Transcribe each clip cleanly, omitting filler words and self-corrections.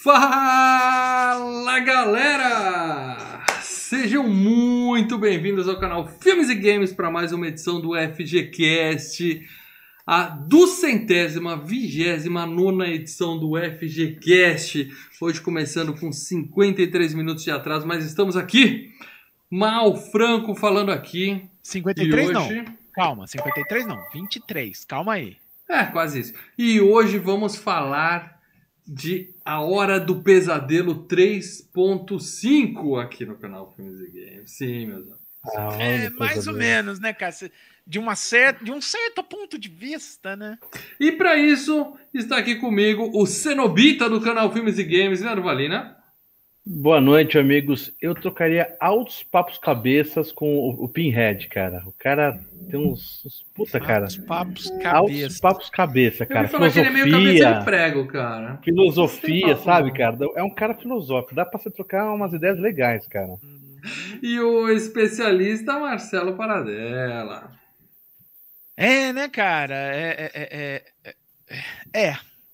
Fala galera! Sejam muito bem-vindos ao canal Filmes e Games para mais uma edição do FGCast, a 229ª edição do FGCast. Hoje começando com 53 minutos de atraso, mas estamos aqui. Mal Franco falando aqui. 53 hoje... não, calma, 53 não, 23, calma aí. É, quase isso. E hoje vamos falar de A Hora do Pesadelo 3.5 aqui no canal Filmes e Games. Sim, meus amigos. É, mais ou menos, né, cara? De um certo ponto de vista, né? E para isso, está aqui comigo o Cenobita do canal Filmes e Games, né, Arvalina? Boa noite, amigos. Eu trocaria altos papos cabeças com o Pinhead, cara. O cara tem uns... Puta, cara. Altos papos cabeça, cara. Eu falar filosofia, que ele é meio cabeça de prego, cara. Filosofia, sabe, cara? É um cara filosófico. Dá pra você trocar umas ideias legais, cara. E o especialista Marcelo Paradela. É, né, cara?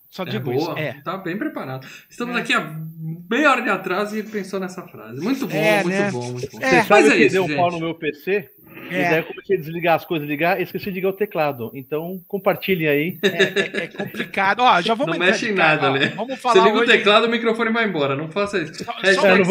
Só digo isso. É. Tá bem preparado. Estamos aqui a meia hora de atraso e pensou nessa frase. Muito bom, muito bom. Você sabe que deu um pau no meu PC? E daí eu comecei a desligar as coisas, ligar e esqueci de ligar o teclado. Então, compartilhem aí. É complicado. Ó, já vamos não mexe em nada, né? Vamos falar. Você liga hoje... o teclado, o microfone vai embora. Não faça isso. Hashtag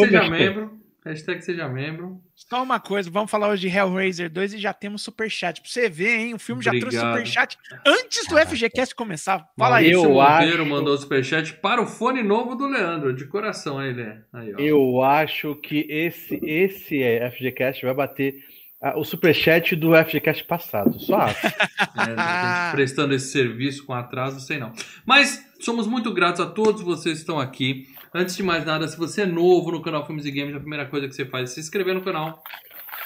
seja membro. Só uma coisa, vamos falar hoje de Hellraiser 2 e já temos superchat. Pra você ver, hein? O filme já trouxe superchat antes do FGCast começar. Fala aí. O Monteiro mandou o superchat para o fone novo do Leandro. De coração, aí, Leandro. Aí, ó. Eu acho que esse FGCast vai bater o superchat do FGCast passado. Só acho. A gente prestando esse serviço com atraso, sei não. Mas somos muito gratos a todos vocês que estão aqui. Antes de mais nada, se você é novo no canal Filmes e Games, a primeira coisa que você faz é se inscrever no canal.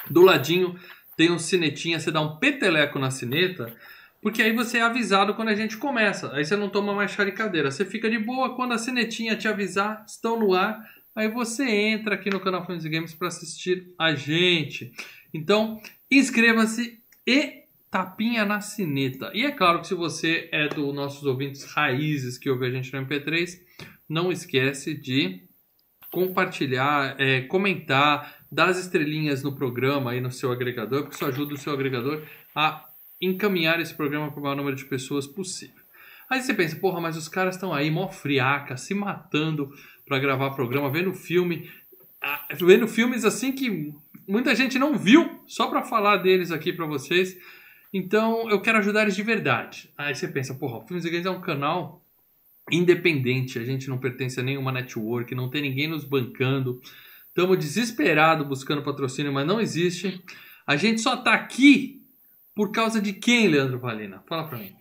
Do ladinho tem um sinetinha, você dá um peteleco na sineta, porque aí você é avisado quando a gente começa. Aí você não toma mais charicadeira, você fica de boa. Quando a sinetinha te avisar, estão no ar, aí você entra aqui no canal Filmes e Games para assistir a gente. Então, inscreva-se e tapinha na sineta. E é claro que se você é dos nossos ouvintes raízes que ouve a gente no MP3... Não esquece de compartilhar, comentar, dar as estrelinhas no programa aí no seu agregador, porque isso ajuda o seu agregador a encaminhar esse programa para o maior número de pessoas possível. Aí você pensa, porra, mas os caras estão aí mó friaca, se matando para gravar programa, vendo filmes assim que muita gente não viu, só para falar deles aqui para vocês. Então eu quero ajudar eles de verdade. Aí você pensa, porra, o Filmes e Games é um canal independente, a gente não pertence a nenhuma network, não tem ninguém nos bancando, estamos desesperados buscando patrocínio, mas não existe. A gente só tá aqui por causa de quem, Leandro Valina? Fala pra mim.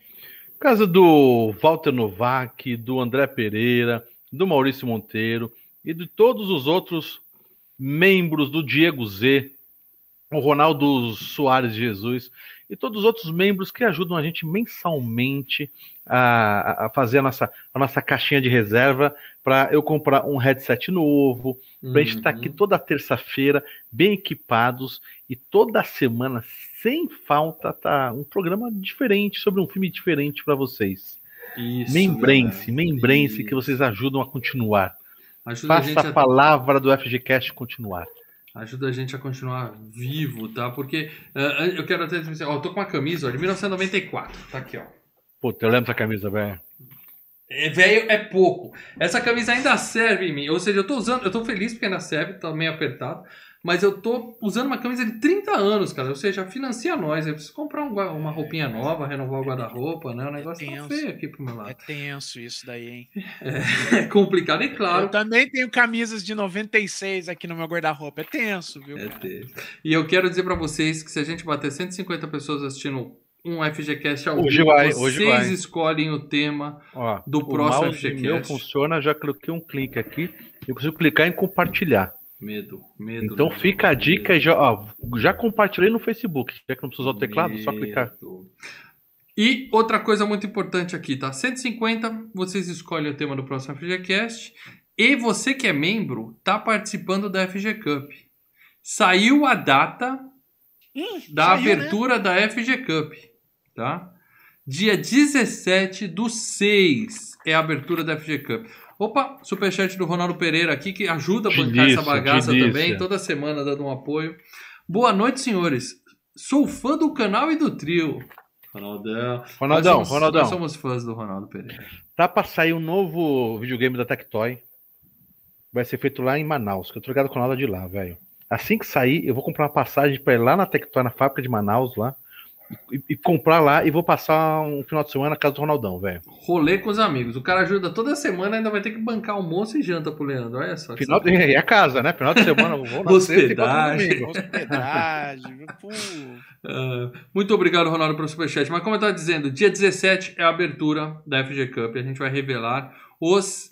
Por causa do Walter Novak, do André Pereira, do Maurício Monteiro e de todos os outros membros, do Diego Z, o Ronaldo Soares Jesus e todos os outros membros que ajudam a gente mensalmente a fazer a nossa caixinha de reserva para eu comprar um headset novo, para a gente estar aqui toda terça-feira bem equipados e toda semana, sem falta, tá um programa diferente, sobre um filme diferente para vocês. Membrem-se que vocês ajudam a continuar. Ajuda. Faça a gente palavra do FGCast continuar. Ajuda a gente a continuar vivo, tá? Porque eu quero até dizer, ó, eu tô com uma camisa, ó, de 1994, tá aqui, ó. Puta, eu lembro dessa camisa, velho. Velho é pouco. Essa camisa ainda serve em mim, ou seja, eu tô usando, eu tô feliz porque ainda serve, tá meio apertado, mas eu tô usando uma camisa de 30 anos, cara, ou seja, financia nós, eu preciso comprar uma roupinha nova, renovar o guarda-roupa, né, o negócio tá feio aqui pro meu lado. É tenso isso daí, hein? É complicado, e claro... Eu também tenho camisas de 96 aqui no meu guarda-roupa, é tenso, viu? É tenso. E eu quero dizer pra vocês que se a gente bater 150 pessoas assistindo um FGCast ao vivo, vocês escolhem o tema do próximo FGCast. O meu funciona, já coloquei um clique aqui, eu consigo clicar em compartilhar. Medo. Então fica a dica e já compartilhei no Facebook, já que não precisa usar o teclado, só clicar. E outra coisa muito importante aqui, tá? 150, vocês escolhem o tema do próximo FGCast e você que é membro tá participando da FG Cup. Saiu a data da abertura, né, da FG Cup, tá? Dia 17/6 é a abertura da FG Cup. Opa, superchat do Ronaldo Pereira aqui, que ajuda a bancar essa bagaça também, toda semana dando um apoio. Boa noite, senhores. Sou fã do canal e do trio. Ronaldão. Nós somos fãs do Ronaldo Pereira. Tá pra sair um novo videogame da Tectoy. Vai ser feito lá em Manaus, que eu tô ligado com nada de lá, velho. Assim que sair, eu vou comprar uma passagem pra ir lá na Tectoy, na fábrica de Manaus, lá. E comprar lá e vou passar um final de semana na casa do Ronaldão, velho. Rolê com os amigos. O cara ajuda toda semana, ainda vai ter que bancar almoço e janta pro Leandro. Olha só. É a casa, né? Final de semana. Hospedagem. Hospedagem. Muito obrigado, Ronaldo, pelo superchat. Mas como eu tava dizendo, dia 17 é a abertura da FG Cup. A gente vai revelar os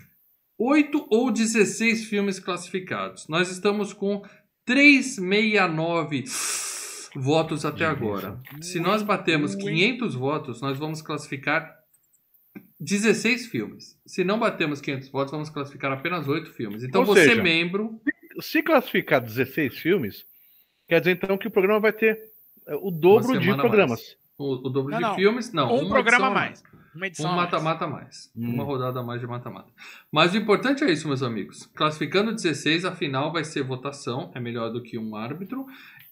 8 ou 16 filmes classificados. Nós estamos com 369... votos até agora. Se nós batermos 500 votos, nós vamos classificar 16 filmes. Se não batermos 500 votos, vamos classificar apenas 8 filmes. Então, ou você, seja, membro... Se classificar 16 filmes, quer dizer, então, que o programa vai ter o dobro de programas. O dobro de filmes? Não. Um programa a mais. Um mata-mata mais. Uma rodada a mais de mata-mata. Mas o importante é isso, meus amigos. Classificando 16, a final vai ser votação. É melhor do que um árbitro.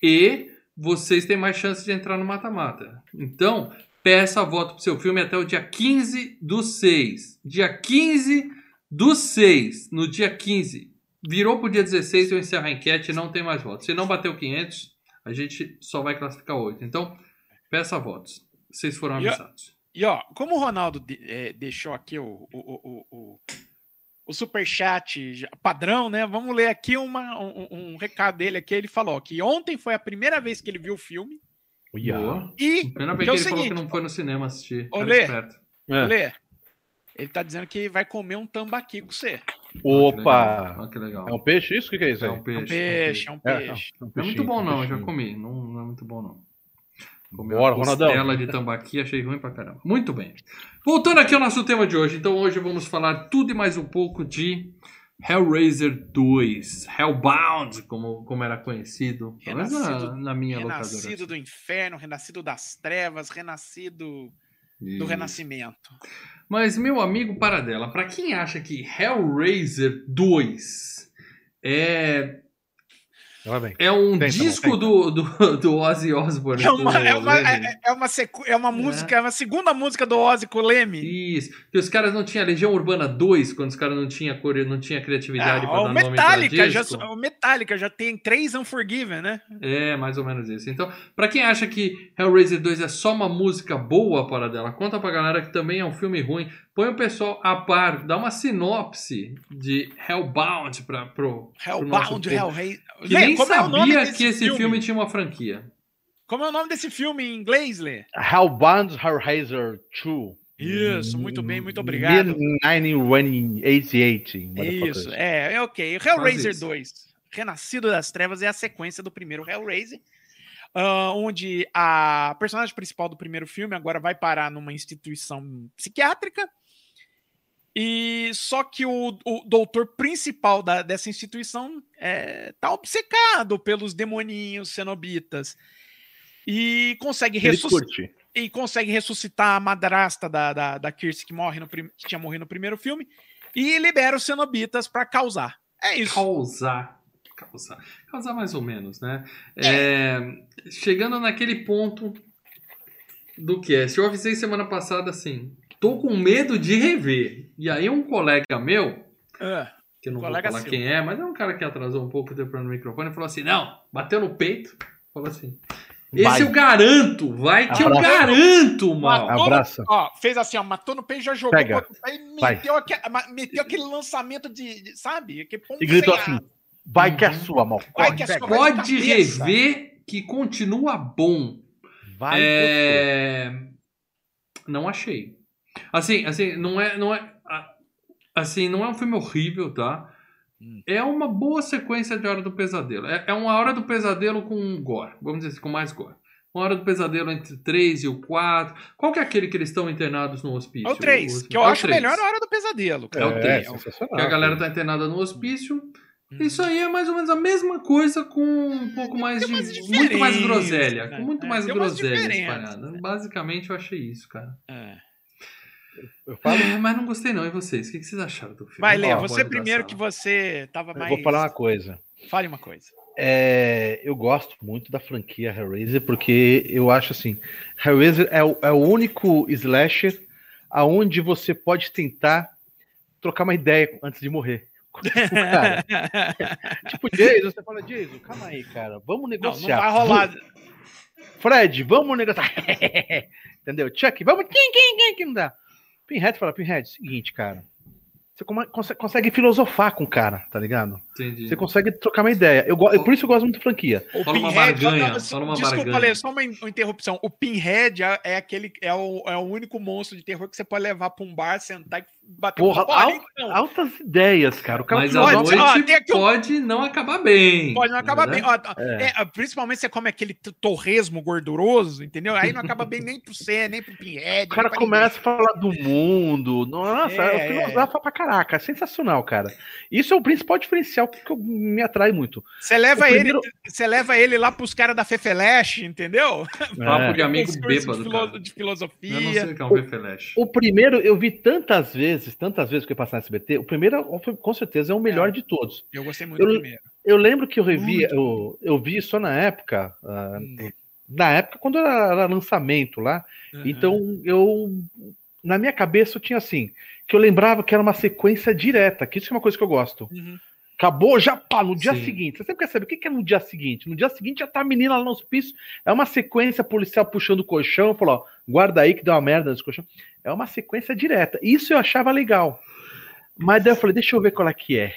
E... vocês têm mais chance de entrar no mata-mata. Então, peça a voto pro seu filme até o dia 15 do 6. Dia 15 do 6. No dia 15. Virou pro dia 16, eu encerro a enquete e não tem mais votos. Se não bateu 500, a gente só vai classificar 8. Então, peça votos. Vocês foram avisados. E ó, como o Ronaldo deixou aqui o superchat padrão, né? Vamos ler aqui um recado dele aqui. Ele falou que ontem foi a primeira vez que ele viu o filme. E primeira vez que ele falou que não foi no cinema assistir. Olê, ele tá dizendo que vai comer um tambaqui com você. Opa! Ah, que legal. É um peixe isso? O que é isso aí? É um peixe. Não é muito bom não, eu já comi. Não é muito bom não. Comeu uma costela de tambaqui, achei ruim pra caramba. Muito bem. Voltando aqui ao nosso tema de hoje. Então hoje vamos falar tudo e mais um pouco de Hellraiser 2. Hellbound, como era conhecido. Renascido, na minha locadora. Renascido do inferno, renascido das trevas, renascido do renascimento. Mas, meu amigo Paradela, pra quem acha que Hellraiser 2 é um disco do Ozzy Osbourne. É uma segunda música do Ozzy com o Leme. Isso. Que os caras não tinham Legião Urbana 2, quando os caras não tinha criatividade para dar nome pra disco. O Metallica já tem 3 Unforgiven, né? É, mais ou menos isso. Então, pra quem acha que Hellraiser 2 é só uma música boa, Paradela, conta pra galera que também é um filme ruim. Põe o pessoal a par, dá uma sinopse de Hellbound pro nosso povo. Hellraiser. Que nem sabia que esse filme tinha uma franquia. Como é o nome desse filme em inglês, Lê? Hellbound Hellraiser 2. Isso, muito bem, muito obrigado. 1988. Isso, ok. Hellraiser 2, Renascido das Trevas, é a sequência do primeiro Hellraiser. Onde a personagem principal do primeiro filme agora vai parar numa instituição psiquiátrica. E só que o doutor principal dessa instituição tá obcecado pelos demoninhos cenobitas e consegue ressuscitar a madrasta da Kirsten que tinha morrido no primeiro filme e libera os cenobitas para causar. É isso. Causar mais ou menos, né? Chegando naquele ponto do cast. Eu avisei semana passada assim... Tô com medo de rever. E aí um colega meu, que eu não vou falar quem é, mas é um cara que atrasou um pouco, deu pra no microfone, falou assim, não, bateu no peito, falou assim, esse eu garanto, vai que eu garanto, mano. Abraça. Ó, fez assim, ó, matou no peito, já jogou. Aí meteu aquele lançamento de sabe? E gritou assim, vai que é sua, mal. Pode rever que continua bom. Vai. Não achei. Assim, não é um filme horrível, tá? É uma boa sequência de Hora do Pesadelo. É uma Hora do Pesadelo com gore, vamos dizer assim, com mais gore. Uma Hora do Pesadelo entre o 3 e o 4. Qual que é aquele que eles estão internados no hospício? É o 3, que eu acho melhor a Hora do Pesadelo. Cara. É o 3, que a galera tá internada no hospício. Isso aí é mais ou menos a mesma coisa com um pouco mais de... muito mais groselha. Com muito mais groselha espalhada. Basicamente eu achei isso, cara. Eu falo? Mas não gostei não, e vocês? O que vocês acharam do filme? Vai, Lê, você primeiro que você tava mais... Eu vou falar uma coisa. Fale uma coisa. Eu gosto muito da franquia Hellraiser, porque eu acho assim, Hellraiser é o único slasher aonde você pode tentar trocar uma ideia antes de morrer. Cara. Tipo, Jason, você fala, Jason, calma aí, cara, vamos negociar. Não vai rolar. Fred, vamos negociar. Entendeu? Chuck, vamos. Quem não dá? Pinhead fala, Pinhead, seguinte, cara. Você consegue filosofar com o cara, tá ligado? Entendi. Você consegue trocar uma ideia. Por isso eu gosto muito da franquia. O Pinhead, desculpa, Lê, só uma interrupção. O Pinhead é o único monstro de terror que você pode levar pra um bar, sentar e bater porra, altas ideias, cara. O cara mas pode, a noite pode não acabar bem. Pode não acabar bem. Principalmente você come aquele torresmo gorduroso, entendeu? Aí não acaba bem nem pro C, nem pro Pinhead. O cara começa a falar do mundo. Nossa, o filosofa pra caraca, sensacional, cara. Isso é o principal diferencial que me atrai muito. Você leva, leva ele lá pros caras da Fefeleche, entendeu? Papo de amigo bêbado, de filosofia. Eu não sei o que é um Fefeleche. O primeiro, eu vi tantas vezes que eu passei na SBT, o primeiro, com certeza, é o melhor de todos. Eu gostei muito do primeiro. Eu lembro que eu revi, eu vi só na época, quando era lançamento lá, então na minha cabeça eu tinha assim, que eu lembrava que era uma sequência direta, que isso é uma coisa que eu gosto. Acabou, já pá, no dia seguinte. Você sempre quer saber o que é no dia seguinte. No dia seguinte já tá a menina lá no hospício, é uma sequência policial puxando o colchão, falou, ó, guarda aí que deu uma merda nesse colchão. É uma sequência direta. Isso eu achava legal. Mas daí eu falei, deixa eu ver qual é que é.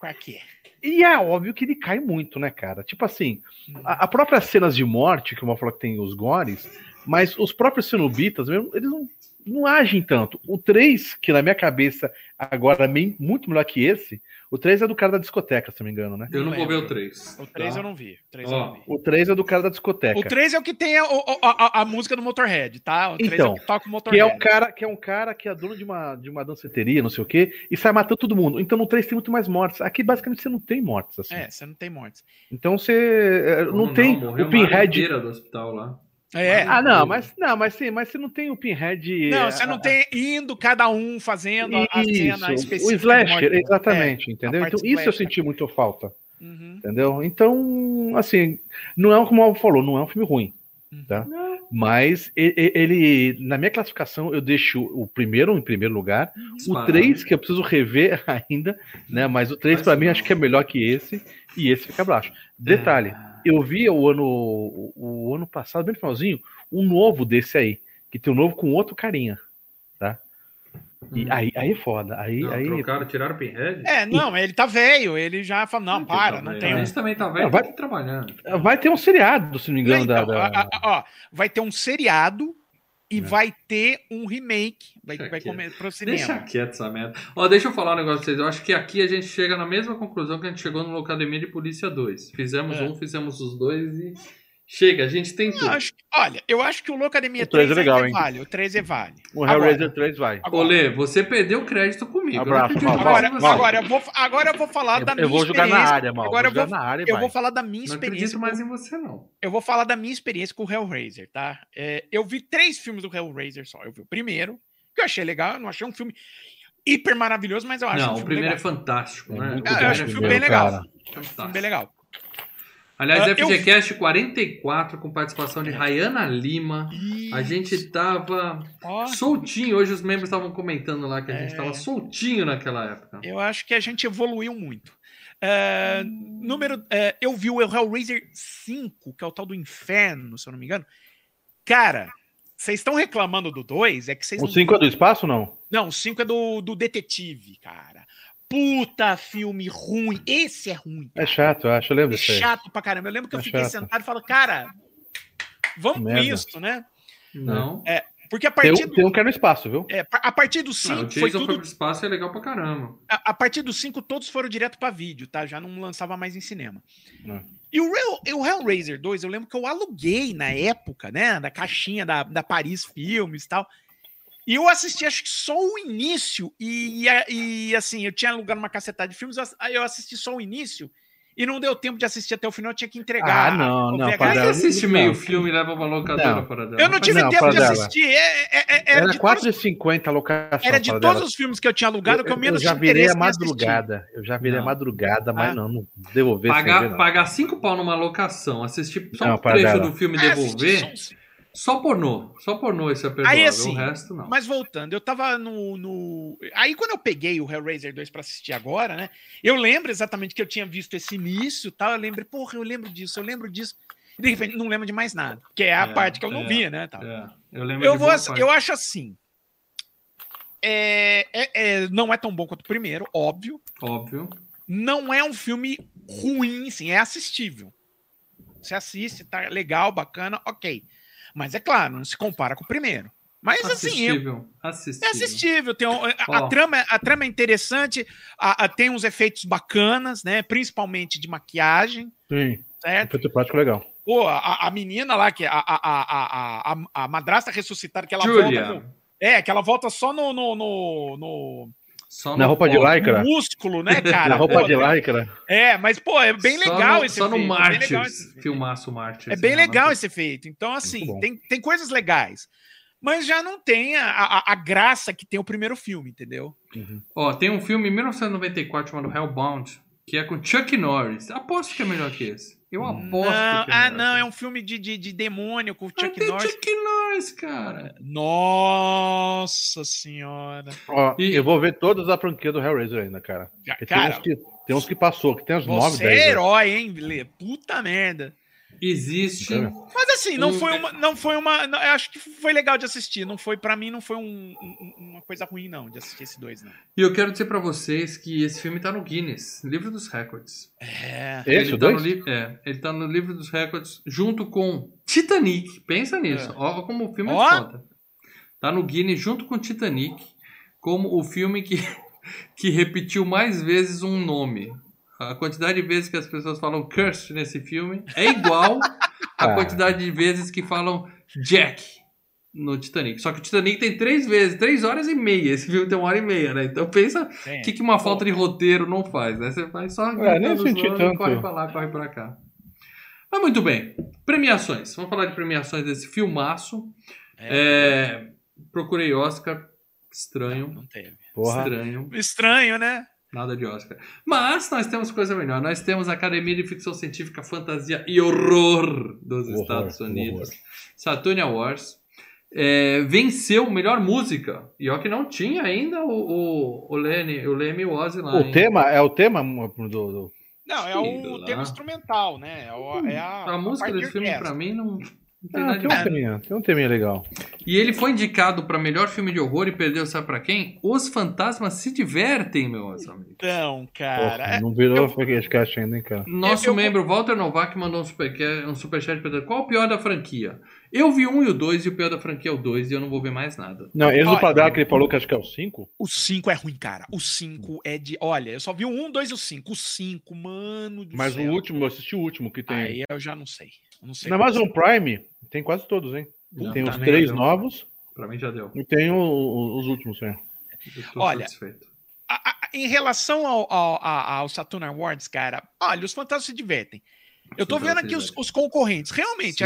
Qual é que é? E é óbvio que ele cai muito, né, cara? Tipo assim, a próprias cenas de morte, que o Mal falou que tem os gores, mas os próprios cenobitas mesmo, eles não agem tanto. O 3, que na minha cabeça agora é muito melhor que esse, o 3 é do cara da discoteca, se não me engano, né? Eu não vou ver o 3. O 3 eu não vi. O 3 é do cara da discoteca. O 3 é o que tem a música do Motorhead, tá? O 3 então, é o que toca o Motorhead. Que é um cara que é dono de uma danceteria, não sei o quê, e sai matando todo mundo. Então no 3 tem muito mais mortes. Aqui basicamente você não tem mortes, assim. Você não tem mortes. Então você... Não tem o Pinhead... do hospital lá. Mas você não tem o Pinhead... Não, você não tem indo, cada um fazendo a cena específica. O slasher, exatamente, entendeu? Então, isso eu senti muito falta, entendeu? Então, assim, não é como o Alvo falou, não é um filme ruim, tá? Mas ele, na minha classificação, eu deixo o primeiro em primeiro lugar, o 3, que eu preciso rever ainda, né? Mas o 3, pra mim, acho que é melhor que esse, e esse fica abaixo. Detalhe... Eu vi o ano passado, bem no finalzinho, um novo desse aí, que tem um novo com outro carinha, tá? E aí é foda. Aí trocaram, tiraram o Pinhead? Ele tá velho, ele já fala, esse também tá velho, vai trabalhando. Vai ter um seriado, se não me engano. Vai ter um seriado e vai ter um remake, vai comer pro cinema. Deixa quieto essa merda. Deixa eu falar um negócio pra vocês. Eu acho que aqui a gente chega na mesma conclusão que a gente chegou no Locademia de Polícia 2. Fizemos fizemos os dois e chega, a gente tem tudo. Eu acho que o Locademia 3 é legal, hein? Vale, o 3 é vale. O Hellraiser 3 vai. Olê, você perdeu o crédito comigo. Abraço, agora eu vou falar da minha experiência. Eu vou jogar na área, mal. Eu vou falar da minha experiência. Não acredito mais em você, não. Eu vou falar da minha experiência com o Hellraiser, tá? Eu vi 3 filmes do Hellraiser só. Eu vi o primeiro, que eu achei legal. Eu não achei um filme hiper maravilhoso, mas eu acho o primeiro legal. É fantástico, né? Eu acho um filme bem legal. Aliás, FGCast 44, com participação de Rayana Lima. Isso. A gente tava soltinho. Hoje os membros estavam comentando lá que a gente tava soltinho naquela época. Eu acho que a gente evoluiu muito. Eu vi o Hellraiser 5, que é o tal do Inferno, se eu não me engano. Cara, vocês estão reclamando do 2? O 5 é do espaço, não? Não, o 5 é do detetive, cara. Puta filme ruim. Esse é ruim. Cara. É chato, eu acho. Eu lembro disso. É chato pra caramba. Eu lembro que eu fiquei sentado e falei, cara, vamos com isso, né? Não. Porque a partir do... Tem um cara no espaço, viu? A partir do 5... o Jason foi pro espaço, é legal pra caramba. A partir do 5, todos foram direto pra vídeo, tá? Já não lançava mais em cinema. E o Hellraiser 2, eu lembro que eu aluguei na época, né? Da caixinha da Paris Filmes e tal. E eu assisti, acho que só o início, e assim, eu tinha alugado uma cacetada de filmes, aí eu assisti só o início, e não deu tempo de assistir até o final, eu tinha que entregar. Ah, não. Como é que assiste meio filme e leva uma locadora para dela? Eu não tive tempo de assistir. Era 4,50 a locação. Era de todos os filmes que eu tinha alugado que eu menos tinha interesse em assistir. Eu já virei a madrugada, mas não devolver. Pagar 5 pau numa locação, assistir só um trecho do filme e devolver... Só pornô esse é perdoável, aí, assim, o resto não. Mas voltando, eu tava no... Aí quando eu peguei o Hellraiser 2 pra assistir agora, né? Eu lembro exatamente que eu tinha visto esse início e tal. Eu lembro, porra, eu lembro disso. E de repente não lembro de mais nada. Que é a parte que eu não via, né? Tal. Eu acho assim... não é tão bom quanto o primeiro, óbvio. Não é um filme ruim, sim. É assistível. Você assiste, tá legal, bacana, ok. Mas é claro, não se compara com o primeiro. Mas assistível. É assistível. Tem a trama é interessante, tem uns efeitos bacanas, né? Principalmente de maquiagem. Sim, certo? Efeito prático legal. Pô, a menina lá, que a madrasta ressuscitada, que ela Julia. Volta... que ela volta só no... Só na roupa de lycra. Músculo, né, cara? Na roupa de lycra. Mas, pô, é bem legal esse efeito. Só no Martyrs, filmaço Martyrs. É bem legal esse efeito. Então, assim, tem coisas legais. Mas já não tem a graça que tem o primeiro filme, entendeu? Uhum. Ó, tem um filme em 1994 chamado Hellbound, que é com Chuck Norris. Aposto que é melhor que esse. Eu aposto que é melhor. Não, é um filme de demônio com o Chuck Norris. Tem Chuck Norris, cara. Nossa senhora. Ó, eu vou ver todas a franquia do Hellraiser ainda, cara. Tem uns que passou, que tem uns 9, 10. Você é herói, hein, Bilê? Puta merda. Existe. Mas assim, não foi uma. Eu acho que foi legal de assistir. Não foi, pra mim, não foi uma coisa ruim, não, de assistir esses dois, não. E eu quero dizer pra vocês que esse filme tá no Guinness, Livro dos Recordes. Ele tá no Livro dos Recordes junto com Titanic. Pensa nisso. Olha como o filme é foda. Tá no Guinness junto com Titanic, como o filme que repetiu mais vezes um nome. A quantidade de vezes que as pessoas falam Cursed nesse filme é igual à quantidade de vezes que falam Jack no Titanic. Só que o Titanic tem 3 horas e meia. Esse filme tem 1 hora e meia, né? Então pensa o que uma falta de roteiro não faz, né? Você faz só... nem senti tanto. Corre pra lá, corre pra cá. Mas muito bem. Premiações. Vamos falar de premiações desse filmaço. Procurei Oscar. Estranho. Não teve. Porra. Estranho, né? Nada de Oscar. Mas nós temos coisa melhor. Nós temos a Academia de Ficção Científica, Fantasia e Horror dos Estados Unidos. Saturn Awards. Venceu melhor música. E ó que não tinha ainda o Leme e o Ozzy lá. O tema do... Não, é o tema instrumental, né? A música desse filme, pra mim, não... tem um teminha legal. E ele foi indicado para melhor filme de horror e perdeu, sabe pra quem? Os Fantasmas Se Divertem, meus amigos. Então, cara... Poxa, não virou FGCast ainda, hein, cara? Nosso membro Walter Novak mandou um superchat perguntando qual o pior da franquia. Eu vi 1 e o 2 e o pior da franquia é o 2 e eu não vou ver mais nada. Não, eles no padrão que ele falou que acho que é o 5? O 5 é ruim, cara. O 5 é de... Olha, eu só vi o 1, 2 e o 5. O 5, mano do Mas céu. O último, eu assisti o último que tem. Aí eu já não sei. Na Amazon Prime tem quase todos, hein? Não, tem os 3 novos. Pra mim já deu. E tem os últimos, hein? Olha, em relação ao Saturn Awards, cara, olha, os fantasmas se divertem. Eu tô vendo aqui os concorrentes. Realmente,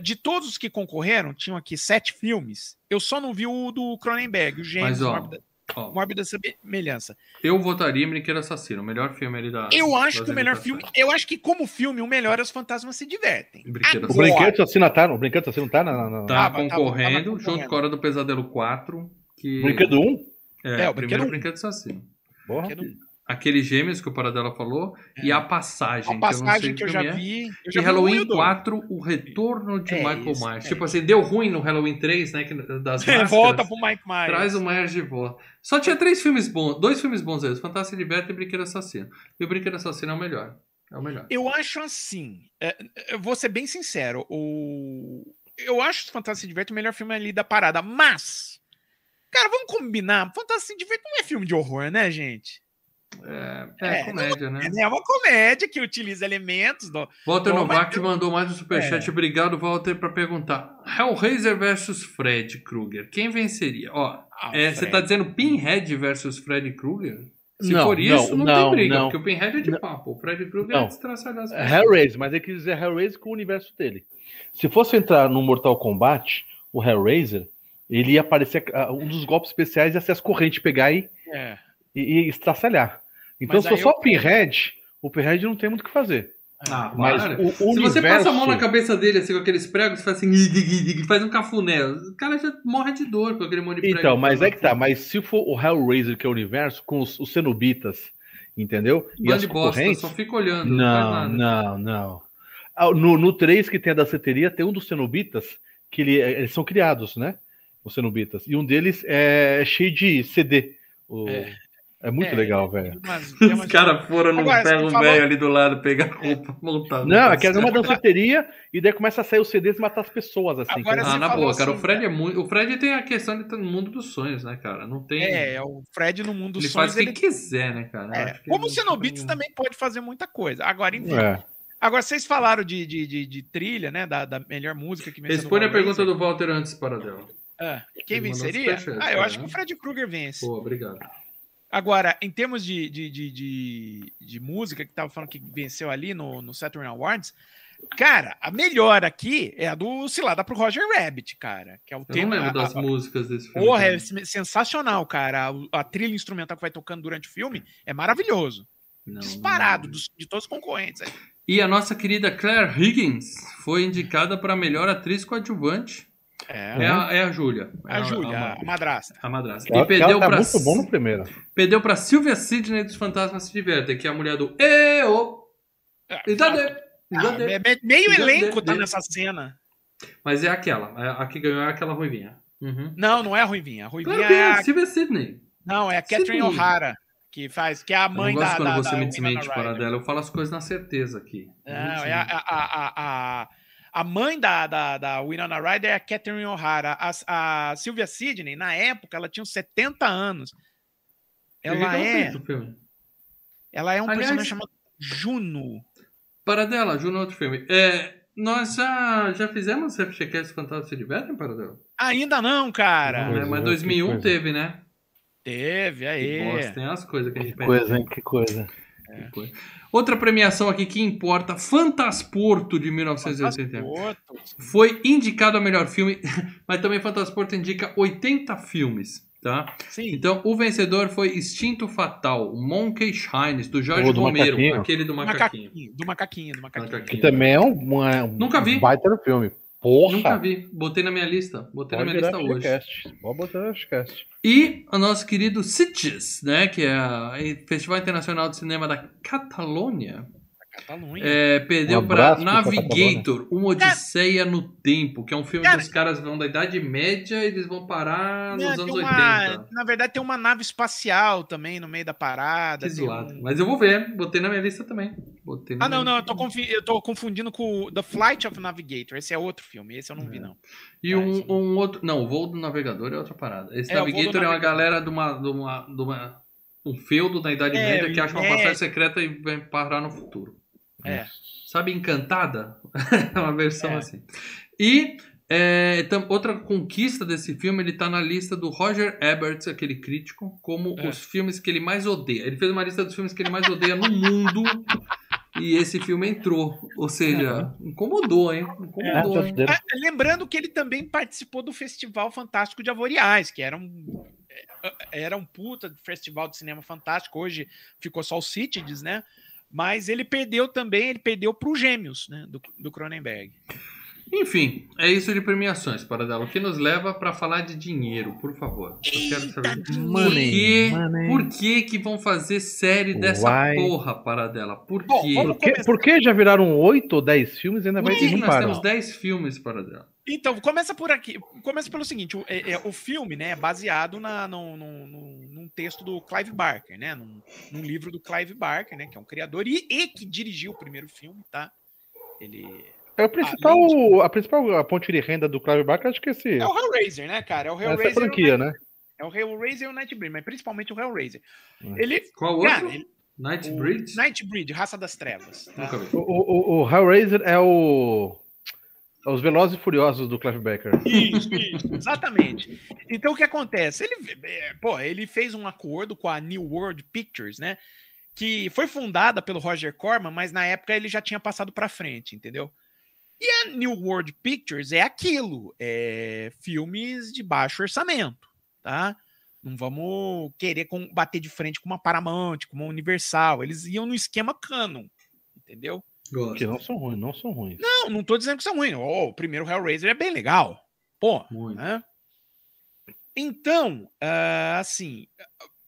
de todos os que concorreram, tinham aqui 7 filmes. Eu só não vi o do Cronenberg, o Gênesis. Mórbida Semelhança. Eu votaria em Brinquedo Assassino, o melhor filme ali da... Eu acho que o melhor filme... Eu acho que como filme, o melhor é Os Fantasmas Se Divertem. O Brinquedo Assassino tá na... Tá concorrendo, junto com a Hora do Pesadelo 4. Que... Brinquedo 1? O primeiro Brinquedo Assassino. Porra. Aquele Gêmeos que o Paradela falou e A Passagem. A Passagem que eu já vi. Eu já e Halloween 4, O Retorno de Michael Myers. Tipo assim, deu ruim no Halloween 3, né? Das máscaras, volta pro Michael Myers. Traz o Myers de volta. Só tinha 3 filmes bons, 2 filmes bons aí. Os Fantasmas Se Divertem e Brinquedo Assassino. E o Brinquedo Assassino é o melhor. Eu acho assim, eu vou ser bem sincero, eu acho Os Fantasmas Se Divertem o melhor filme ali da parada, mas, cara, vamos combinar, Fantasmas Se Divertem não é filme de horror, né, gente? Comédia, né? É uma comédia que utiliza elementos do... Walter Novak mandou mais um superchat. Obrigado, Walter, pra perguntar: Hellraiser versus Freddy Krueger, quem venceria? Você tá dizendo Pinhead versus Freddy Krueger? Se não, for isso, não tem briga, não, porque o Pinhead é de papo. O Freddy Krueger é destraçalhado. Hellraiser, mas ele quis dizer Hellraiser com o universo dele. Se fosse entrar no Mortal Kombat, o Hellraiser, ele ia aparecer, um dos golpes especiais ia ser as correntes pegar e estraçalhar. Então, mas se for só o Pinhead não tem muito o que fazer. Ah, mas o universo... você passa a mão na cabeça dele assim, com aqueles pregos, faz assim, faz um cafuné, o cara já morre de dor com aquele monte de prego. Então, mas é que tá, mas se for o Hellraiser, que é o universo, com os cenobitas, entendeu? E as correntes... só fica olhando, não faz nada. No 3 que tem a da seteria, tem um dos cenobitas, que eles são criados, né? Os cenobitas. E um deles é cheio de CD. É muito legal, velho. Os caras foram num ferro velho ali do lado, pegar a roupa montada. Não, é que era uma danceteria e daí começa a sair os CDs e matar as pessoas, assim. Agora, na boa, assim, cara, o Fred é muito... O Fred tem a questão de estar no mundo dos sonhos, né, cara? Não tem... É o Fred no mundo dos sonhos... Ele faz o que quiser, né, cara? Como o Cenobites também pode fazer muita coisa. Agora, enfim... Agora, vocês falaram de trilha, né? Da melhor música que... Responde a pergunta do Walter antes para dela. Quem venceria? Eu acho que o Fred Krueger vence. Pô, obrigado. Agora, em termos de música, que tava falando que venceu ali no Saturn Awards, cara, a melhor aqui é a do, sei lá, dá pro Roger Rabbit, cara, que é o tema... Eu não lembro das músicas desse filme. Porra, é sensacional, cara. A trilha instrumental que vai tocando durante o filme é maravilhoso. Disparado de todos os concorrentes. E a nossa querida Claire Higgins foi indicada para melhor atriz coadjuvante. É a Júlia. A Júlia, a madrasta. A madrasta. E perdeu ela tá pra, muito bom no primeiro. Perdeu pra Sylvia Sidney dos Fantasmas Se Divertem, que é a mulher do EO. Meio elenco tá nessa cena. Mas é aquela. A que ganhou é aquela ruivinha. Não é a ruivinha. A ruivinha é a Sylvia Sidney. Não, é a Catherine O'Hara. Que é a mãe da... Eu não gosto quando você me desmente fora dela. Eu falo as coisas na certeza aqui. Não, é a mãe da Winona Ryder é a Catherine O'Hara. A Sylvia Sidney, na época, ela tinha uns 70 anos. Ela é um personagem chamado Juno. Paradela, Juno é outro filme. Nós já fizemos o FGCast Fantasma Se Divertem, Paradela? Ainda não, cara. Mas 2001 teve, né? Teve, aí. Nossa, tem as coisas que a gente perde. Que coisa. Outra premiação aqui que importa, Fantasporto, de 1980. Foi indicado a melhor filme, mas também Fantasporto indica 80 filmes, tá? Sim. Então, o vencedor foi Instinto Fatal, Monkey Shines, do Jorge Romero, aquele do macaquinho. Do macaquinho. Que também é um baita filme. Porra. Nunca vi. Botei na minha lista. Pode virar hoje. Pode botar no podcast. E o nosso querido Sitges, né? Que é o Festival Internacional de Cinema da Catalunha. Perdeu para Navigator, Uma Odisseia no Tempo, que é um filme que os caras vão da Idade Média e eles vão parar nos anos 80. Na verdade, tem uma nave espacial também no meio da parada. Mas eu vou ver, botei na minha lista também. Eu tô confundindo com The Flight of Navigator. Esse é outro filme, esse eu não vi, não. E um outro. Não, o Voo do Navegador é outra parada. Esse Navigator é uma galera de uma um feudo da Idade Média que acha uma passagem secreta e vai parar no futuro. Sabe, Encantada? É uma versão assim. E outra conquista desse filme, ele tá na lista do Roger Ebert, aquele crítico, como os filmes que ele mais odeia. Ele fez uma lista dos filmes que ele mais odeia no mundo e esse filme entrou. Ou seja, incomodou, hein? Lembrando que ele também participou do Festival Fantástico de Avoriaz, que era um puta festival de cinema fantástico. Hoje ficou só o Sitges, né? Mas ele perdeu também, pro Gêmeos, né, do Cronenberg. Enfim, é isso de premiações, Paradelo. O que nos leva para falar de dinheiro, por favor. Eu quero saber por que vão fazer série dessa porra, Paradela? Por quê? Por que já viraram 8 ou 10 filmes e ainda vai ter um par? Nós temos 10 filmes, Paradela. Então, começa por aqui. Começa pelo seguinte, o filme, né, é baseado num texto do Clive Barker, né, num livro do Clive Barker, né, que é um criador e que dirigiu o primeiro filme, tá? Ele... A principal ponte de renda do Clive Barker, acho que esse... É o Hellraiser, né, cara? É o Hellraiser. Essa franquia, né? É o Hellraiser e o Nightbreed, mas principalmente o Hellraiser. Nightbreed, Raça das Trevas. Tá? O Hellraiser é o... Os Velozes e Furiosos do Clive Barker. Isso, exatamente. Então o que acontece? Ele fez um acordo com a New World Pictures, né? Que foi fundada pelo Roger Corman, mas na época ele já tinha passado para frente, entendeu? E a New World Pictures é aquilo, filmes de baixo orçamento, tá? Não vamos querer bater de frente com uma Paramount, com uma Universal. Eles iam no esquema Canon, entendeu? Que não são ruins, não são ruins. Não, não tô dizendo que são ruins. O primeiro Hellraiser é bem legal. Pô, né? Então, assim,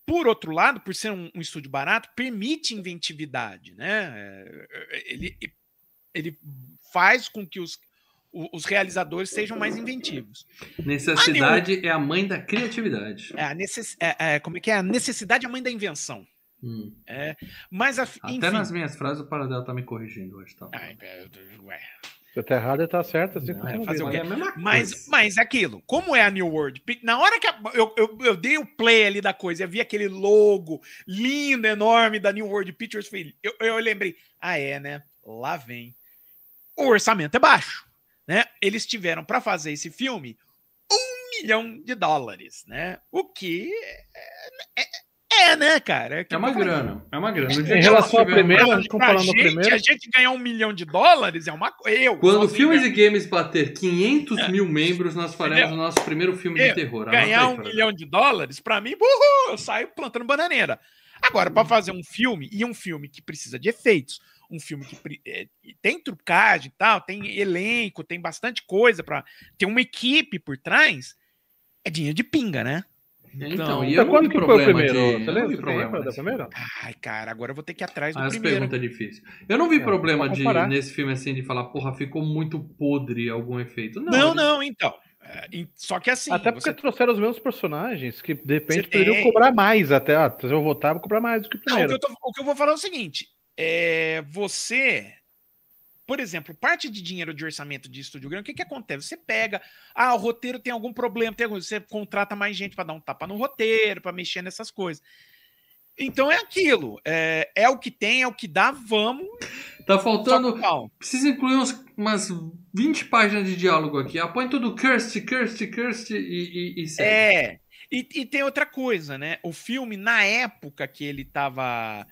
por outro lado, por ser um estúdio barato, permite inventividade, né? Ele faz com que os realizadores sejam mais inventivos. Necessidade é a mãe da criatividade. A necessidade é a mãe da invenção. Mas até nas minhas frases o Paradelo tá me corrigindo hoje, tá? Se tá errado, tá certo. Assim, não, mas aquilo, como é a New World, na hora que eu dei o play ali da coisa, eu vi aquele logo lindo, enorme da New World Pictures, eu lembrei, né? Lá vem. O orçamento é baixo, né? Eles tiveram para fazer esse filme $1 milhão, né? O que né, cara? É uma grana. É uma grana. Em relação à primeira, comparando a primeira... A gente ganhar $1 milhão é uma coisa. Quando Filmes e Games bater 500 mil membros, nós faremos o nosso primeiro filme de terror. Ganhar $1 milhão, pra mim, eu saio plantando bananeira. Agora, pra fazer um filme, e um filme que precisa de efeitos, um filme que tem trucagem e tal, tem elenco, tem bastante coisa, tem uma equipe por trás, é dinheiro de pinga, né? Então, e quando que foi o primeiro? Você lembra do problema da primeira? Ai, cara, agora eu vou ter que ir atrás do primeiro. Essa pergunta é difícil. Eu não vi problema nesse filme assim de falar, porra, ficou muito podre algum efeito. Não, então. Só que assim... Até porque trouxeram os mesmos personagens que, de repente, poderiam cobrar mais até. Se eu votar, vou cobrar mais do que o primeiro. Não, o que eu vou falar é o seguinte. Você... Por exemplo, parte de dinheiro de orçamento de estúdio grande, o que acontece? Você pega, o roteiro tem algum problema, você contrata mais gente para dar um tapa no roteiro, para mexer nessas coisas. Então é aquilo, é o que tem, é o que dá, vamos... Tá faltando... Precisa incluir umas 20 páginas de diálogo aqui. Põe tudo curse e segue. E tem outra coisa, né? O filme, na época que ele tava...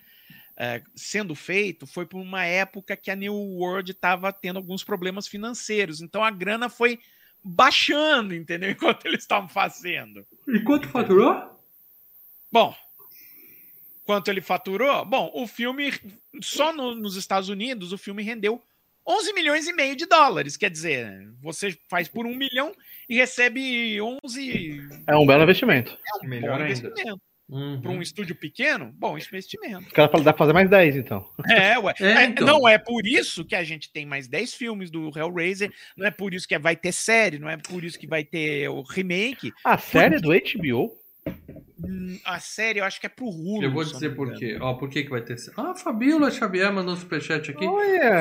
sendo feito, foi por uma época que a New World estava tendo alguns problemas financeiros, então a grana foi baixando, entendeu? Enquanto eles estavam fazendo. E quanto faturou? Bom, quanto ele faturou? Bom, o filme, só nos Estados Unidos, o filme rendeu $11,5 milhões, quer dizer, você faz por $1 milhão e recebe 11... É um belo investimento. É um belo investimento. Para um estúdio pequeno, bom, isso é investimento. O cara fala, dá pra fazer mais 10, então. Ué. Então. Não é por isso que a gente tem mais 10 filmes do Hellraiser, não é por isso que vai ter série, não é por isso que vai ter o remake. A série do HBO? A série, eu acho que é pro Hulu. Eu vou dizer por quê. Por que vai ter série? Fabíola Xavier mandou um superchat aqui.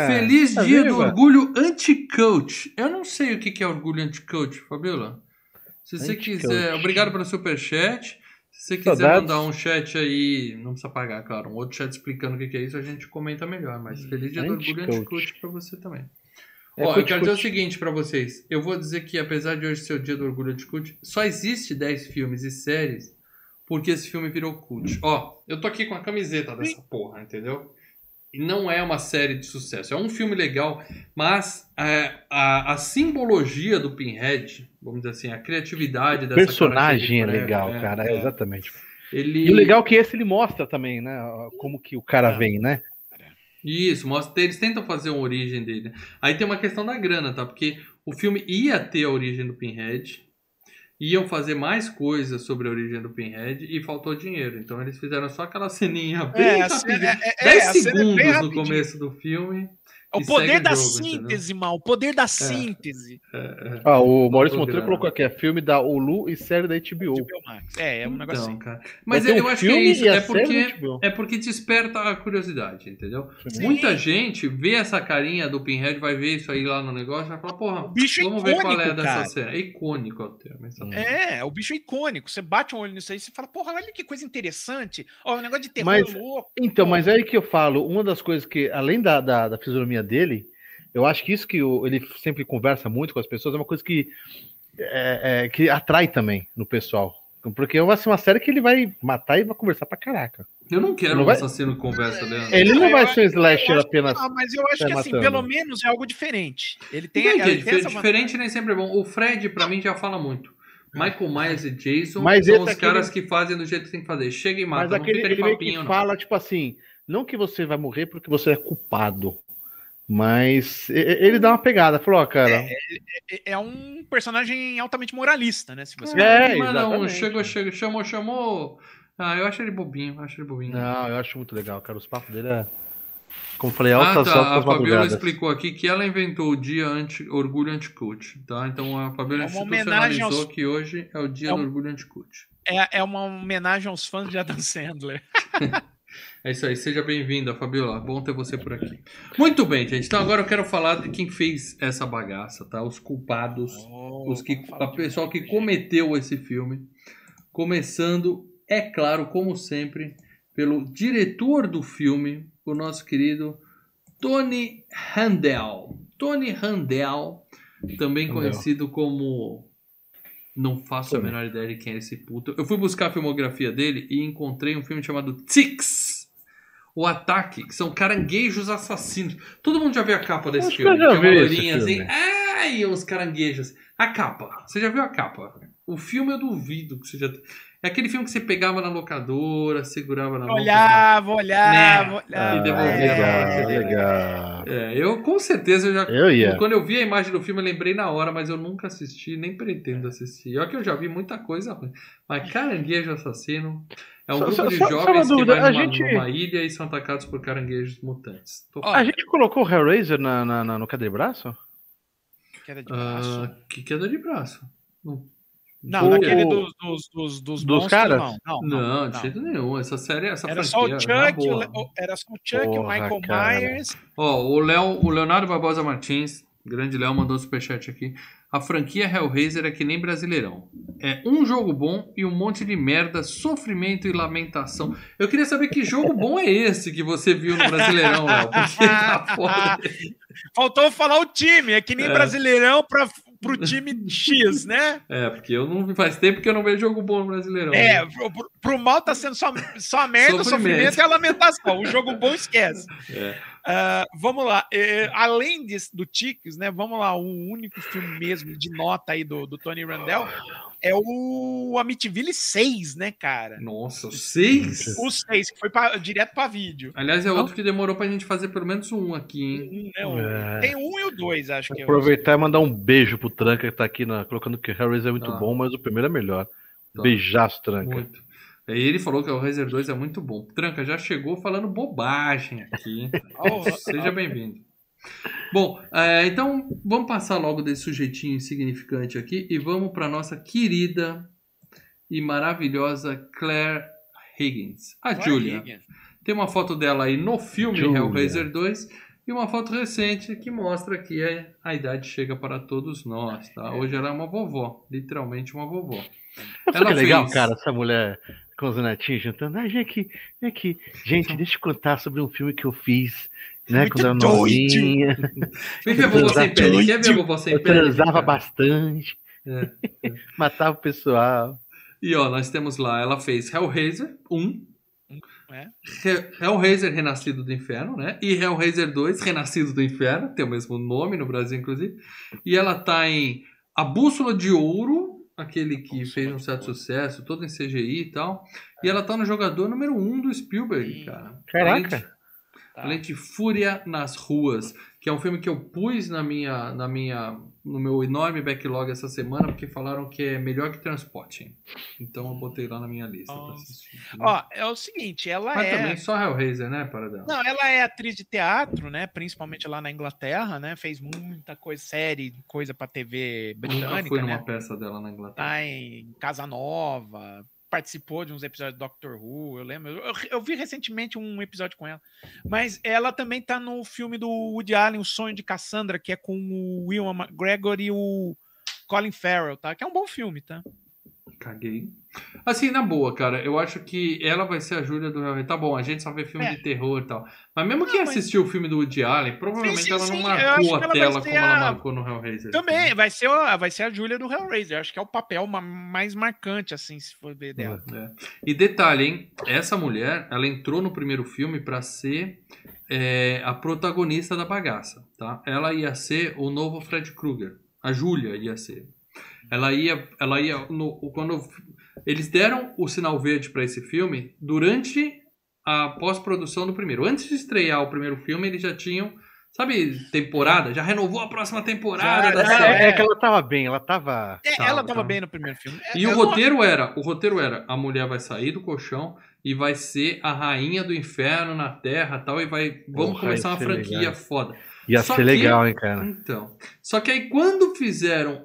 Feliz dia do orgulho anti-coach. Eu não sei o que é orgulho anti-coach, Fabíola. Se você quiser, obrigado pelo superchat. Se você quiser mandar um chat aí, não precisa pagar, claro, um outro chat explicando o que é isso, a gente comenta melhor, mas feliz dia do orgulho anti-coach pra você também. Eu quero dizer o seguinte pra vocês, eu vou dizer que apesar de hoje ser o dia do orgulho anti-coach, só existe 10 filmes e séries porque esse filme virou cult. Eu tô aqui com a camiseta dessa porra, entendeu? E não é uma série de sucesso, é um filme legal, mas a simbologia do Pinhead, vamos dizer assim, a criatividade dessa personagem é legal, cara, exatamente. E o legal é que ele mostra também, né, como que o cara vem, né? Isso, mostra, eles tentam fazer uma origem dele. Aí tem uma questão da grana, tá? Porque o filme ia ter a origem do Pinhead, iam fazer mais coisas sobre a origem do Pinhead e faltou dinheiro. Então eles fizeram só aquela ceninha bem rapidinha. 10 segundos no começo do filme. O poder da síntese, mal. O poder da síntese. O Maurício Monteiro colocou aqui. É filme da Hulu e série da HBO. É um negócio assim. Cara. Mas eu acho que é isso. É porque desperta a curiosidade, entendeu? Sim. Muita gente vê essa carinha do Pinhead, vai ver isso aí lá no negócio e vai falar, porra, vamos ver qual é dessa série. É icônico o termo. O bicho é icônico. Você bate um olho nisso aí e você fala, porra, olha que coisa interessante. O negócio de terror louco. Então, mas é aí que eu falo. Uma das coisas que, além da fisionomia dele, Eu acho que isso que ele sempre conversa muito com as pessoas é uma coisa que atrai também no pessoal. Porque vai ser uma série que ele vai matar e vai conversar pra caraca. Eu não quero um assassino conversa, Leandro. Ele não vai ser um slasher apenas. Não, mas eu acho que assim, pelo menos é algo diferente. Ele tem diferente nem sempre é bom. O Fred, pra mim, já fala muito. Michael Myers e Jason são os caras que fazem do jeito que tem que fazer. Chega e mata. Mas aquele que fala, tipo assim, não que você vai morrer porque você é culpado. Mas ele dá uma pegada, falou, ó, cara... É um personagem altamente moralista, né? Se você chamou... Ah, eu acho ele bobinho, Não, eu acho muito legal, cara, os papos dele é... Como eu falei, a Fabiola explicou aqui que ela inventou o dia Orgulho Anti-Cult, tá? Então a Fabiola institucionalizou que hoje é o dia do Orgulho Anti-Cult. É uma homenagem aos fãs de Adam Sandler. É isso aí, seja bem-vinda, Fabiola. Bom ter você por aqui. Muito bem, gente. Então agora eu quero falar de quem fez essa bagaça, tá? Os culpados, o pessoal que cometeu esse filme. Começando, é claro, como sempre, pelo diretor do filme, o nosso querido Tony Randel. Tony Randel, também conhecido como... Não faço a menor ideia de quem é esse puto. Eu fui buscar a filmografia dele e encontrei um filme chamado Tix, O Ataque, que são caranguejos assassinos. Todo mundo já viu a capa desse filme? Que é uma loirinha assim. Ai, os caranguejos. A capa. Você já viu a capa? O filme eu duvido que você já... É aquele filme que você pegava na locadora, segurava na mão. Olhava. E devolvia. Legal. Eu com certeza quando eu vi a imagem do filme, eu lembrei na hora, mas eu nunca assisti, nem pretendo assistir. Olha que eu já vi muita coisa. Mas caranguejo assassino é um grupo de jovens que vai numa ilha e são atacados por caranguejos mutantes. A gente colocou o Hellraiser no queda de braço? Queda de braço? Que queda de braço? Não, naquele dos monstros, caras? Não, de jeito nenhum. Essa série, era só o Chuck, o Michael Myers. O Leonardo Barbosa Martins, grande Léo, mandou um superchat aqui. A franquia Hellraiser é que nem Brasileirão. É um jogo bom e um monte de merda, sofrimento e lamentação. Eu queria saber que jogo bom é esse que você viu no Brasileirão, Léo. Porque tá foda. Faltou falar o time, é que nem Brasileirão pro time X, né? Porque eu não... Faz tempo que eu não vejo jogo bom no Brasileirão. Né? Pro mal tá sendo só merda, sofrimento e a lamentação. O jogo bom esquece. Vamos lá. Além do Tix, né? Vamos lá, o único filme mesmo de nota aí do Tony Randel é o Amityville 6, né, cara? Nossa, o 6? O 6, que foi direto pra vídeo. Aliás, é outro que demorou pra gente fazer pelo menos um aqui, hein? Tem um e o 2, acho que é. Aproveitar e mandar um beijo pro Tranca, que tá aqui, colocando que o Hellraiser é muito bom, mas o primeiro é melhor. Tá. Beijaço, Tranca. Muito. E ele falou que o Hellraiser 2 é muito bom. Tranca, já chegou falando bobagem aqui. Seja bem-vindo. Bom, então vamos passar logo desse sujeitinho insignificante aqui e vamos para nossa querida e maravilhosa Claire Higgins. A Julia. Tem uma foto dela aí no filme Hellraiser 2 e uma foto recente que mostra que a idade chega para todos nós, tá? Hoje ela é uma vovó, literalmente uma vovó. Ela fez... legal, cara, essa mulher com os netinhos jantando. Vem aqui. Gente, deixa eu contar sobre um filme que eu fiz. Né, quando era novinha. Vem ver a vovó sem pele. Quer ver a vovó sem pele? Eu transava bastante. Matava o pessoal. E nós temos lá, ela fez Hellraiser 1. Hellraiser Renascido do Inferno, né? E Hellraiser 2, Renascido do Inferno. Tem o mesmo nome no Brasil, inclusive. E ela tá em A Bússola de Ouro, aquele que fez um certo sucesso, todo em CGI e tal. E ela tá no jogador número 1 do Spielberg, cara. Caraca! Além de Fúria nas Ruas, que é um filme que eu pus no meu enorme backlog essa semana, porque falaram que é melhor que Transporting. Então eu botei lá na minha lista pra assistir. Né? É o seguinte, ela também só Hellraiser, né, Paradão? Não, ela é atriz de teatro, né, principalmente lá na Inglaterra, né, fez muita coisa, série, coisa pra TV britânica, né? Eu fui numa peça dela na Inglaterra. Tá em Casa Nova... Participou de uns episódios do Doctor Who, eu lembro. Eu vi recentemente um episódio com ela. Mas ela também tá no filme do Woody Allen, O Sonho de Cassandra, que é com o Ewan McGregor e o Colin Farrell, tá? Que é um bom filme, tá? caguei. Assim, na boa, cara, eu acho que ela vai ser a Júlia do Hellraiser. Tá bom, a gente só vê filme de terror e tal. Mas mesmo não, quem assistiu o filme do Woody Allen, provavelmente ela não marcou a tela como ela marcou no Hellraiser. Também, assim. vai ser a Júlia do Hellraiser. Eu acho que é o papel mais marcante, assim, se for ver dela. E detalhe, hein? Essa mulher, ela entrou no primeiro filme pra ser a protagonista da bagaça, tá? Ela ia ser o novo Freddy Krueger. A Júlia ia ser. Ela ia quando eles deram o sinal verde para esse filme durante a pós-produção do primeiro. Antes de estrear o primeiro filme, eles já tinham, sabe, temporada, já renovou a próxima temporada da série. É que ela tava bem, ela tava bem no primeiro filme. E o roteiro era, a mulher vai sair do colchão e vai ser a rainha do inferno na Terra, tal, e vamos começar uma franquia legal. Foda. Ia ser legal, hein, cara? Então. Só que aí, quando fizeram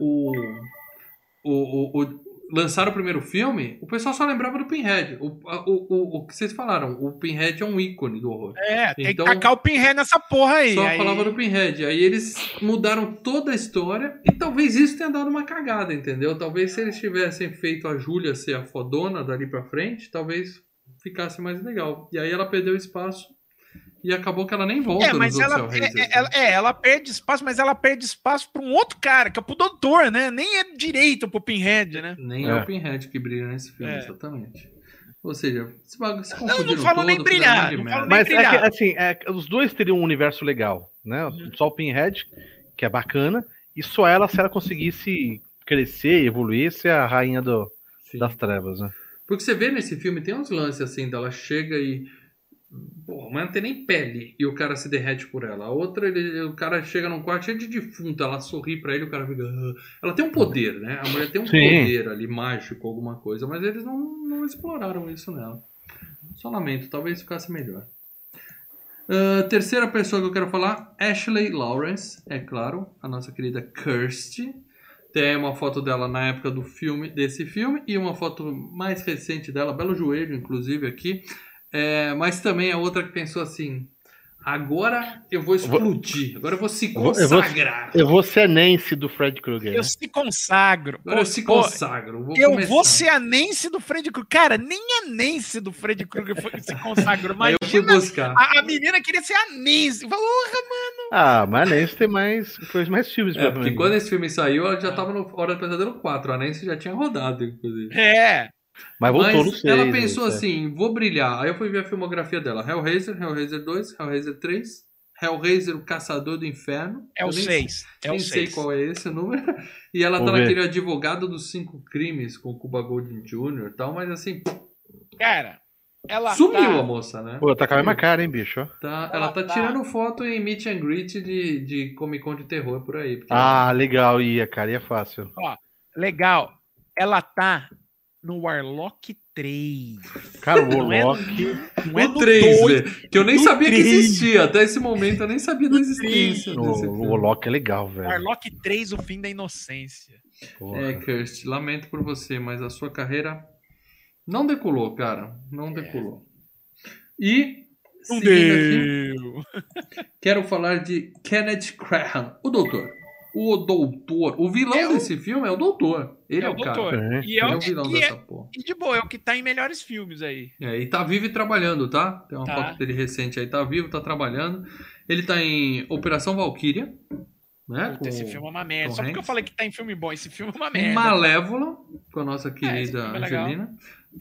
lançaram o primeiro filme, o pessoal só lembrava do Pinhead. O que vocês falaram, o Pinhead é um ícone do horror. Tem que tacar o Pinhead nessa porra aí. Só falava do Pinhead. Aí eles mudaram toda a história e talvez isso tenha dado uma cagada, entendeu? Talvez se eles tivessem feito a Júlia ser a fodona dali pra frente, talvez ficasse mais legal. E aí ela perdeu espaço. E acabou que ela nem volta. Mas ela perde espaço, mas ela perde espaço para um outro cara, que é pro doutor, né? Nem é direito pro Pinhead, né? Nem é o Pinhead que brilha nesse filme, exatamente. Ou seja, se confundiram. Não falo nem brilhar. Mas brilhar. Os dois teriam um universo legal, né? Só o Pinhead, que é bacana, e só ela, se ela conseguisse crescer, evoluir, ser a rainha das trevas, né? Porque você vê nesse filme, tem uns lances assim, dela chega e... Porra, mas não tem nem pele e o cara se derrete por ela. A outra, o cara chega num quarto cheio de defunta, ela sorri pra ele, o cara fica... Ela tem um poder, né? A mulher tem um poder ali, mágico, alguma coisa, mas eles não exploraram isso nela. Só lamento, talvez ficasse melhor. Terceira pessoa que eu quero falar, Ashley Lawrence, é claro, a nossa querida Kirsty. Tem uma foto dela na época desse filme e uma foto mais recente dela, belo joelho, inclusive, aqui. Mas também é outra que pensou assim, agora eu vou explodir, agora eu vou se consagrar. Eu vou ser a Nancy do Fred Krueger. Eu se consagro. Agora eu se consagro. Eu vou ser a Nancy do Fred Krueger. Cara, nem a Nancy do Fred Krueger foi que se consagrou. Imagina, eu fui buscar. A menina queria ser a Nancy. Porra, mano. Ah, mas a Nancy fez mais filmes. Porque quando esse filme saiu, ela já tava no Hora do Pesadelo 4. A Nancy já tinha rodado, inclusive. Mas ela pensou assim, vou brilhar. Aí eu fui ver a filmografia dela. Hellraiser, Hellraiser 2, Hellraiser 3, Hellraiser, o Caçador do Inferno. É o 6. Nem sei qual é esse número. E ela tá naquele Advogado dos 5 Crimes com o Cuba Gooding Jr. e tal, mas assim... Cara, ela sumiu a moça, né? Pô, tá com a mesma cara, hein, bicho? Tá, ela tá tirando foto em meet and greet de Comic Con de terror por aí. Legal, ia, cara, ia fácil. Ó, legal. Ela tá... no Warlock 3. Cara, o Warlock... No 3, velho. Que eu nem sabia que existia. Até esse momento eu nem sabia da existência. O Warlock é legal, velho. Warlock 3, o fim da inocência. Porra. Kirst, lamento por você, mas a sua carreira não decolou, cara. Não decolou. E... não deu. Aqui, quero falar de Kenneth Crahan, o doutor. O doutor. O vilão desse filme é o doutor. Ele é o doutor. Cara. E ele é o vilão dessa porra. E de boa, é o que tá em melhores filmes aí. E tá vivo e trabalhando, tá? Tem uma foto dele recente aí. Tá vivo, tá trabalhando. Ele tá em Operação Valkyria. Né? Esse filme é uma merda. Só porque eu falei que tá em filme bom. Esse filme é uma merda. Malévola, com a nossa querida Angelina.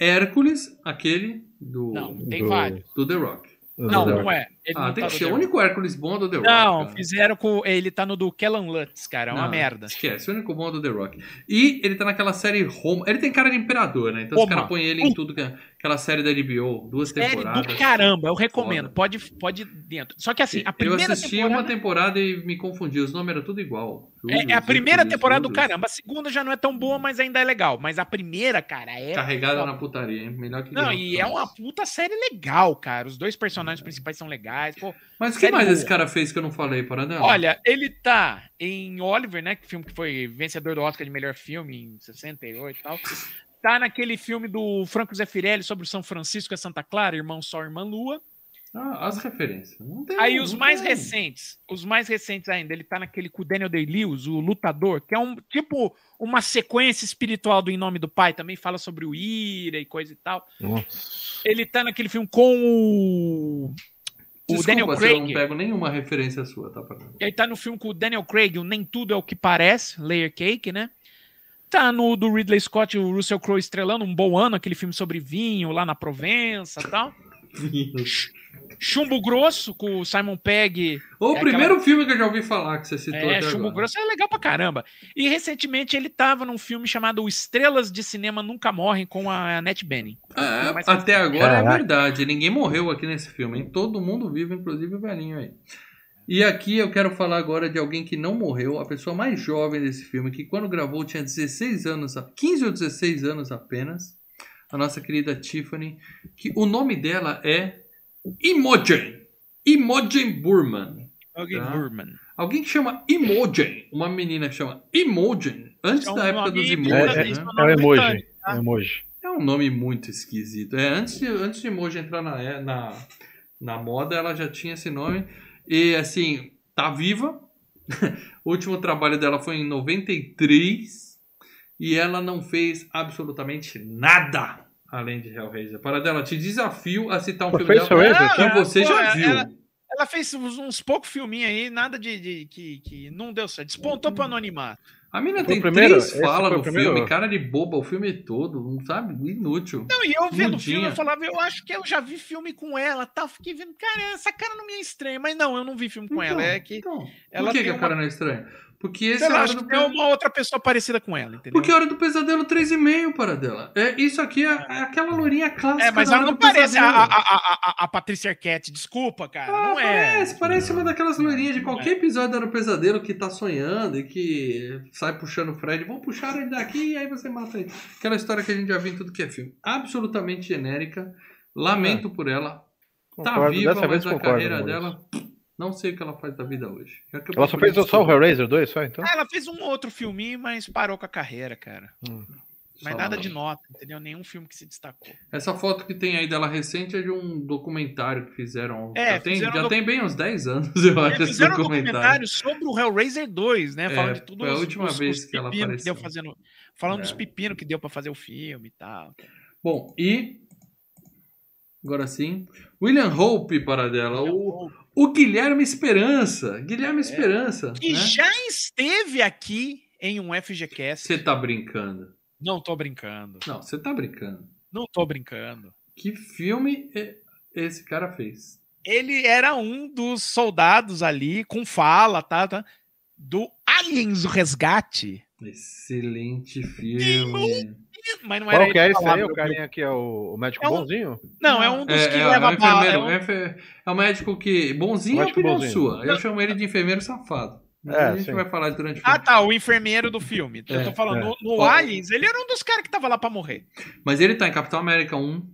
Hércules, aquele do... Não, tem vários. Do The Rock. Não é. Não tem que ser o único Hércules bom do The Rock. Não, cara. Fizeram com... Ele tá no do Kellan Lutz, cara. É uma merda. Esquece, o único bom do The Rock. E ele tá naquela série Roma. Ele tem cara de imperador, né? Então os caras põem ele em tudo. Aquela série da HBO, 2 temporadas. Do caramba, eu recomendo. Pode ir dentro. Só que assim, a primeira temporada... Eu assisti uma temporada e me confundi. Os nomes eram tudo igual. A primeira temporada do caramba. A segunda já não é tão boa, mas ainda é legal. Mas a primeira, cara, é... Carregada na putaria, hein? Melhor que... Não, e é uma puta série legal, cara. Os dois personagens principais são legais. Pô, mas o que mais esse cara fez que eu não falei, Paradela? Olha, ele tá em Oliver, né? Que filme que foi vencedor do Oscar de melhor filme em 68 e tal. Tá naquele filme do Franco Zeffirelli sobre o São Francisco e Santa Clara, Irmão Sol, Irmã Lua. As referências. Não tem, aí os mais recentes. Os mais recentes ainda. Ele tá naquele com o Daniel Day-Lewis, o Lutador, que é um tipo uma sequência espiritual do Em Nome do Pai. Também fala sobre o Ira e coisa e tal. Nossa. Ele tá naquele filme com o... Desculpa, Daniel Craig. Eu não pego nenhuma referência sua, tá? Ele tá no filme com o Daniel Craig, o Nem Tudo é o que Parece, Layer Cake, né? Tá no do Ridley Scott e o Russell Crowe estrelando, Um Bom Ano, aquele filme sobre vinho lá na Provença e tal. Chumbo Grosso, com o Simon Pegg. O primeiro filme que eu já ouvi falar que você citou até agora. Chumbo Grosso é legal pra caramba. E recentemente ele tava num filme chamado Estrelas de Cinema Nunca Morrem, com a Annette Bening. Até agora é verdade. Ninguém morreu aqui nesse filme, hein? Todo mundo vive, inclusive o velhinho aí. E aqui eu quero falar agora de alguém que não morreu, a pessoa mais jovem desse filme, que quando gravou tinha 16 anos, 15 ou 16 anos apenas. A nossa querida Tiffany, que o nome dela é Imogen Boorman. Tá? Boorman. Alguém que chama Imogen, uma menina que chama Imogen, antes da época dos emojis. É um emoji. É um nome muito esquisito. Antes de emoji entrar na moda, ela já tinha esse nome. E assim, tá viva. O último trabalho dela foi em 93. E ela não fez absolutamente nada além de Hellraiser. Paradela, te desafio a citar um filme dela que você já viu. Ela fez uns poucos filminhos aí, nada que não deu certo. Despontou pro anonimato. A mina tem três falas no filme, cara de boba o filme todo, não sabe? Inútil. Não, e eu vendo o filme, eu falava, eu acho que eu já vi filme com ela, tá? Fiquei vendo, cara, essa cara não me é estranha. Mas não, eu não vi filme com ela. É que ela por que a cara não é estranha? Porque esse é acho que tem uma outra pessoa parecida com ela, entendeu? Porque a Hora do Pesadelo 3,5, para dela. Isso aqui é aquela lourinha clássica. Mas ela não parece a Patrícia Arquette, desculpa, cara. Não parece, parece uma daquelas lourinhas de qualquer episódio da Hora do Pesadelo que tá sonhando e que sai puxando o Fred. Vamos puxar ele daqui e aí você mata ele. Aquela história que a gente já viu em tudo que é filme. Absolutamente genérica. Lamento por ela. Concordo, tá viva, mas a carreira dela... Não sei o que ela faz da vida hoje. Ela só fez só o Hellraiser 2, só então? Ela fez um outro filminho, mas parou com a carreira, cara. Mas nada de nota, entendeu? Nenhum filme que se destacou. Essa foto que tem aí dela recente é de um documentário que fizeram... tem bem uns 10 anos, eu acho, esse documentário. Fizeram um documentário sobre o Hellraiser 2, né? Falando de tudo. Foi a última vez que ela apareceu. Falando dos pepinos que deu pra fazer o filme e tal. Bom, e... Agora sim. William Hope, para dela. O Guilherme Esperança. Guilherme Esperança. Que já esteve aqui em um FGCast. Você tá brincando? Não tô brincando. Não, você tá brincando. Não tô brincando. Que filme esse cara fez? Ele era um dos soldados ali, com fala, tá? Do Aliens, o Resgate. Excelente filme. Mas não era. Qual que é esse aí? O carinha aqui é o médico bonzinho? Não, é um dos que leva a bala. É um médico que... Bonzinho é a opinião sua. Eu chamo ele de enfermeiro safado. A gente vai falar durante o filme. Tá, o enfermeiro do filme. Eu tô falando, no Aliens, ele era um dos caras que tava lá pra morrer. Mas ele tá em Capitão América 1.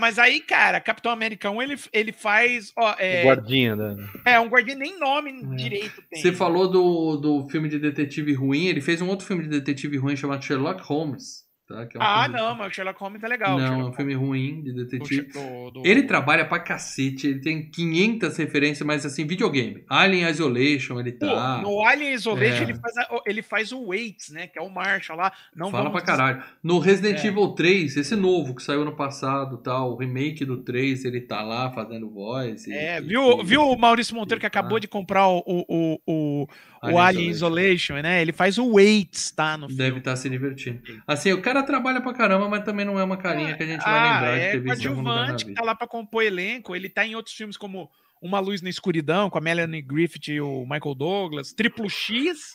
Mas aí, cara, Capitão América 1, ele faz... guardinha, né? Um guardinha nem nome direito tem. Você falou do filme de detetive ruim, ele fez um outro filme de detetive ruim chamado Sherlock Holmes. Tá, que é um filme... não, mas o Sherlock Holmes é legal. Não, é um filme ruim de detetive. Ele trabalha pra cacete, ele tem 500 referências, mas assim, videogame. Alien Isolation, ele tá... No Alien Isolation ele faz o Waits, né? Que é o Marshall lá. Não fala pra caralho. No Resident Evil 3, esse novo que saiu no passado, tá, o remake do 3, ele tá lá fazendo voz. Viu o Maurício Monteiro que acabou de comprar o Alien Isolation, né? Ele faz o Waits, tá? No filme. Deve estar se divertindo. Assim, o cara trabalha pra caramba, mas também não é uma carinha que a gente vai lembrar de ter visto em algum lugar na vida. Que tá lá pra compor elenco, ele tá em outros filmes como Uma Luz na Escuridão, com a Melanie Griffith e o Michael Douglas, Triplo X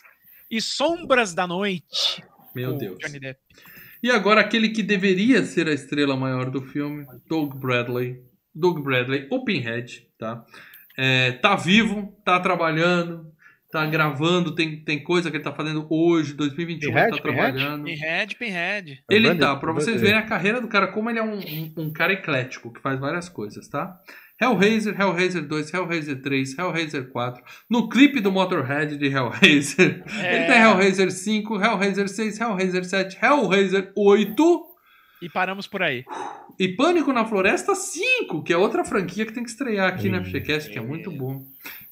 e Sombras da Noite. Meu Deus. Johnny Depp. E agora aquele que deveria ser a estrela maior do filme, Doug Bradley, o Pinhead, tá? Tá vivo, tá trabalhando, tá gravando, tem coisa que ele tá fazendo hoje, 2021, Pinhead, tá trabalhando. Pinhead. Ele tá, pra vocês verem a carreira do cara, como ele é um cara eclético, que faz várias coisas, tá? Hellraiser, Hellraiser 2, Hellraiser 3, Hellraiser 4. No clipe do Motorhead de Hellraiser, ele tem Hellraiser 5, Hellraiser 6, Hellraiser 7, Hellraiser 8. E paramos por aí. E Pânico na Floresta 5, que é outra franquia que tem que estrear aqui na FGCast, que é muito bom.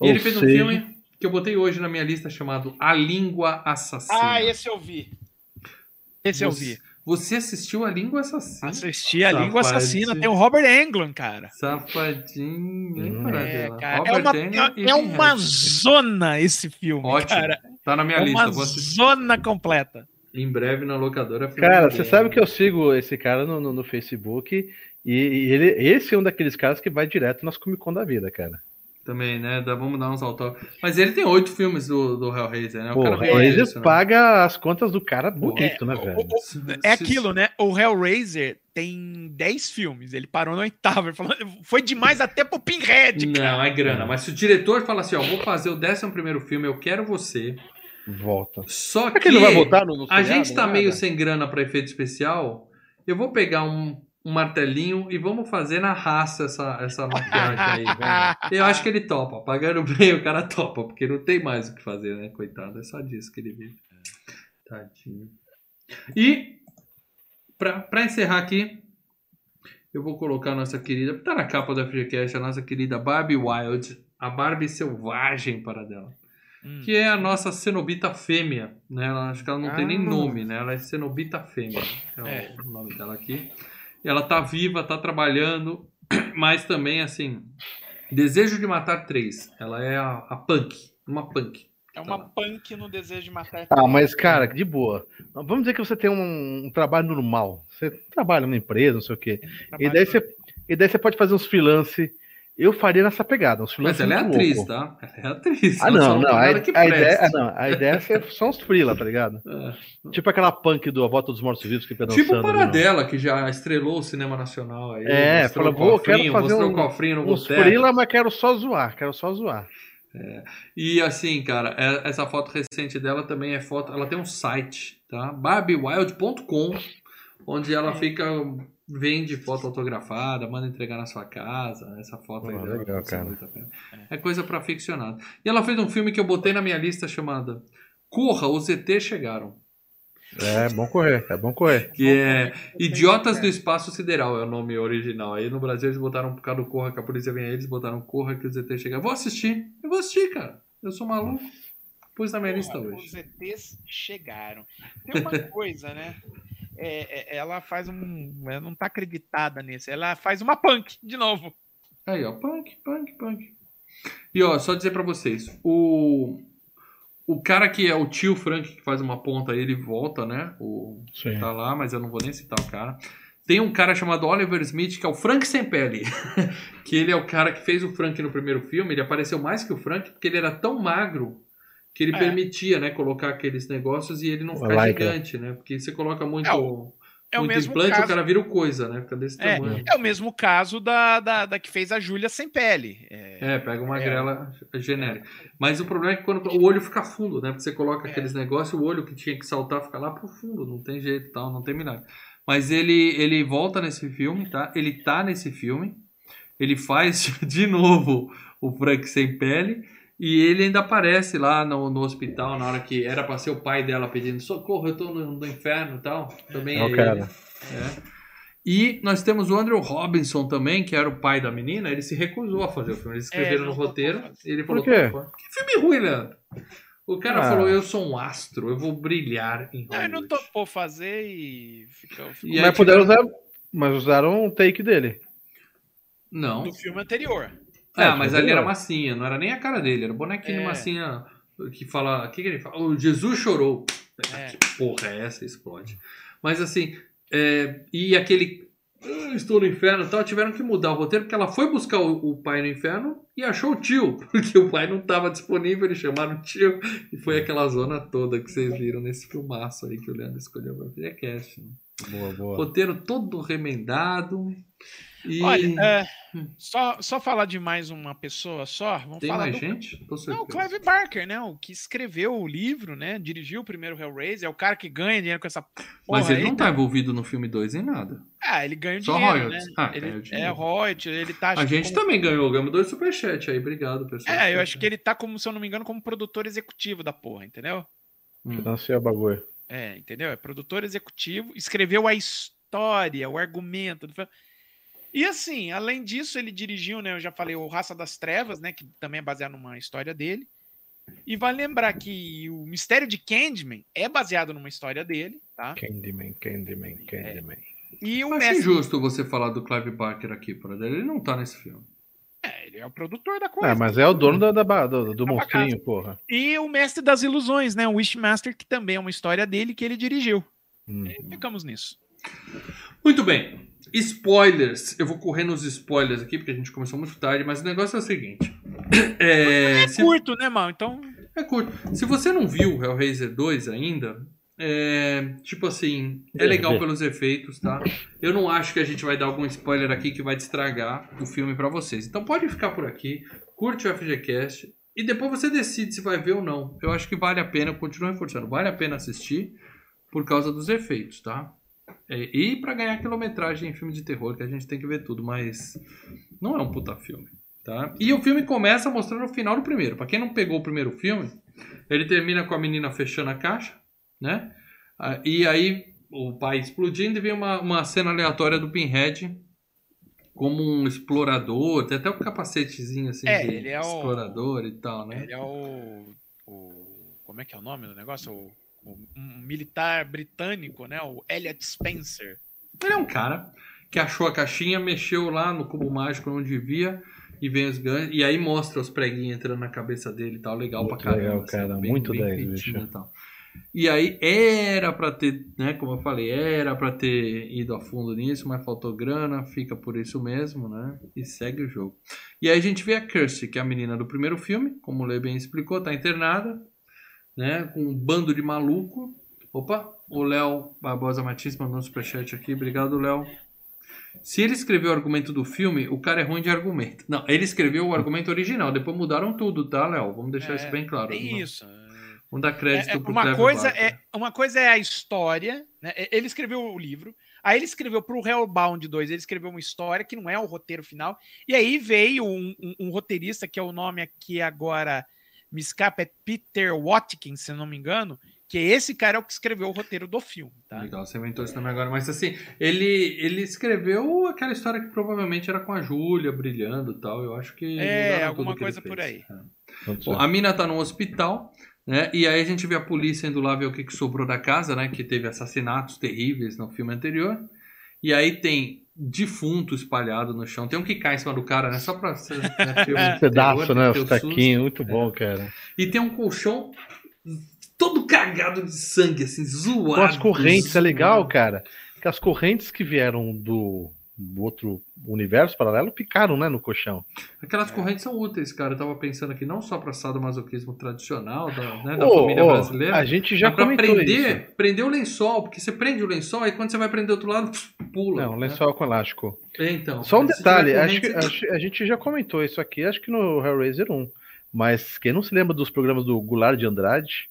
E ele fez um filme que eu botei hoje na minha lista chamado A Língua Assassina. Ah, esse eu vi. Você assistiu A Língua Assassina? Assisti A Língua Assassina. Tem o Robert Englund, cara. Safadinho, hein, cara, é uma zona esse filme, ótimo, cara. Tá na minha lista. Uma zona completa. Em breve na locadora. Cara, você sabe que eu sigo esse cara no Facebook e ele, esse é um daqueles caras que vai direto nas Comic Con da vida, cara. Também, né? Vamos dar uns autógrafos. Mas ele tem 8 filmes do Hellraiser, né? O Hellraiser paga as contas do cara bonito, né, velho? É aquilo, né? O Hellraiser tem 10 filmes. Ele parou no 8º. Foi demais até pro Pinhead, cara. Não, é grana. Mas se o diretor fala assim, ó, vou fazer o 11º filme, eu quero você... Volta. Só que ele vai voltar no a gente tá meio sem grana pra efeito especial. Eu vou pegar um martelinho e vamos fazer na raça essa maquiagem aí, velho. Eu acho que ele topa. Pagando bem, o cara topa, porque não tem mais o que fazer, né? Coitado, é só disso que ele vive. Tadinho. E pra encerrar aqui, eu vou colocar a nossa querida, tá na capa da FGCast, a nossa querida Barbie Wild, a Barbie selvagem para dela. Que é a nossa Cenobita fêmea, né? Ela, acho que ela não tem nem nome, né? Ela é Cenobita fêmea, é o nome dela aqui. Ela tá viva, tá trabalhando, mas também, assim, Desejo de Matar 3. Ela é a punk, uma punk. É uma punk no Desejo de Matar 3. Ah, mas, cara, de boa. Vamos dizer que você tem um trabalho normal. Você trabalha numa empresa, não sei o quê. E daí você pode fazer uns freelance. Eu faria nessa pegada. Mas ela é atriz, louco. Tá? Ela é atriz. Ah, não. A ideia é só uns frila, tá ligado? Tipo aquela punk do A Volta dos Mortos-Vivos que pedalou. Tipo o Paradela, que já estrelou o cinema nacional aí. É, falou, pô, quero fazer um cofrinho no boteco. Uns frila, mas quero só zoar. É. E assim, cara, essa foto recente dela também é foto... Ela tem um site, tá? barbiewild.com, onde ela fica... Vende foto autografada, manda entregar na sua casa. Essa foto aí dela, legal, cara. É coisa pra aficionado. E ela fez um filme que eu botei na minha lista chamada Corra, os ET Chegaram. É bom correr. Que é Idiotas do Espaço Sideral, é o nome original. Aí no Brasil eles botaram por causa do Corra, que a polícia vem aí, eles botaram Corra, que os ET Chegaram. Eu vou assistir, cara. Eu sou maluco. Pus na minha lista hoje. Os ETs chegaram. Tem uma coisa, né? Ela faz ela não tá acreditada nisso. Ela faz uma punk, de novo. Aí, ó. Punk. E, ó, só dizer pra vocês. O cara que é o tio Frank, que faz uma ponta aí, ele volta, né? Sim. Tá lá, mas eu não vou nem citar o cara. Tem um cara chamado Oliver Smith, que é o Frank Sem Pele. Que ele é o cara que fez o Frank no primeiro filme. Ele apareceu mais que o Frank, porque ele era tão magro que ele permitia, né, colocar aqueles negócios e ele não ficar gigante, né? Porque você coloca muito, muito implante, o cara vira coisa, né? Fica desse tamanho. É o mesmo caso da que fez a Júlia Sem Pele. Pega uma grela genérica. Mas o problema é que quando o olho fica fundo, né? Porque você coloca aqueles negócios, o olho que tinha que saltar fica lá pro fundo, não tem jeito, tal, não tem milagre. Mas ele volta nesse filme, tá? Ele tá nesse filme, ele faz de novo o Frank Sem Pele. E ele ainda aparece lá no hospital, na hora que era pra ser o pai dela pedindo socorro, eu tô no inferno e tal. Também é ele. E nós temos o Andrew Robinson também, que era o pai da menina. Ele se recusou a fazer o filme. Eles escreveram no roteiro. E ele falou, por quê? Que filme ruim, Leandro? O cara falou, eu sou um astro, eu vou brilhar em Hollywood. Não topou fazer e... Ficou. Mas puderam usar, mas usaram um take dele. Não. Do filme anterior. Mas ali era massinha, não era nem a cara dele, era o bonequinho massinha que fala. O que ele fala? O Jesus chorou. Que porra é essa? Explode. Mas assim, e aquele. Estou no inferno e tal, tiveram que mudar o roteiro, porque ela foi buscar o pai no inferno e achou o tio, porque o pai não estava disponível, eles chamaram o tio, e foi aquela zona toda que vocês viram nesse filmaço aí que o Leandro escolheu pra FGCast. Boa. Roteiro todo remendado. E... Olha, só falar de mais uma pessoa só. Vamos falar mais gente? Não, o Clive Barker, né? O que escreveu o livro, né? Dirigiu o primeiro Hellraiser, é o cara que ganha dinheiro com essa porra. Mas ele não tá envolvido no filme 2 em nada. Ele ganha só dinheiro. Só royalties. Né? Ele dinheiro. É royalties, ele tá. A gente também ganhou 2 superchat aí. Obrigado, pessoal. Eu acho que ele tá, como, se eu não me engano, como produtor executivo da porra, entendeu? Financia o bagulho. É, entendeu? É produtor executivo, escreveu a história, o argumento do filme. E assim, além disso, ele dirigiu, né, eu já falei, o Raça das Trevas, né, que também é baseado numa história dele. E vai lembrar que o Mistério de Candyman é baseado numa história dele, tá? Candyman. E o Mestre... injusto você falar do Clive Barker aqui, para ele não tá nesse filme. É, ele é o produtor da coisa. É, mas é o dono do monstrinho, porra. E o Mestre das Ilusões, né? O Wishmaster, que também é uma história dele que ele dirigiu. E ficamos nisso. Muito bem. Spoilers. Eu vou correr nos spoilers aqui, porque a gente começou muito tarde, mas o negócio é o seguinte. Curto, né, Mal? Então... é curto. Se você não viu Hellraiser 2 ainda... tipo assim, é legal pelos efeitos, tá? Eu não acho que a gente vai dar algum spoiler aqui que vai estragar o filme pra vocês. Então pode ficar por aqui, curte o FGCast e depois você decide se vai ver ou não. Eu acho que vale a pena, continuo reforçando, vale a pena assistir por causa dos efeitos, tá? E pra ganhar quilometragem em filme de terror, que a gente tem que ver tudo, mas não é um puta filme, tá? E o filme começa mostrando o final do primeiro. Pra quem não pegou o primeiro filme, ele termina com a menina fechando a caixa, né? E aí o pai explodindo e vem uma cena aleatória do Pinhead como um explorador, tem até um capacetezinho assim ele é explorador e tal, né? Ele é como é que é o nome do negócio? Um militar britânico, né? O Elliot Spencer. Ele é um cara que achou a caixinha, mexeu lá no cubo mágico onde vivia e vem os ganhos, e aí mostra os preguinhos entrando na cabeça dele e tal, legal muito pra caramba. Legal, cara, assim, muito bem 10, bicho. E tal. E aí era pra ter, né, como eu falei, era pra ter ido a fundo nisso, mas faltou grana, fica por isso mesmo, né, e segue o jogo. E aí a gente vê a Kirsty, que é a menina do primeiro filme, como o Lê bem explicou, tá internada, né, com um bando de maluco. Opa, o Léo Barbosa Matias mandou um superchat aqui, obrigado, Léo. Se ele escreveu o argumento do filme, o cara é ruim de argumento. Não, ele escreveu o argumento original, depois mudaram tudo, tá, Léo? Vamos deixar isso bem claro. Isso, vamos dar crédito pro Clive Barker. Uma coisa é a história, né? Ele escreveu o livro, aí ele escreveu pro Hellbound 2, ele escreveu uma história que não é o roteiro final, e aí veio um roteirista, que é o nome aqui agora, me escapa, é Peter Watkins, se não me engano, que esse cara é o que escreveu o roteiro do filme, tá? Legal, você inventou isso também agora, mas assim, ele escreveu aquela história que provavelmente era com a Júlia brilhando e tal, eu acho que... alguma coisa por aí. Bom, a mina tá no hospital... né? E aí a gente vê a polícia indo lá ver o que sobrou da casa, né? Que teve assassinatos terríveis no filme anterior. E aí tem defunto espalhado no chão. Tem um que cai em cima do cara, né? Só pra ser... um pedaço, terror, né? Os taquinhos, muito bom, cara. E tem um colchão todo cagado de sangue, assim, zoado. Com as correntes, zoado. É legal, cara. Que as correntes que vieram do outro universo paralelo picaram, né, no colchão. Aquelas correntes são úteis, cara. Eu tava pensando aqui não só para sadomasoquismo tradicional da família brasileira. A gente já comentou isso. Pra prender o lençol, porque você prende o lençol e quando você vai prender o outro lado, pula. Não, o lençol é com elástico. Então, só um detalhe, acho que a gente já comentou isso aqui, acho que no Hellraiser 1, mas quem não se lembra dos programas do Goulart de Andrade,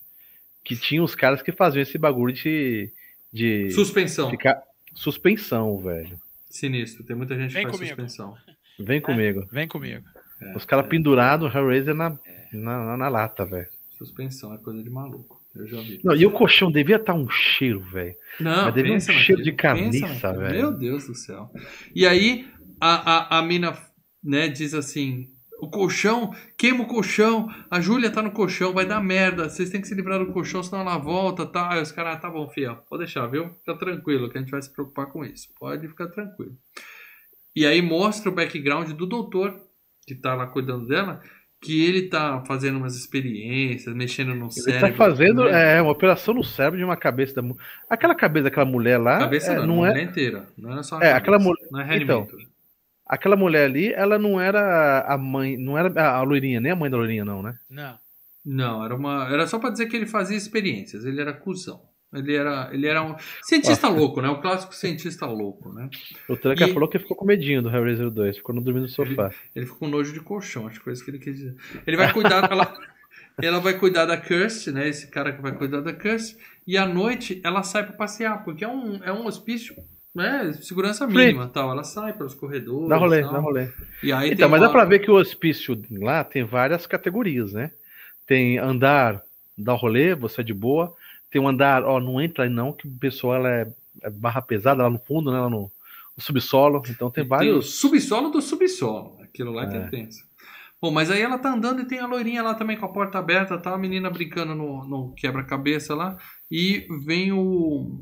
que tinha os caras que faziam esse bagulho de suspensão. Suspensão, velho. Sinistro, tem muita gente que faz suspensão. Vem comigo. Os caras pendurados, o Hellraiser na lata, velho. Suspensão é coisa de maluco. Eu já vi. Não, e o colchão devia estar um cheiro, velho. Não, mas devia um cheiro de carniça, velho. Meu Deus do céu. E aí, a mina, né, diz assim: o colchão, queima o colchão, a Júlia tá no colchão, vai dar merda, vocês têm que se livrar do colchão, senão ela volta, tá? Aí os caras, tá bom, fia, pode deixar, viu? Fica tranquilo, que a gente vai se preocupar com isso, pode ficar tranquilo. E aí mostra o background do doutor, que tá lá cuidando dela, que ele tá fazendo umas experiências, mexendo no cérebro. Ele tá fazendo uma operação no cérebro de uma cabeça da mulher. Aquela cabeça daquela mulher lá... Cabeça não é... mulher inteira, não era só a cabeça, aquela mulher... não é realimento. Então... Aquela mulher ali, ela não era a mãe, não era a loirinha, nem a mãe da loirinha, não, né? Não, era só pra dizer que ele fazia experiências, ele era cuzão. Ele era um cientista louco, né? O clássico cientista louco, né? O Tranca falou que ficou com medinho do Hellraiser 2, ficou não dormindo no sofá. Ele ficou com nojo de colchão, acho que foi isso que ele quis dizer. Ele vai cuidar dela. Ela vai cuidar da Kirsty, né? Esse cara que vai cuidar da Kirsty. E à noite ela sai pra passear, porque é um hospício. Segurança mínima e tal. Ela sai pelos corredores. Dá rolê. E aí então, mas dá pra ver que o hospício lá tem várias categorias, né? Tem andar, dá rolê, você é de boa. Tem um andar, não entra aí não, que o pessoal ela é barra pesada lá no fundo, né? Lá no o subsolo. Então tem vários. Tem o subsolo do subsolo. Aquilo lá que é tenso. Bom, mas aí ela tá andando e tem a loirinha lá também com a porta aberta, tá? A menina brincando no quebra-cabeça lá. E vem o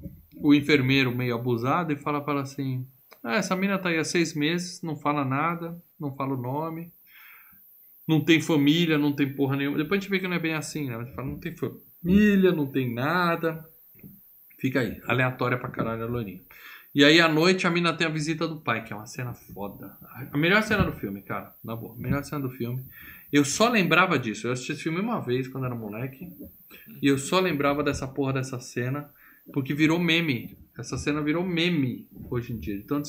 enfermeiro meio abusado e fala pra ela assim: essa menina tá aí há 6 meses, não fala nada, não fala o nome, não tem família, não tem porra nenhuma. Depois a gente vê que não é bem assim, né? A gente fala, não tem família, não tem nada. Fica aí, aleatória pra caralho a loirinha. E aí, à noite, a mina tem a visita do pai, que é uma cena foda. A melhor cena do filme, cara. Na boa, a melhor cena do filme. Eu só lembrava disso. Eu assisti esse filme uma vez, quando era moleque. E eu só lembrava dessa porra dessa cena, porque virou meme. Essa cena virou meme hoje em dia. Então,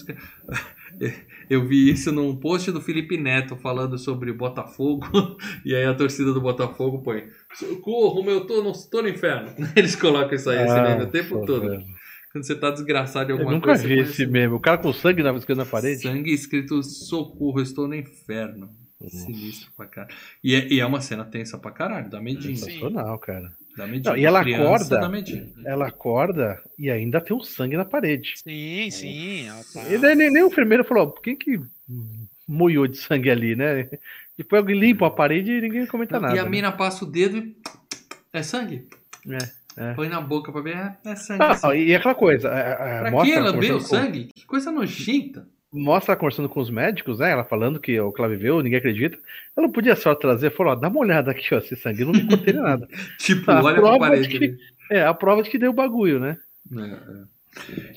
eu vi isso num post do Felipe Neto falando sobre o Botafogo. E aí a torcida do Botafogo põe: socorro, meu, tô no inferno. Eles colocam isso aí, esse meme o tempo todo. Velho. Quando você tá desgraçado de alguma coisa... Eu nunca vi esse mesmo. O cara com sangue na parede. Sangue escrito, socorro, estou no inferno. Nossa. Sinistro pra caralho. E é uma cena tensa pra caralho. Dá medinho. É sensacional, cara. Dá medinho. Não, e ela criança, acorda... Ela acorda e ainda tem o sangue na parede. Sim, sim. Tá. E daí nem o enfermeiro falou, quem que moiou de sangue ali, né? Depois alguém limpa a parede e ninguém comenta nada. E a mina passa o dedo e... É sangue? É. É. Põe na boca pra ver, é sangue. Ah, e aquela coisa. Pra que ela lambeu o sangue? Que coisa nojenta. Mostra ela conversando com os médicos, né? Ela falando que o Clive viu, ninguém acredita. Ela não podia só trazer, falou, ó, dá uma olhada aqui, ó, esse sangue não me contém nada. Tipo, a olha pra parede. A prova de que deu o bagulho, né?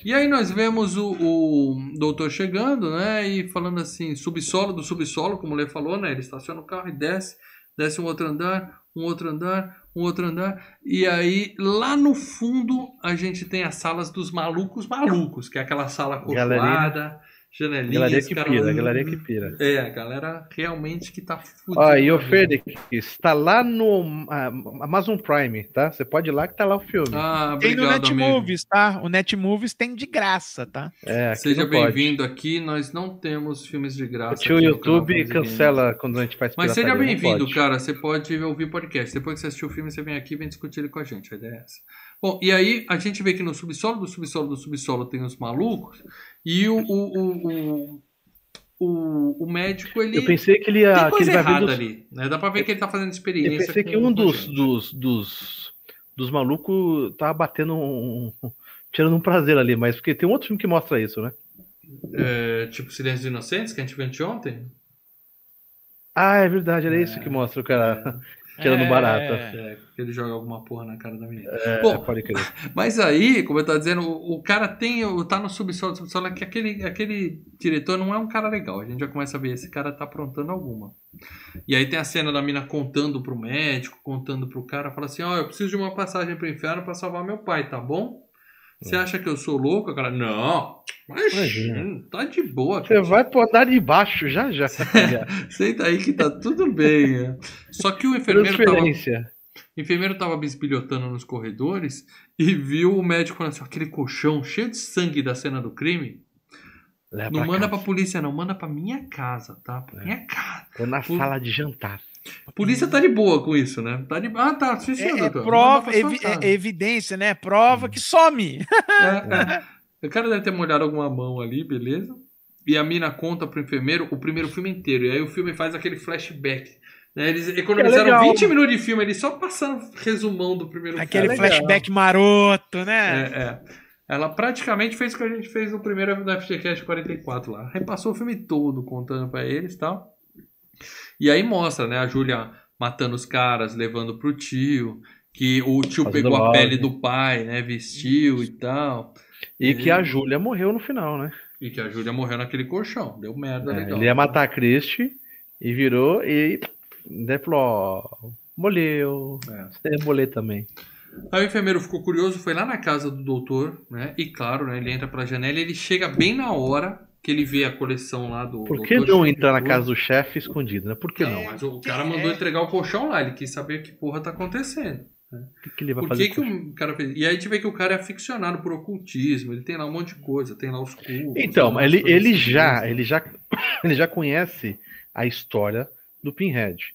E aí nós vemos o doutor chegando, né? E falando assim, subsolo do subsolo, como o Lê falou, né? Ele estaciona o carro e desce um outro andar, um outro andar. Um outro andar, e aí lá no fundo a gente tem as salas dos malucos, que é aquela sala acordoada, janelinha, galera que pira, galera que pira. É, a galera realmente que tá fudida. Ó, e o Freddy está lá no Amazon Prime, tá? Você pode ir lá que tá lá o filme. Ah, tem no Netmovies, tá? O Netmovies tem de graça, tá? É, seja bem-vindo aqui, nós não temos filmes de graça. O tio YouTube cancela quando a gente faz. Mas seja bem-vindo, cara, você pode ouvir podcast. Depois que você assistiu o filme, você vem aqui e vem discutir ele com a gente, a ideia é essa. Bom, e aí a gente vê que no subsolo do subsolo do subsolo tem os malucos e o médico, ele... Eu pensei que ele ia... Tem coisa errada ali, né? Dá pra ver que ele tá fazendo experiência. Eu pensei que um dos malucos tá batendo tirando um prazer ali, mas porque tem um outro filme que mostra isso, né? É, tipo Silêncio dos Inocentes, que a gente viu ontem. Ah, é verdade, era isso que mostra o cara... Tirando barata. Ele joga alguma porra na cara da menina. Bom, pode crer. Mas aí, como eu tava dizendo, o cara tá no subsolo, que aquele diretor não é um cara legal. A gente já começa a ver, esse cara tá aprontando alguma. E aí tem a cena da mina contando pro médico, contando pro cara, fala assim, ó, eu preciso de uma passagem pro inferno pra salvar meu pai, tá bom? Você acha que eu sou louco? O cara, não, imagina, tá de boa. Você vai pro andar de baixo já. Senta aí que tá tudo bem. Só que o enfermeiro tava bisbilhotando nos corredores e viu o médico falando assim, aquele colchão cheio de sangue da cena do crime. Leva não pra manda casa. Pra polícia não, manda pra minha casa, tá? Pra minha casa. Tô na sala de jantar. A polícia tá de boa com isso, né? Tá de... Ah, tá. Doutor. Prova, evidência, né? Prova que some. O cara deve ter molhado alguma mão ali, beleza? E a mina conta pro enfermeiro o primeiro filme inteiro. E aí o filme faz aquele flashback. Né? Eles economizaram 20 minutos de filme ali só passando resumão do primeiro filme. Aquele flashback maroto, né? Ela praticamente fez o que a gente fez no primeiro da FGCast 44 lá. Repassou o filme todo contando pra eles e tal. E aí mostra, né, a Júlia matando os caras, levando pro tio, que o tio pegou a pele do pai, né, vestiu e tal. E que a Júlia morreu no final, né? E que a Júlia morreu naquele colchão, deu merda legal. Ele ia matar a Christie e virou e daí falou, ó, molheu, você molhei também. Aí o enfermeiro ficou curioso, foi lá na casa do doutor, né, e claro, né, ele entra pra janela e ele chega bem na hora... Que ele vê a coleção lá do... Por que não entrar na casa do chefe escondido, né? Por que não? Mas o cara mandou entregar o colchão lá. Ele quis saber que porra tá acontecendo. Que ele vai fazer que o cara fez? E aí a gente vê que o cara é aficionado por ocultismo. Ele tem lá um monte de coisa. Tem lá os cultos. Então, ele já conhece a história do Pinhead.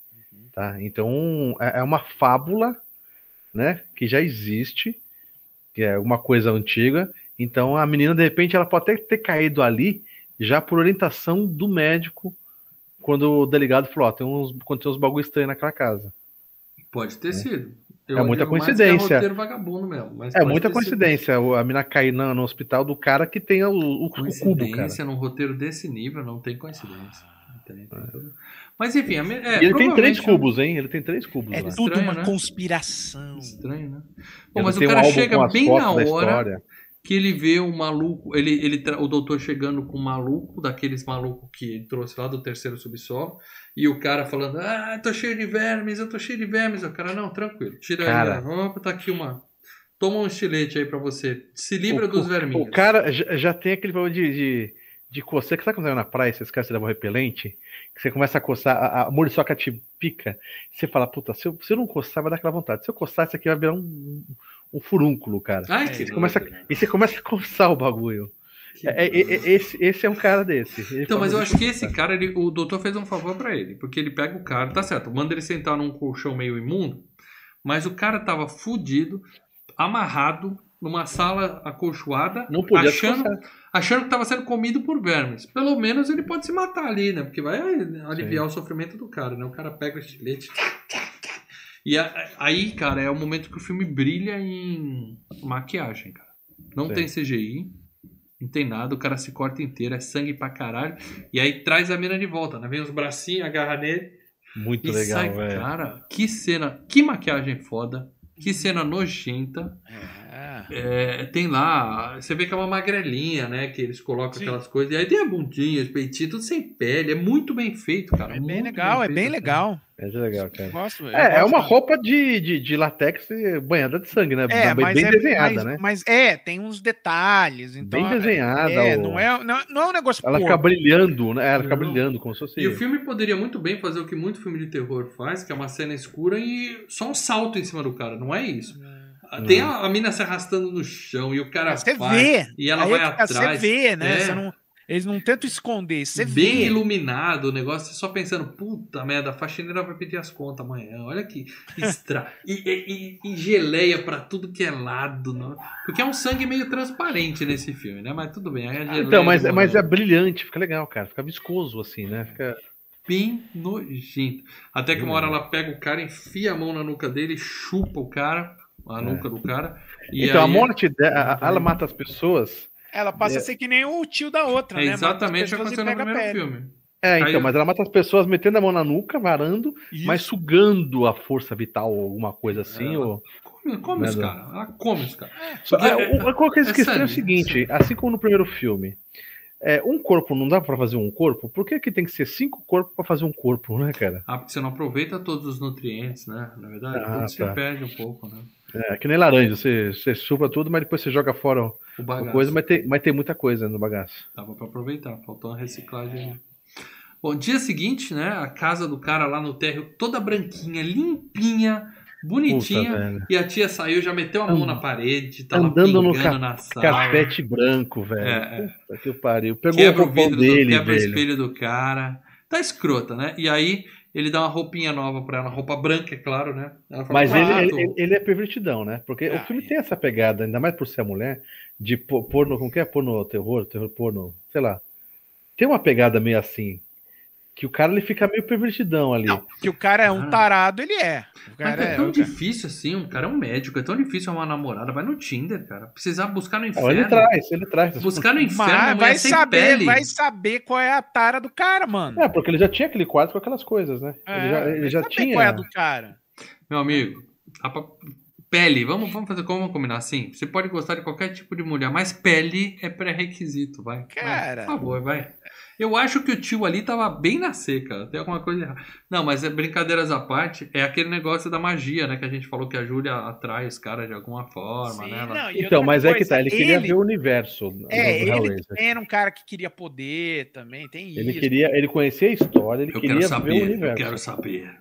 Tá? Então, é uma fábula, né? Que já existe. Que é uma coisa antiga. Então, a menina, de repente, ela pode até ter caído ali... já por orientação do médico, quando o delegado falou, ó, tem uns bagulho estranho naquela casa. Pode ter sido. É muita coincidência. É muita coincidência. A mina cair no hospital do cara que tem o cubo, cara. Coincidência num roteiro desse nível, não tem coincidência. Mas enfim, ele tem 3 cubos, hein? Ele tem 3 cubos. É tudo estranho, uma conspiração. Estranho, né? Bom, mas o cara chega bem na hora que ele vê o maluco, o doutor chegando com um maluco, daqueles malucos que ele trouxe lá do terceiro subsolo, e o cara falando, tô cheio de vermes, eu tô cheio de vermes. O cara, não, tranquilo, tira ele da roupa, tá aqui uma... Toma um estilete aí pra você, se livra dos verminhos. O cara já tem aquele problema de coceira, que sabe quando você vai na praia, esses caras levam repelente, que você começa a coçar, a muriçoca te pica, você fala, puta, se eu não coçar, vai dar aquela vontade. Se eu coçar, isso aqui vai virar um furúnculo, cara. Ai, e você começa a coçar o bagulho. Esse é um cara desse. Então, mas eu acho que esse cara, o doutor fez um favor pra ele, porque ele pega o cara, tá certo, manda ele sentar num colchão meio imundo, mas o cara tava fudido, amarrado, numa sala acolchoada, não podia achando que tava sendo comido por vermes. Pelo menos ele pode se matar ali, né? Porque vai aliviar o sofrimento do cara, né? O cara pega o estilete. E aí, cara, é o momento que o filme brilha em maquiagem, cara. Não tem CGI, não tem nada, o cara se corta inteiro, é sangue pra caralho. E aí traz a mina de volta, né? Vem os bracinhos, agarra nele. Muito legal, velho. Cara, que cena, que maquiagem foda. Que cena nojenta. Tem lá... Você vê que é uma magrelinha, né? Que eles colocam aquelas coisas. E aí tem a bundinha, os peitinhos, tudo sem pele. É muito bem feito, cara. É bem legal, é bem legal. É legal, cara. É uma roupa de latex banhada de sangue, né? Bem desenhada, né? Mas tem uns detalhes. Então, bem desenhada. Não é um negócio... Ela fica brilhando, né? Ela fica brilhando, como se fosse... E o filme poderia muito bem fazer o que muito filme de terror faz, que é uma cena escura e só um salto em cima do cara. Não é isso. Tem a mina se arrastando no chão e o cara vê. E ela vai atrás. Você vê, né? Eles não tentam esconder. Você vê. Bem iluminado o negócio. Só pensando, puta merda, a faxineira vai pedir as contas amanhã. Olha aqui. E geleia pra tudo que é lado. Não? Porque é um sangue meio transparente nesse filme, né? Mas tudo bem. Então, mas é brilhante. Fica legal, cara. Fica viscoso, assim, né? Fica... bem nojento. Até que uma hora ela pega o cara, enfia a mão na nuca dele, chupa o cara, a nuca do cara. E então a morte dela, ela mata as pessoas. Ela passa a ser que nem o tio da outra, né? Exatamente o que aconteceu no primeiro filme. Então, mas ela mata as pessoas metendo a mão na nuca, varando, mas sugando a força vital ou alguma coisa assim. Ela come os caras. Qual que é a questão é o seguinte, assim como no primeiro filme, um corpo, não dá pra fazer um corpo? Por que tem que ser 5 corpos pra fazer um corpo, né, cara? Ah, porque você não aproveita todos os nutrientes, né? Na verdade, você perde um pouco, né? Que nem laranja, você chupa tudo, mas depois você joga fora a coisa, mas tem muita coisa no bagaço. Dava pra aproveitar, faltou uma reciclagem. Bom, dia seguinte, né? A casa do cara lá no térreo, toda branquinha, limpinha, bonitinha. Puta, e a tia saiu, já meteu a mão na parede, tava pingando na sala. Carpete branco, velho. Puta que pariu. Pegou quebra o vidro dele, quebra o espelho do cara. Tá escrota, né? E aí ele dá uma roupinha nova pra ela, roupa branca, é claro, né? Ela fala, mas ele é pervertidão, né? Porque o filme tem essa pegada, ainda mais por ser a mulher, de porno, como que é? Porno, terror, porno, sei lá. Tem uma pegada meio assim, que o cara ele fica meio pervertidão ali. Não, que o cara é um tarado, ele é. O cara mas é tão difícil assim, um cara é um médico, é tão difícil uma namorada, vai no Tinder, cara. Precisar buscar no inferno. Ele traz. Buscar no inferno, vai saber qual é a tara do cara, mano. Porque ele já tinha aquele quadro com aquelas coisas, né? Ele já tinha. Qual é a do cara. Meu amigo, pele, vamos fazer como combinar assim? Você pode gostar de qualquer tipo de mulher, mas pele é pré-requisito, vai. Cara. Por favor, vai. Eu acho que o tio ali tava bem na seca. Tem alguma coisa errada. Não, mas brincadeiras à parte, é aquele negócio da magia, né? Que a gente falou que a Júlia atrai os caras de alguma forma, sim, né? Não, então, mas coisa, é que tá. Ele queria ver o universo. Ele era um cara que queria poder também. Tem isso. Ele conhecia a história, ele queria saber, ver o universo. Eu quero saber.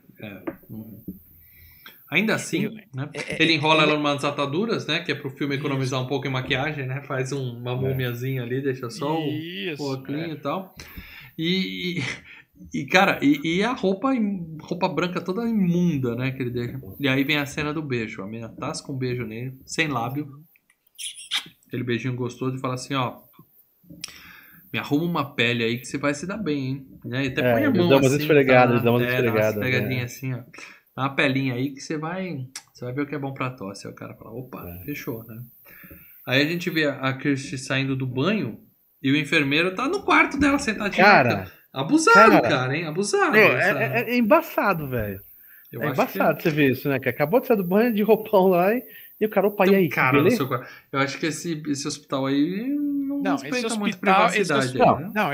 Ainda assim, né? Ele enrola ela em umas ataduras, né? Que é pro filme economizar um pouco em maquiagem, né? Faz uma múmiazinha ali, deixa só o oclinho e tal. E a roupa branca toda imunda, né? Que ele deixa. E aí vem a cena do beijo. A menina tasca um beijo nele, sem lábio. Aquele beijinho gostoso e fala assim, ó... me arruma uma pele aí que você vai se dar bem, hein? E aí até põe a mão assim, dá uma esfregadinha assim, ó. Dá uma pelinha aí que você vai ver o que é bom pra tosse. Aí o cara fala, opa, fechou, né? Aí a gente vê a Kirsty saindo do banho e o enfermeiro tá no quarto dela sentadinho. Cara, abusado, cara, hein? Abusado. É embaçado, velho. É embaçado que... você ver isso, né? Que acabou de sair do banho de roupão lá e o cara, opa, então, e aí? Cara, no seu quarto. Eu acho que esse hospital aí não respeita muito privacidade.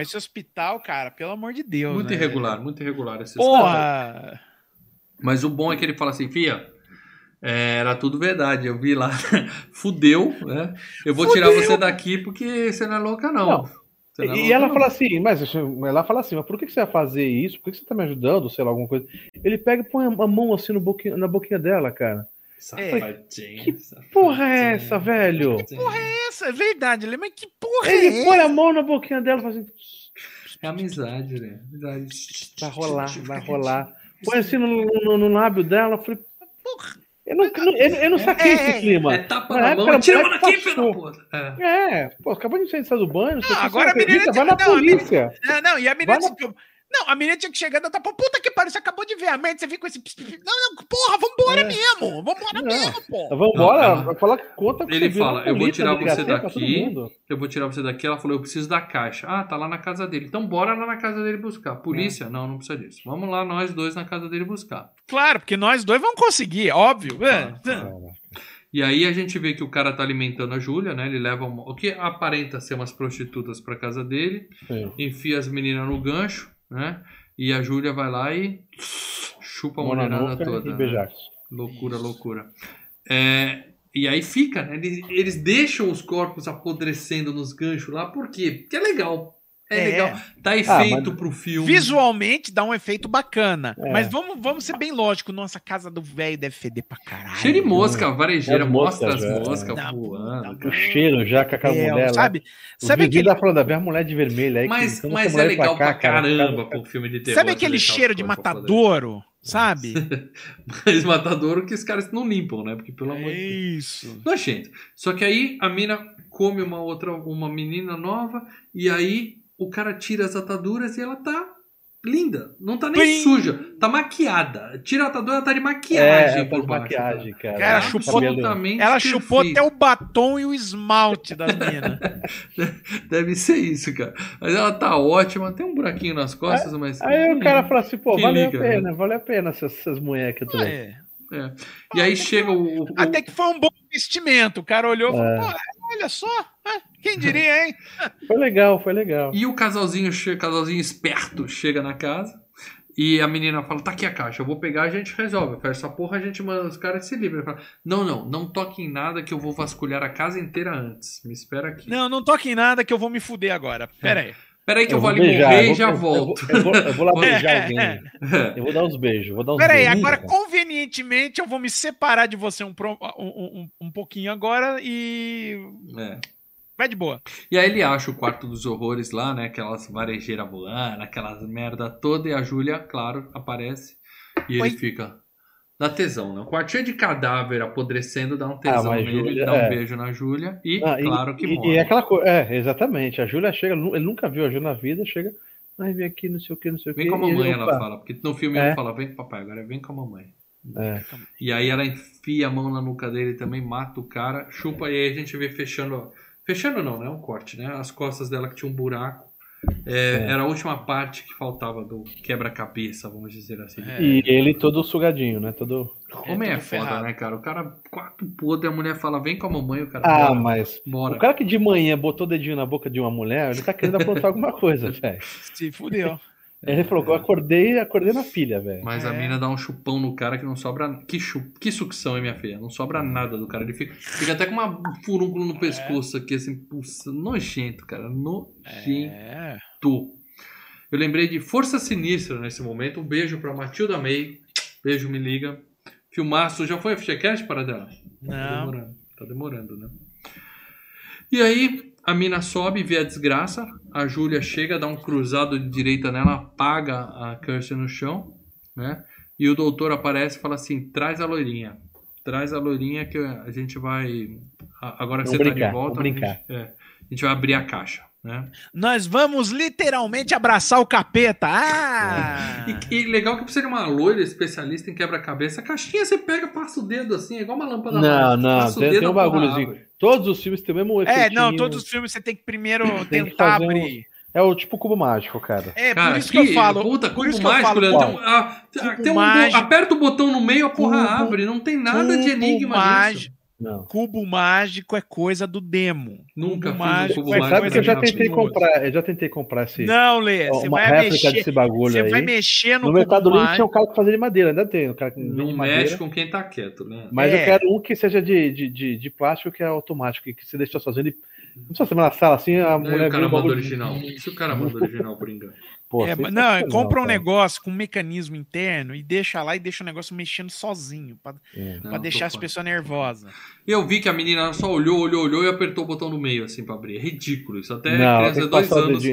Esse hospital, cara, pelo amor de Deus. Muito, né? muito irregular esse hospital. Porra! Mas o bom é que ele fala assim, fia, era tudo verdade, eu vi lá, fudeu, né? Eu vou tirar você daqui porque você não é louca, não. E ela fala assim, mas por que você vai fazer isso? Por que você tá me ajudando? Sei lá, alguma coisa. Ele pega e põe a mão assim na boquinha dela, cara. Safadinho. Que porra é essa, velho? Que porra é essa? É verdade, mas que porra é essa? Ele põe a mão na boquinha dela e fala assim... É amizade, né? Amizade. Vai rolar. Põe assim no lábio dela, eu falei... Porra! Eu não saquei esse clima. Tapa na mão, tira a mão daqui, filho da puta. Acabou de sair do banho. Agora a menina... Vai na polícia. E a menina... Não, a menina tinha que chegar e tá, puta que pariu, você acabou de ver a merda, você vem com esse... Não, porra, vambora mesmo, pô. Vambora, fala que conta com ele você fala, eu vou tirar você daqui, ela falou, eu preciso da caixa. Ah, tá lá na casa dele, então bora lá na casa dele buscar. Polícia? Não precisa disso. Vamos lá, nós dois na casa dele buscar. Claro, porque nós dois vamos conseguir, óbvio. E aí a gente vê que o cara tá alimentando a Júlia, né? Ele leva o que aparenta ser umas prostitutas pra casa dele, enfia as meninas no gancho, né? E a Júlia vai lá e chupa a mulherada toda. Né? Loucura. E aí fica, né? Eles deixam os corpos apodrecendo nos ganchos lá, por quê? Porque é legal. É legal. Dá efeito pro filme. Visualmente dá um efeito bacana. Mas vamos ser bem lógico. Nossa, casa do velho deve feder pra caralho. Cheiro de mosca, varejeira. Mostra as moscas voando. O cheiro já com aquela mulher. Sabe aquele... tá falando, a mulher de vermelho aí. Mas é legal pra caramba pro filme de terror. Sabe aquele cheiro de matadouro? Sabe? Mas matadouro que os caras não limpam, né? Porque pelo amor de Deus. Isso. Nojento. Só que aí a mina come uma menina nova e aí... O cara tira as ataduras e ela tá linda. Não tá nem suja. Tá maquiada. Tira a atadura, ela tá de maquiagem por baixo. Maquiagem, cara. Ela chupou, até o batom e o esmalte da menina. Deve ser isso, cara. Mas ela tá ótima. Tem um buraquinho nas costas, mas... Aí o cara fala assim, pô, valeu a pena essas mulheres que eu tô E aí chega o... Até que foi um bom investimento. O cara olhou e falou, olha só, quem diria, hein? Foi legal. E o casalzinho esperto chega na casa e a menina fala, tá aqui a caixa, eu vou pegar, a gente resolve. Eu falo, essa porra, a gente manda os caras se livram. Ele fala, não toque em nada que eu vou vasculhar a casa inteira antes. Me espera aqui. Não toque em nada que eu vou me fuder agora. Pera aí que eu vou ali morrer e já volto. Eu vou lá beijar alguém. Eu vou dar uns beijos. Peraí, agora convenientemente eu vou me separar de você um pouquinho agora e... Vai de boa. E aí ele acha o quarto dos horrores lá, né? Aquelas varejeiras voando, aquelas merda toda. E a Júlia, claro, aparece. E ele fica... Dá tesão, né? Um quartinho de cadáver apodrecendo, dá um tesão nele, Júlia, dá um beijo na Júlia e, claro que morre. E aquela coisa, exatamente. A Júlia chega, ele nunca viu a Júlia na vida, chega, vem aqui, não sei o que. Vem com a mamãe, ela fala, porque no filme ela fala, vem com o papai, agora vem com a mamãe. E aí ela enfia a mão na nuca dele também, mata o cara, chupa, e aí a gente vê fechando não, é um corte, né? As costas dela que tinha um buraco. Era a última parte que faltava do quebra-cabeça, vamos dizer assim. E ele todo sugadinho, né? Como é foda, ferrado, né, cara? O cara, quarto podre, a mulher fala, vem com a mamãe, o cara... Bora. O cara que de manhã botou o dedinho na boca de uma mulher, ele tá querendo aprontar alguma coisa, velho. Se fudeu. Ele falou, eu acordei na pilha, velho. Mas a mina dá um chupão no cara que não sobra... Que sucção, hein, minha filha? Não sobra nada do cara. Ele fica até com um furúnculo no pescoço aqui, assim, pulsa. Nojento, cara. Nojento. Eu lembrei de Força Sinistra nesse momento. Um beijo pra Matilda May. Beijo, me liga. Filmaço. Já foi FGCast, Paradela? Não. Tá demorando, né? E aí... A mina sobe, vê a desgraça. A Júlia chega, dá um cruzado de direita nela, apaga a Kirsty no chão, né? E o doutor aparece e fala assim, traz a loirinha que a gente vai... Agora que você tá de volta, a gente vai abrir a caixa. né? Nós vamos literalmente abraçar o capeta. Ah! E legal que precisa de uma loira especialista em quebra-cabeça. A caixinha você pega, passa o dedo assim, é igual uma lâmpada. Não, não, tem um bagulhozinho. Todos os filmes tem o mesmo efeitinho. É, não, todos os filmes você tem que primeiro tem tentar que abrir. É o tipo cubo mágico, cara. É, cara, por isso que eu falo. Puta, cubo mágico, Leandro. Aperta o botão no meio, a porra abre. Não tem nada de enigma nisso. Não. Cubo mágico é coisa do demo. Nunca fiz cubo mágico. Sabe que eu já tentei comprar esse... Não, Lê, você vai réplica mexer, desse bagulho aí. Você vai mexer no cubo mágico. No Mercado Livre tinha um cara que fazia de madeira, ainda tem. Um cara que não mexe com quem tá quieto, né? Mas eu quero um que seja de plástico, que é automático, que você deixa sozinho ele... Não precisa ser na sala assim, a mulher... O cara manda original. Se o cara manda original, brincando. Pô, não, compra um negócio com um mecanismo interno e deixa lá e deixa o negócio mexendo sozinho pra deixar as pessoas nervosas. Eu vi que a menina só olhou e apertou o botão no meio assim pra abrir. É ridículo isso. Até criança de 2 anos.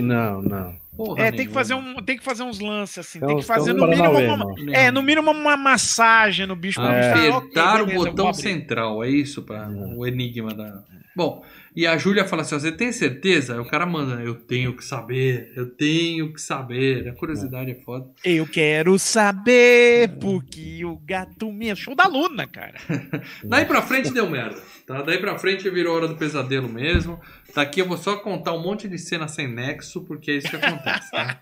Não. Porra, tem que fazer uns lances assim. Então, tem que fazer no mínimo uma massagem no bicho. Apertar o botão central. É isso para o enigma da... Bom, e a Júlia fala assim, você tem certeza? Aí o cara manda, eu tenho que saber. A curiosidade é foda. Eu quero saber porque o gato me... Show da Luna, cara. Daí pra frente deu merda, tá? Daí pra frente virou Hora do Pesadelo mesmo. Daqui eu vou só contar um monte de cena sem nexo, porque é isso que acontece, tá?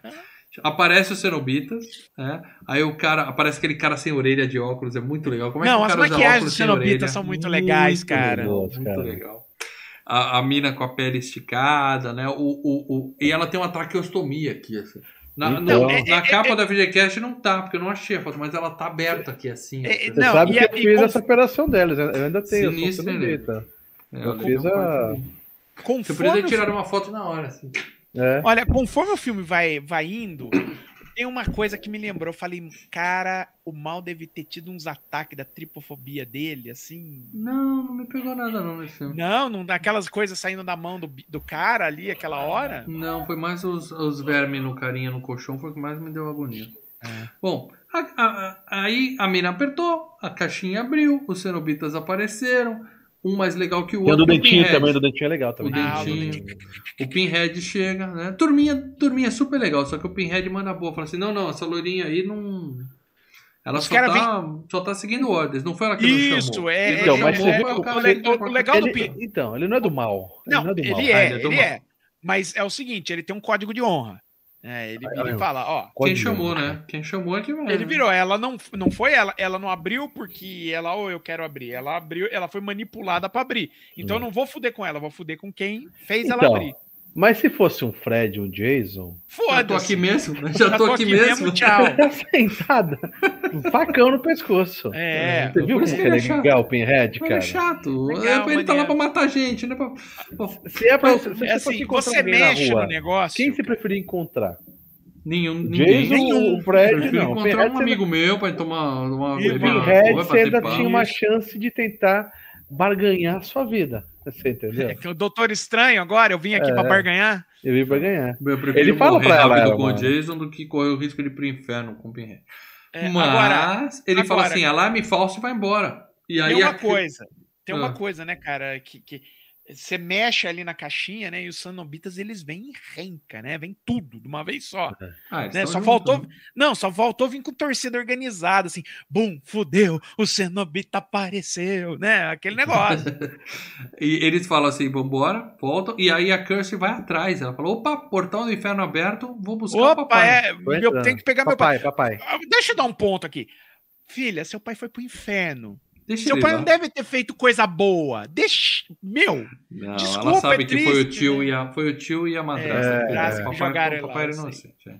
Aparece o Cenobita, né? Aí o cara, aparece aquele cara sem orelha de óculos, é muito legal. Como é que o cara usa óculos sem orelha? Não, as maquiagens do Cenobita são muito legais, cara. Muito legal. A mina com a pele esticada, né? E ela tem uma traqueostomia aqui, assim. Na capa da FGCast não tá, porque eu não achei a foto, mas ela tá aberta aqui, assim. Você não, sabe que eu fiz essa operação deles, eu ainda tenho, sinistro, eu fiz a... Você precisa tirar uma foto na hora, assim. É. Olha, conforme o filme vai indo, tem uma coisa que me lembrou. Eu falei, cara, o mal deve ter tido uns ataques da tripofobia dele, assim. Não me pegou nada não nesse filme. Não, aquelas coisas saindo da mão do cara ali, aquela hora. Não, foi mais os vermes no carinha, no colchão, foi o que mais me deu agonia. É. Bom, aí a mina apertou, a caixinha abriu, os cenobitas apareceram. Um mais legal que o outro. E o do dentinho também, do dentinho é legal também. O Pinhead chega, né? Turminha super legal, só que o Pinhead manda boa. Fala assim, não, essa loirinha aí não... Ela só tá seguindo ordens, não foi ela que nos chamou. Isso, é. Então, mas o legal do Pinhead... Então, ele não é do mal. Não, ele é. Mas é o seguinte, ele tem um código de honra. Ele fala, ó... Quem chamou, né? Quem chamou é que vai. Ele virou, ela não foi ela. Ela não abriu porque ela, eu quero abrir. Ela abriu, ela foi manipulada pra abrir. Então eu não vou fuder com ela, vou fuder com quem fez ela abrir. Mas se fosse um Fred, um Jason... Foda-se. Eu tô aqui mesmo, já tô aqui mesmo. Tchau. Sentada, um facão no pescoço. É. Você viu como que é legal o Pinhead, cara? É chato. Legal, ele tá lá pra matar a gente, né? Você mexe no negócio. Quem você preferia encontrar? Ninguém. O Fred, não. Eu encontrar um amigo meu pra tomar uma... E o Pinhead você ainda tinha uma chance de tentar barganhar a sua vida. Você entendeu? É que o Doutor Estranho agora, eu vim aqui pra barganhar. Eu vim pra ganhar. Eu prefiro ele fala pra ela com o Jason do que correr o risco de ir pro inferno com o Pinhead. Mas ele fala assim, alarme falso e vai embora. E aí tem uma coisa, né, cara, que você mexe ali na caixinha, né, e os cenobitas, eles vêm em renca, né, vem tudo, de uma vez só. Né? Só faltou vir com torcida organizada, assim, bum, fudeu, o cenobita apareceu, né, aquele negócio. E eles falam assim, vambora, voltam, e aí a Kirsty vai atrás, ela fala, opa, portão do inferno aberto, vou buscar o papai. Eu tenho que pegar meu pai. Deixa eu dar um ponto aqui. Filha, seu pai foi pro inferno. Seu pai não deve ter feito coisa boa. Não, desculpa, ela sabe que foi o tio e a madrasta. Papai era inocente. É.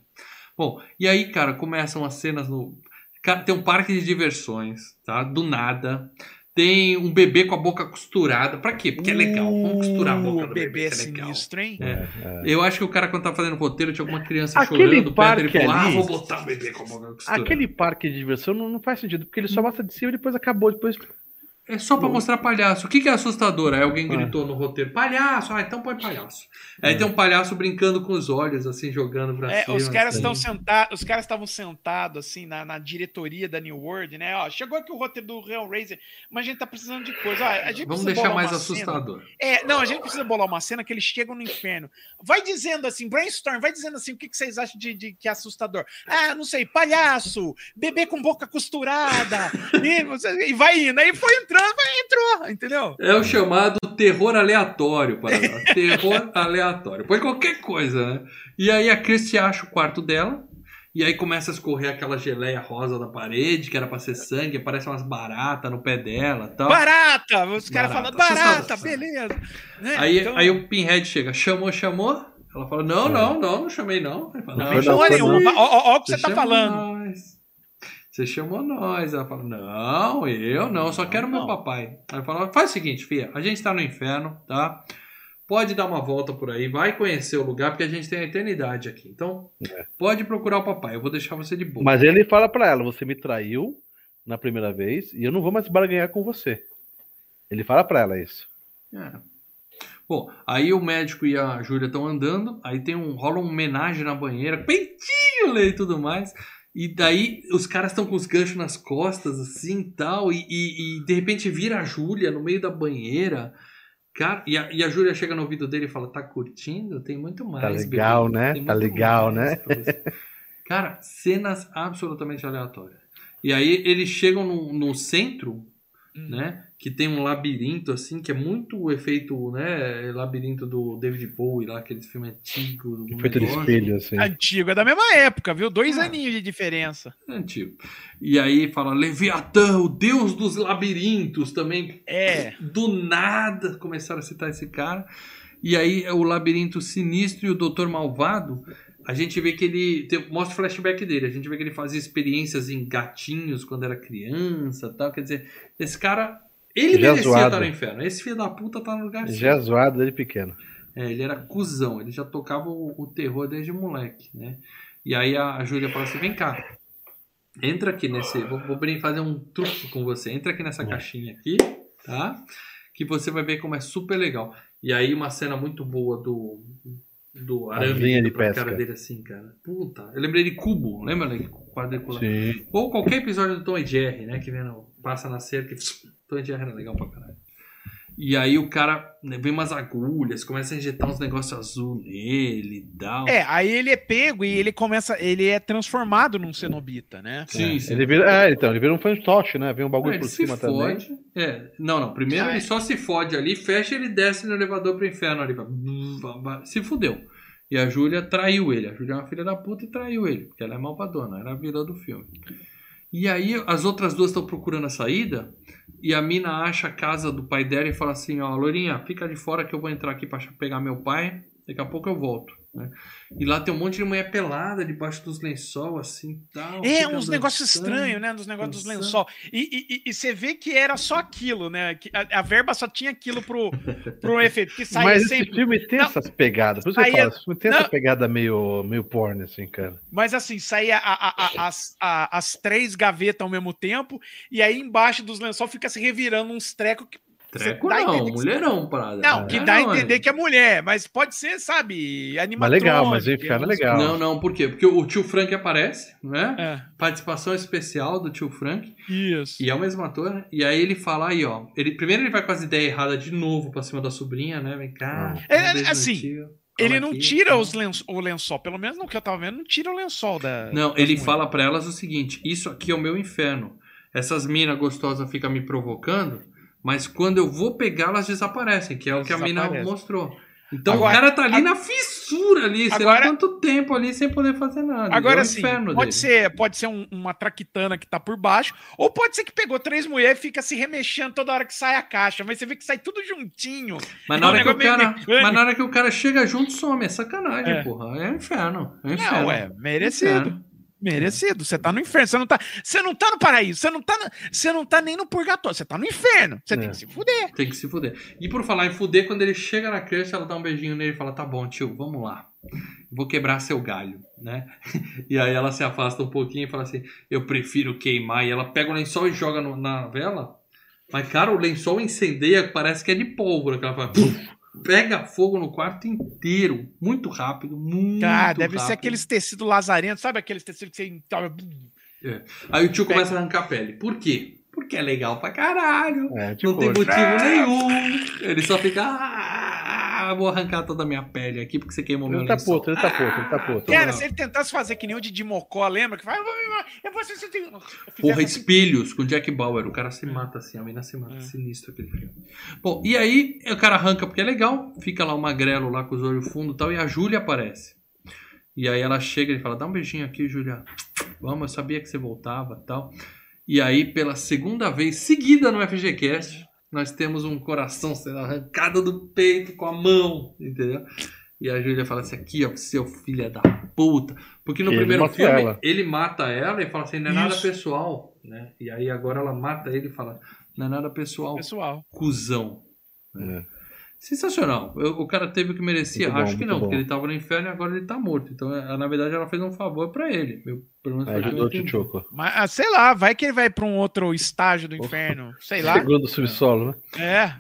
Bom, e aí, cara, começam as cenas no... Cara, tem um parque de diversões, tá? Do nada. Tem um bebê com a boca costurada. Pra quê? Porque é legal. Vamos costurar a boca do bebê é sinistro, hein? É. Eu acho que o cara, quando tá fazendo roteiro, tinha alguma criança chorando perto, ele falou, vou botar o bebê com a boca costurada. Aquele parque de diversão não faz sentido, porque ele só mostra de cima e depois acabou. Depois... É só pra mostrar palhaço. O que é assustador? Aí alguém gritou no roteiro, palhaço, ah, então põe palhaço. Aí tem um palhaço brincando com os olhos, assim, jogando pra cima. Os caras estão sentados, os caras estavam sentados, assim, na diretoria da New World, né? Ó, chegou aqui o roteiro do Hellraiser, mas a gente tá precisando de coisa. Ó, a gente vamos deixar mais assustador. Não, a gente precisa bolar uma cena que eles chegam no inferno. Vai dizendo assim, brainstorm, vai dizendo assim, o que vocês acham de que é assustador? Ah, não sei, palhaço, bebê com boca costurada, e vai indo. Aí foi entrando. Entrou, entendeu? É o chamado terror aleatório, para terror aleatório. Põe qualquer coisa, né? E aí a Christie acha o quarto dela, e aí começa a escorrer aquela geleia rosa da parede, que era pra ser sangue, aparece umas baratas no pé dela tal. Barata! Os caras falam, barata, beleza. Aí, então... aí o Pinhead chega, chamou? Ela fala, não chamei não. Não chamou nenhuma, olha o que você tá falando. Nós. Você chamou nós. Ela fala, não, eu não, só quero meu papai. Ela fala, faz o seguinte, filha, a gente tá no inferno, tá? Pode dar uma volta por aí, vai conhecer o lugar, porque a gente tem a eternidade aqui. Então, pode procurar o papai, eu vou deixar você de boa. Mas ele fala pra ela, você me traiu na primeira vez e eu não vou mais barganhar com você. Ele fala pra ela isso. Bom, aí o médico e a Júlia estão andando, aí rola uma homenagem na banheira, pentinho e tudo mais... E daí os caras estão com os ganchos nas costas, assim, tal, e de repente vira a Júlia no meio da banheira, cara, e a Júlia chega no ouvido dele e fala, tá curtindo? Tem muito mais. Tá legal, bebê, né? Tá legal, né? Cara, cenas absolutamente aleatórias. E aí eles chegam no centro, né, que tem um labirinto, assim, que é muito o efeito, né, labirinto do David Bowie, lá, aquele filme antigo. Efeito de espelho, assim. Antigo, é da mesma época, viu? 2 aninhos de diferença. Antigo. E aí fala, Leviatã, o deus dos labirintos também. Do nada começaram a citar esse cara. E aí é o labirinto sinistro e o Doutor Malvado. A gente vê que ele... mostra o flashback dele. A gente vê que ele fazia experiências em gatinhos quando era criança e tal. Quer dizer, esse cara... Ele merecia estar no inferno. Esse filho da puta tá no lugar certo. Já zoado desde pequeno. Ele era cuzão. Ele já tocava o terror desde moleque, né? E aí a Júlia fala assim, vem cá. Entra aqui nesse... Vou fazer um truque com você. Entra aqui nessa caixinha aqui, tá? Que você vai ver como é super legal. E aí uma cena muito boa do arame de pesca. Cara dele assim, cara. Puta. Eu lembrei de Cubo, lembra? Né? Quadricular. Sim. Ou qualquer episódio do Tom e Jerry, né? Que vem passa na cerca e... Tom e Jerry era legal pra caralho. E aí o cara vem umas agulhas, começa a injetar uns negócios azul nele e tal. Aí ele é pego e ele é transformado num Cenobita, né? Sim. Ele vira um fantoche, né? Vem um bagulho por cima também. Fode. Não. Primeiro ele só se fode ali, fecha e ele desce no elevador pro inferno ali. Se fudeu. E a Júlia traiu ele. A Júlia é uma filha da puta e traiu ele, porque ela é malvadona, era a vilã do filme. E aí as outras duas estão procurando a saída. E a mina acha a casa do pai dela e fala assim, ó, loirinha, fica de fora que eu vou entrar aqui pra pegar meu pai, daqui a pouco eu volto, né? E lá tem um monte de mulher pelada debaixo dos lençol, assim, tal. Uns negócios estranhos, né? Uns negócios dos lençol. E você vê que era só aquilo, né? Que a verba só tinha aquilo pro efeito. Que saía mas sempre... esse filme tem essas pegadas. Por isso que eu falo, esse filme tem essa pegada meio porn, assim, cara. Mas assim, saía as 3 gavetas ao mesmo tempo, e aí embaixo dos lençol fica se revirando uns trecos que... Treco não, mulherão, parada. Não, que dá a entender que é mulher, mas pode ser, sabe, animatrônica. Legal, mas inferno é legal. Não, por quê? Porque o tio Frank aparece, né? Participação especial do tio Frank. Isso. E é o mesmo ator, né? E aí ele fala aí, ó. Primeiro ele vai com as ideias erradas de novo pra cima da sobrinha, né? Vem cá. Ele não tira o lençol, pelo menos no que eu tava vendo, não tira o lençol da... Não, ele fala pra elas o seguinte, isso aqui é o meu inferno. Essas minas gostosas ficam me provocando, mas quando eu vou pegar, elas desaparecem, que é o que a mina mostrou. Então agora, o cara tá ali na fissura ali, sei lá quanto tempo ali sem poder fazer nada. Agora sim, pode ser uma traquitana que tá por baixo, ou pode ser que pegou 3 mulheres e fica se remexendo toda hora que sai a caixa, mas você vê que sai tudo juntinho. Mas na hora que o cara chega junto, some, é sacanagem, porra. É um inferno. Não, merecido. Inferno. Merecido, você tá no inferno, você não tá no paraíso, você não tá nem no purgatório, você tá no inferno, você tem que se fuder. Tem que se fuder. E por falar em fuder, quando ele chega na creche, ela dá um beijinho nele e fala, tá bom, tio, vamos lá, vou quebrar seu galho, né? E aí ela se afasta um pouquinho e fala assim, eu prefiro queimar, e ela pega o lençol e joga na vela, Mas, cara, o lençol incendeia, parece que é de pólvora. Que ela pega fogo no quarto inteiro. Muito rápido, muito rápido. Deve ser aqueles tecidos lazarentos. Sabe aqueles tecidos que você... É. Aí o tio começa a arrancar a pele. Por quê? Porque é legal pra caralho. Tipo, não tem motivo nenhum. Ele só fica... vou arrancar toda a minha pele aqui porque você queimou meu lençol. Ele tá puto. Cara, se ele tentasse fazer que nem o Didi Mocó, lembra? Que fala, porra, Espelhos, com Jack Bauer. O cara se mata assim, a menina se mata. Sinistro aquele filme. Bom, e aí o cara arranca porque é legal. Fica lá o magrelo lá com os olhos fundos e tal. E a Júlia aparece. E aí ela chega e fala, dá um beijinho aqui, Júlia. Vamos, eu sabia que você voltava e tal. E aí, pela segunda vez seguida no FGCast... Nós temos um coração sendo arrancado do peito com a mão, entendeu? E a Júlia fala assim, aqui, ó, seu filho da puta. Porque no primeiro filme, ele mata ela e fala assim, não é nada pessoal, né? E aí agora ela mata ele e fala, não é nada pessoal. Cuzão. É. Sensacional. O cara teve o que merecia? Muito Acho que não, porque ele tava no inferno e agora ele tá morto. Então, na verdade, ela fez um favor pra ele. Pelo menos ajudou o Tchutchuco. Mas, sei lá, vai que ele vai pra um outro estágio do inferno. Sei lá. Segundo o subsolo, né? É.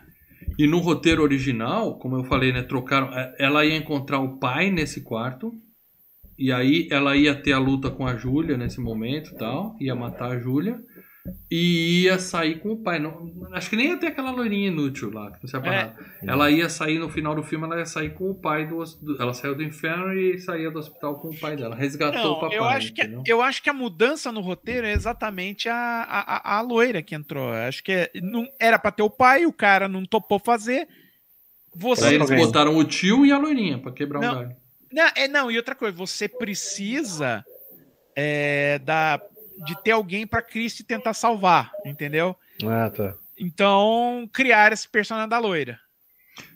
E no roteiro original, como eu falei, né? Trocaram. Ela ia encontrar o pai nesse quarto. E aí ela ia ter a luta com a Júlia nesse momento e tal. Ia matar a Júlia. E ia sair com o pai. Não, acho que nem ia ter aquela loirinha inútil lá, que não sei a parada. Ela ia sair no final do filme, ela ia sair com o pai do. Ela saiu do inferno e saía do hospital com o pai dela. Resgatou o papai. Eu acho que a mudança no roteiro é exatamente a loira que entrou. Acho que não, era pra ter o pai, o cara não topou fazer. Aí eles botaram o tio e a loirinha pra quebrar o galho. Não, e outra coisa, você precisa de ter alguém pra Christie tentar salvar, entendeu? Ah, tá. Então, criar esse personagem da loira.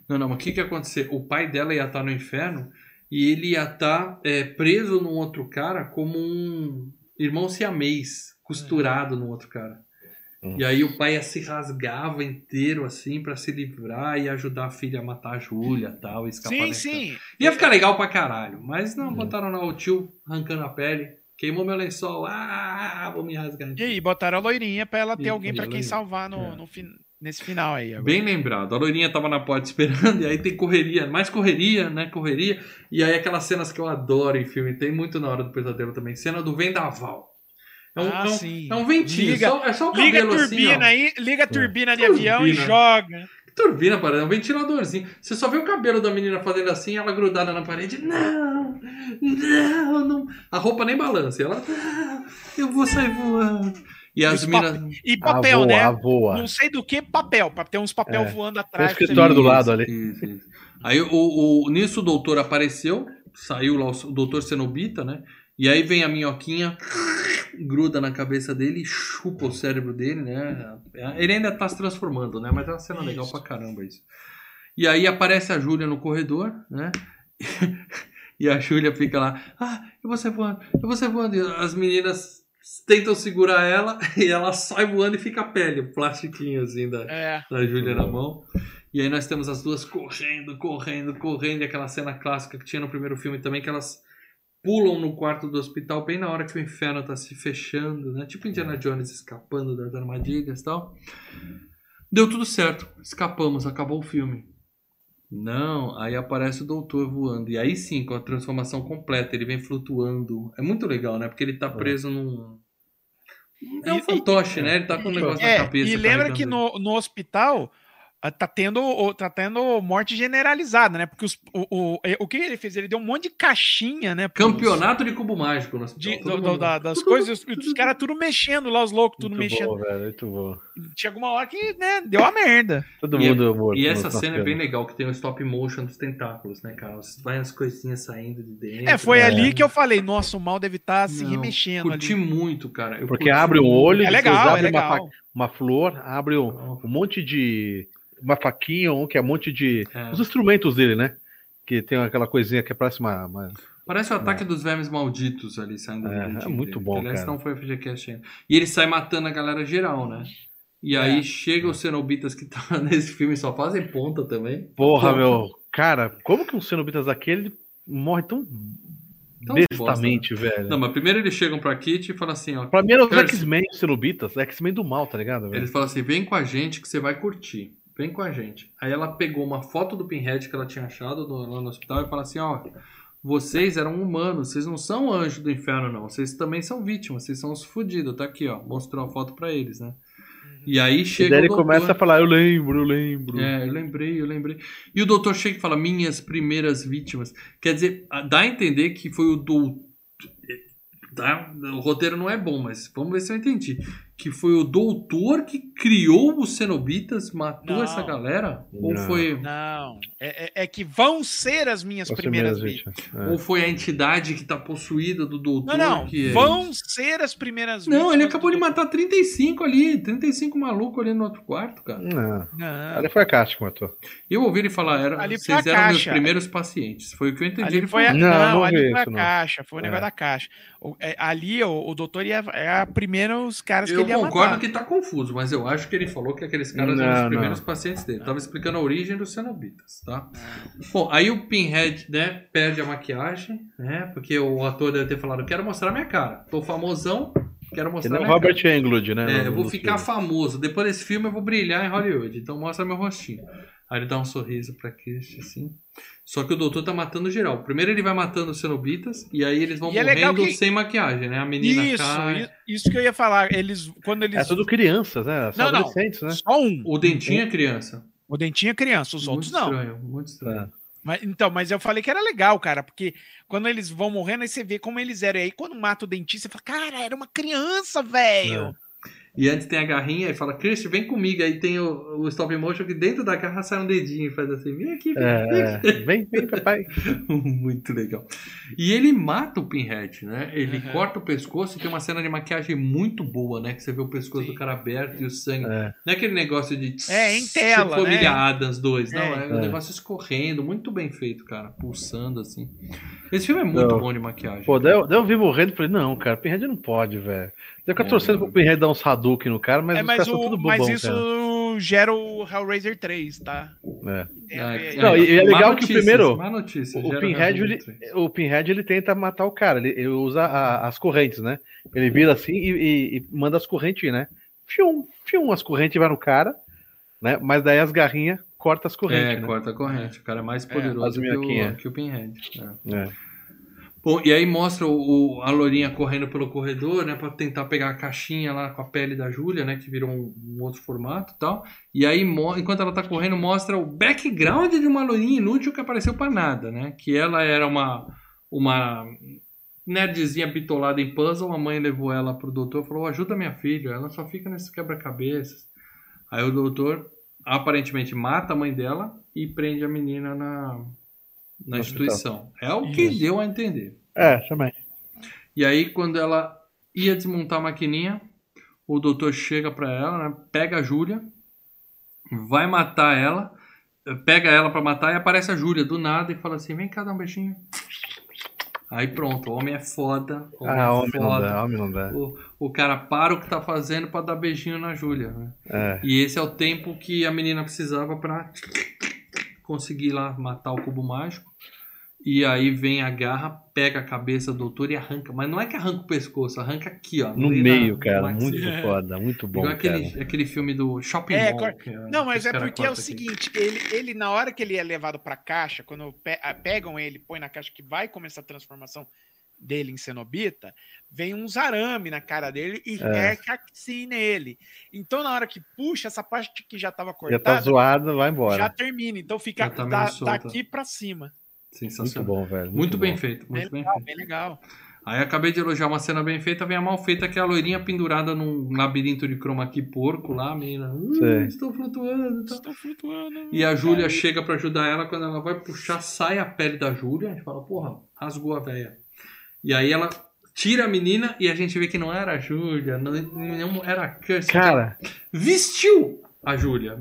Não, mas o que ia acontecer? O pai dela ia estar no inferno e ele ia estar preso num outro cara como um irmão siamês, costurado num outro cara. E aí o pai ia se rasgava inteiro assim pra se livrar e ajudar a filha a matar a Júlia e tal, escapar dela. Sim. Ia ficar legal pra caralho, mas não, botaram lá o tio arrancando a pele. Queimou meu lençol, vou me rasgar. E aí, botaram a loirinha pra ela ter alguém pra quem salvar nesse final aí. Agora. Bem lembrado, a loirinha tava na porta esperando, e aí tem correria, mais correria, né, e aí aquelas cenas que eu adoro em filme, tem muito na Hora do Pesadelo também, cena do vendaval. É um ventinho, é só o cabelo liga a turbina assim, aí, liga a turbina de avião e joga. Turbina, parada, é um ventiladorzinho. Você só vê o cabelo da menina fazendo assim, ela grudada na parede. Não. A roupa nem balança. Ela, eu vou sair voando. E as minas... E papel, né? Voa. Não sei do que papel, pra ter uns papel voando atrás. Tem o escritório do lado ali. Isso. Aí nisso o doutor apareceu, saiu lá o doutor Cenobita, né? E aí vem a minhoquinha... gruda na cabeça dele e chupa o cérebro dele, né? Ele ainda tá se transformando, né? Mas é uma cena legal pra caramba isso. E aí aparece a Júlia no corredor, né? E a Júlia fica lá, eu vou voando. E as meninas tentam segurar ela e ela sai voando e fica a pele, o plastiquinho assim da Júlia na mão. E aí nós temos as duas correndo, aquela cena clássica que tinha no primeiro filme também, que elas pulam no quarto do hospital bem na hora que o inferno tá se fechando, né? Tipo Indiana Jones escapando das armadilhas e tal. Deu tudo certo. Escapamos, acabou o filme. Não, aí aparece o doutor voando. E aí sim, com a transformação completa, ele vem flutuando. É muito legal, né? Porque ele tá preso num... É um fantoche, né? Ele tá com um negócio na cabeça. E lembra que no hospital... Tá tendo morte generalizada, né? Porque o que ele fez? Ele deu um monte de caixinha, né? Campeonato de cubo mágico. Das coisas, os caras tudo mexendo lá, os loucos, tudo muito mexendo. Bom, velho, muito bom. Tinha alguma hora que, né, deu uma merda. Essa cena é bem legal, que tem o stop motion dos tentáculos, né, cara? Vai as coisinhas saindo de dentro. Foi ali que eu falei, nossa, o mal deve estar se remexendo. Curti ali. Muito, cara. Porque abre o olho, abre uma flor, abre um monte de... uma faquinha, que é um monte de... Os instrumentos dele, né? Que tem aquela coisinha que parece uma... Parece o ataque dos vermes malditos ali saindo do dente. É muito bom, cara. Aliás, não foi FGCast ainda. E ele sai matando a galera geral, né? E aí chega os cenobitas que tá nesse filme e só fazem ponta também. Porra, meu. Cara, como que um cenobitas daquele morre tão Bestamente, velho. Não, mas primeiro eles chegam pra Kitty e falam assim, ó... Pra mim era os X-Men, os Cenobitas, X-Men do mal, tá ligado? Velho? Eles falam assim, vem com a gente que você vai curtir. Vem com a gente. Aí ela pegou uma foto do Pinhead que ela tinha achado lá no hospital e fala assim, ó... Vocês eram humanos, vocês não são anjos do inferno, não. Vocês também são vítimas, vocês são os fudidos. Tá aqui, ó. Mostrou a foto pra eles, né? E aí chega. E daí ele começa a falar, eu lembro. É, eu lembrei. E o doutor chega e fala, minhas primeiras vítimas. Quer dizer, dá a entender que foi o doutor. O roteiro não é bom, mas vamos ver se eu entendi. Que foi o doutor que criou os Cenobitas, matou essa galera? Não. Ou foi. Não, é que vão ser as minhas primeiras vítimas. É. Ou foi a entidade que tá possuída do doutor? Não. Que vão ser as primeiras vítimas. Não, ele acabou de matar 35 ali, 35 maluco ali no outro quarto, cara. Não. Ali foi a caixa que matou. Eu ouvi ele falar, vocês eram meus primeiros pacientes. Foi o que eu entendi. Ele foi não, ali foi a caixa, foi o negócio da caixa. Ali o doutor é a primeira, os caras que ele ia matar. Eu concordo que tá confuso, mas eu acho que ele falou que aqueles caras eram os primeiros pacientes dele. Tava explicando a origem dos Cenobitas, tá? Bom, aí o Pinhead, né, perde a maquiagem, né? Porque o ator deve ter falado, quero mostrar minha cara. Tô famosão, quero mostrar minha cara. Robert Englund, né? É, eu vou ficar famoso. Depois desse filme eu vou brilhar em Hollywood, então mostra meu rostinho. Aí ele dá um sorriso pra Kirsty, assim. Só que o doutor tá matando geral. Primeiro ele vai matando os Cenobitas, e aí eles vão morrendo sem maquiagem, né? A menina cai... Isso que eu ia falar. Quando eles... É tudo crianças, né? Só adolescentes, né? Só um. O Dentinho é criança. O Dentinho é criança, os outros não. Muito estranho. Mas eu falei que era legal, cara, porque quando eles vão morrendo, aí você vê como eles eram. E aí quando mata o dentista, você fala, cara, era uma criança, velho! E antes tem a garrinha e fala, Christian, vem comigo. Aí tem o stop motion que dentro da garra sai um dedinho e faz assim, vem aqui, vem, papai. Muito legal. E ele mata o Pinhead, né? Ele corta o pescoço e tem uma cena de maquiagem muito boa, né? Que você vê o pescoço do cara aberto e o sangue. É. Não é aquele negócio de... em tela, né? Família Adams 2. Não, é um negócio escorrendo. Muito bem feito, cara. Pulsando, assim. Esse filme é muito bom de maquiagem. Pô, daí eu vi morrendo e falei, não, cara, Pinhead não pode, velho. Eu fico torcendo pro Pinhead dar uns Hadouken no cara, mas são tudo bobão. Mas isso gera o Hellraiser 3, tá? E é legal que o Pinhead, ele tenta matar o cara, ele usa as correntes, né? Ele vira assim e manda as correntes, né? Fium, as correntes vai no cara, né? Mas daí as garrinhas corta as correntes. Corta a corrente. O cara é mais poderoso que o Pinhead. Bom, e aí mostra a Lourinha correndo pelo corredor, né, pra tentar pegar a caixinha lá com a pele da Júlia, né, que virou um outro formato e tal. E aí, enquanto ela tá correndo, mostra o background de uma Lourinha inútil que apareceu pra nada, né, que ela era uma nerdzinha bitolada em puzzle, a mãe levou ela pro doutor e falou, ajuda minha filha, ela só fica nesses quebra-cabeças. Aí o doutor aparentemente mata a mãe dela e prende a menina na instituição. É o que deu a entender. Também. E aí, quando ela ia desmontar a maquininha, o doutor chega pra ela, né, pega a Júlia, vai matar ela, pega ela pra matar e aparece a Júlia do nada e fala assim, vem cá, dá um beijinho. Aí pronto, o homem é foda. Homem não dá. O cara para o que tá fazendo pra dar beijinho na Júlia, né? E esse é o tempo que a menina precisava pra... conseguir lá matar o cubo mágico. E aí vem a garra, pega a cabeça do doutor e arranca. Mas não é que arranca o pescoço, arranca aqui, ó. No meio, cara. Muito foda, muito bom. Aquele filme do Shopping Mall. Não, mas é porque é o seguinte, ele na hora que ele é levado pra caixa, quando pegam ele, põe na caixa que vai começar a transformação dele em Cenobita, vem uns arame na cara dele e quer assim nele. Então, na hora que puxa, essa parte que já tava cortada... Já tá zoada, vai embora. Já termina. Então, fica daqui pra cima. Sensacional. Muito bom, velho. Muito bem feito. Muito bem legal. Aí, acabei de elogiar uma cena bem feita, vem a mal feita, que é a loirinha pendurada num labirinto de chroma key porco lá, a menina. Estou flutuando. E a Júlia chega pra ajudar ela, quando ela vai puxar, sai a pele da Júlia, a gente fala, porra, rasgou a véia. E aí ela tira a menina e a gente vê que não era a Júlia, não era a Kirsten. Cara, vestiu a Júlia.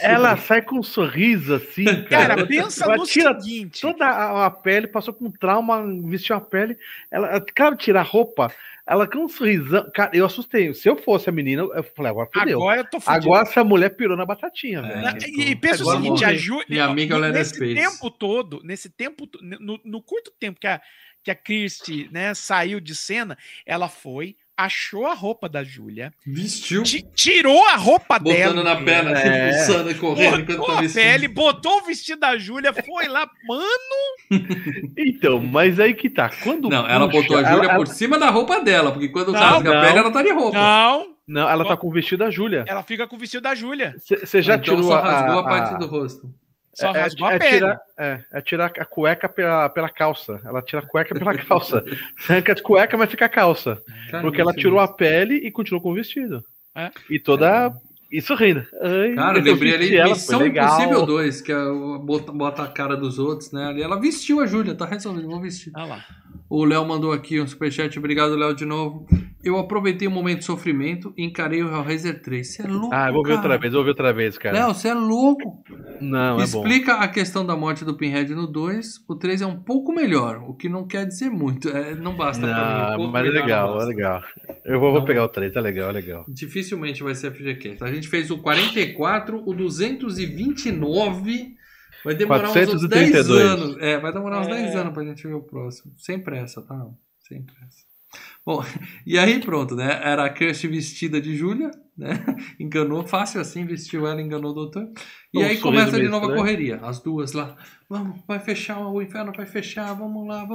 Ela sai com um sorriso assim, cara, pensa ela no seguinte. Toda a pele, passou com um trauma, vestiu a pele. Ela, cara, tirar a roupa, ela com um sorrisão. Cara, eu assustei. Se eu fosse a menina, eu falei, agora fudeu. Agora eu tô fudido. Agora essa mulher pirou na batatinha, velho. E pensa o seguinte, a Júlia... Nesse tempo todo, no curto tempo que a que a Kirsty, né, saiu de cena, ela foi, achou a roupa da Júlia, vestiu, tirou a roupa dela, botando na perna, pulsando e correndo, botou a pele, botou o vestido da Júlia, foi lá, mano. Então, mas aí que tá, quando não, ela botou a Júlia por cima da roupa dela, porque quando rasga a pele, ela tá de roupa. Não, ela tá com o vestido da Júlia. Ela fica com o vestido da Júlia. Você já então tirou só rasgou a parte do rosto. Só rasgou a pele. É tirar a cueca pela calça. Ela tira a cueca pela calça. Arranca a cueca, mas fica a calça. Caramba, porque ela tirou a pele e continuou com o vestido. É? E toda... Isso rindo. Ai, cara, eu lembrei ali Missão Impossível 2, que é, bota a cara dos outros, né? Ali ela vestiu a Júlia, tá resolvido, vamos vestir. Ah lá. O Léo mandou aqui um superchat, obrigado, Léo, de novo. Eu aproveitei o momento de sofrimento e encarei o Hellraiser 3. Você é louco, eu vou ver outra vez, cara. Léo, você é louco. Não, é bom. Explica a questão da morte do Pinhead no 2, o 3 é um pouco melhor, o que não quer dizer muito, não basta pra mim. Mas é legal, é legal. Eu vou pegar o 3, é legal. Dificilmente vai ser FGCast. A gente fez o 44, o 229, vai demorar 432. Uns 10 anos. Vai demorar uns 10 anos pra gente ver o próximo. Sem pressa, tá? Sem pressa. Bom, e aí pronto, né? Era a Kirsty vestida de Júlia, né? Enganou, fácil assim, vestiu ela, enganou o doutor. E aí começa de novo a correria. As duas lá, vamos, vai fechar, o inferno vai fechar, vamos lá.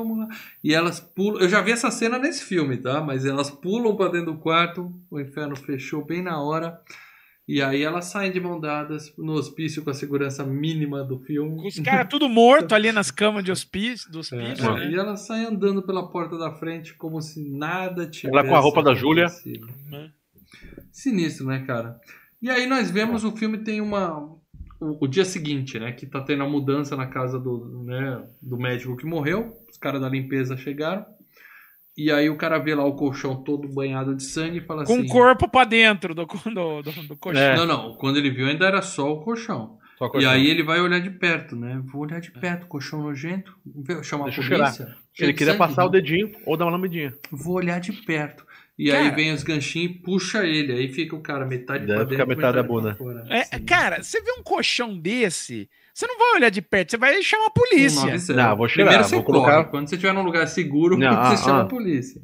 E elas pulam, eu já vi essa cena nesse filme, tá? Mas elas pulam pra dentro do quarto, o inferno fechou bem na hora. E aí elas saem de mão dadas no hospício com a segurança mínima do filme. Os caras tudo morto ali nas camas de hospício, do hospício. Né? E elas saem andando pela porta da frente como se nada tivesse. Ela com a roupa da Júlia. Sinistro, né, cara? E aí nós vemos o filme tem uma... O dia seguinte, né? Que tá tendo a mudança na casa do médico que morreu. Os caras da limpeza chegaram. E aí o cara vê lá o colchão todo banhado de sangue e fala assim... Com o corpo pra dentro do colchão. Não. Quando ele viu ainda era só o colchão. E aí ele vai olhar de perto, né? Vou olhar de perto, colchão nojento. Chama a polícia. Ele queria passar o dedinho ou dar uma lambidinha. Vou olhar de perto. E cara, aí vem os ganchinhos e puxa ele. Aí fica o cara metade pra dentro, metade da bunda. Fora, assim. Cara, você vê um colchão desse... Você não vai olhar de perto, você vai chamar a polícia. Não, vou chegar. Primeiro vou colocar... Quando você estiver num lugar seguro, você chama a polícia.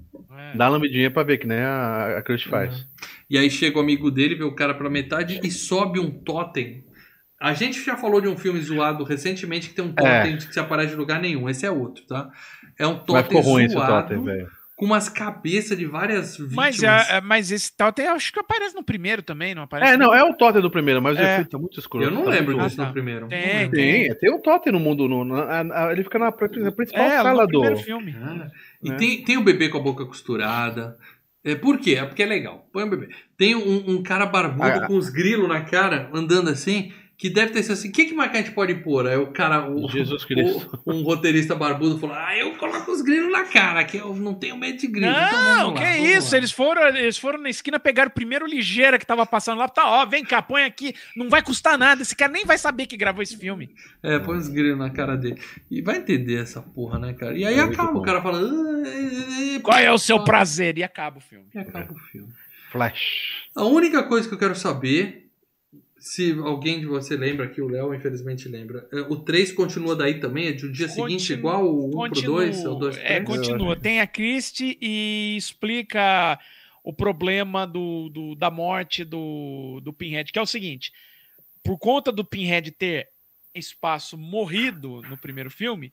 Dá uma lambidinha pra ver, que nem a Cruz faz. E aí chega o amigo dele, vê o cara pra metade e sobe um tótem. A gente já falou de um filme zoado recentemente que tem um tótem que se aparece de lugar nenhum. Esse é outro, tá? É um tótem zoado. Mas ficou ruim esse tótem, velho. Com umas cabeças de várias vítimas. Mas esse totem acho que aparece no primeiro também, não aparece? É o totem do primeiro, mas o efeito tá muito escuro. Eu não lembro disso no primeiro. Tem um totem no mundo. Ele fica na principal sala do primeiro filme. E tem o bebê com a boca costurada. Por quê? Porque é legal. Põe um bebê. Tem um cara barbudo com os grilos na cara, andando assim... Que deve ter sido assim, o que mais que a gente pode pôr? Aí o cara, Jesus Cristo. Um roteirista barbudo falou, eu coloco os grilos na cara, que eu não tenho medo de grilo. Não, então que é isso, lá. Eles foram na esquina, pegaram o primeiro ligeira que tava passando lá, vem cá, põe aqui, não vai custar nada, esse cara nem vai saber que gravou esse filme. Põe os grilos na cara dele. E vai entender essa porra, né, cara? E aí acaba, o cara fala... Qual é o seu prazer? E acaba o filme. Flash. A única coisa que eu quero saber... Se alguém de você lembra, que o Léo infelizmente lembra. O 3 continua daí também? É de um dia seguinte igual o 1 pro 2? É, o 2 continua. Tem a Kirsty e explica o problema da morte do Pinhead, que é o seguinte. Por conta do Pinhead ter espaço morrido no primeiro filme,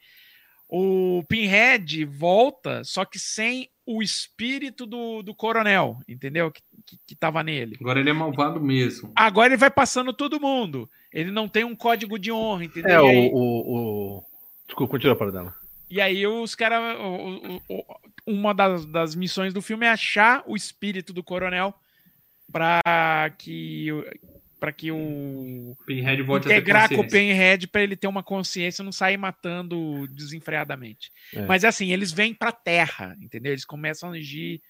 o Pinhead volta, só que sem o espírito do coronel, entendeu? Que tava nele. Agora ele é malvado mesmo. Agora ele vai passando todo mundo. Ele não tem um código de honra, entendeu? Desculpa, continua a parada dela. E aí os caras... Uma das missões do filme é achar o espírito do coronel para que o Pinhead volte integrar a ter com o Pinhead para ele ter uma consciência e não sair matando desenfreadamente. Mas assim, eles vêm para a Terra, entendeu? Eles começam a agir...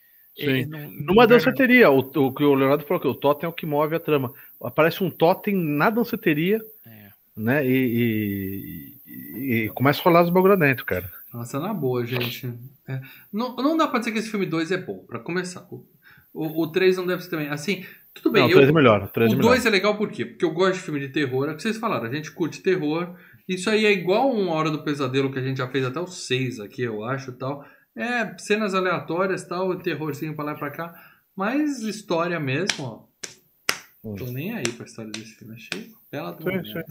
Numa danceteria, o que o Leonardo falou, que o totem é o que move a trama. Aparece um totem na danceteria, né? E começa a rolar os bagulho dentro, cara. Nossa, na boa, gente. Não dá para dizer que esse filme 2 é bom, para começar. O 3 não deve ser também. Assim... Tudo bem, o 3 é melhor. O 2 é legal por quê? Porque eu gosto de filme de terror, é o que vocês falaram, a gente curte terror, Isso aí é igual uma Hora do Pesadelo, que a gente já fez até o 6 aqui, eu acho, e tal. É, cenas aleatórias, tal, terrorzinho pra lá e pra cá. Mas história mesmo, ó. Não tô nem aí pra história desse filme, achei bela do momento.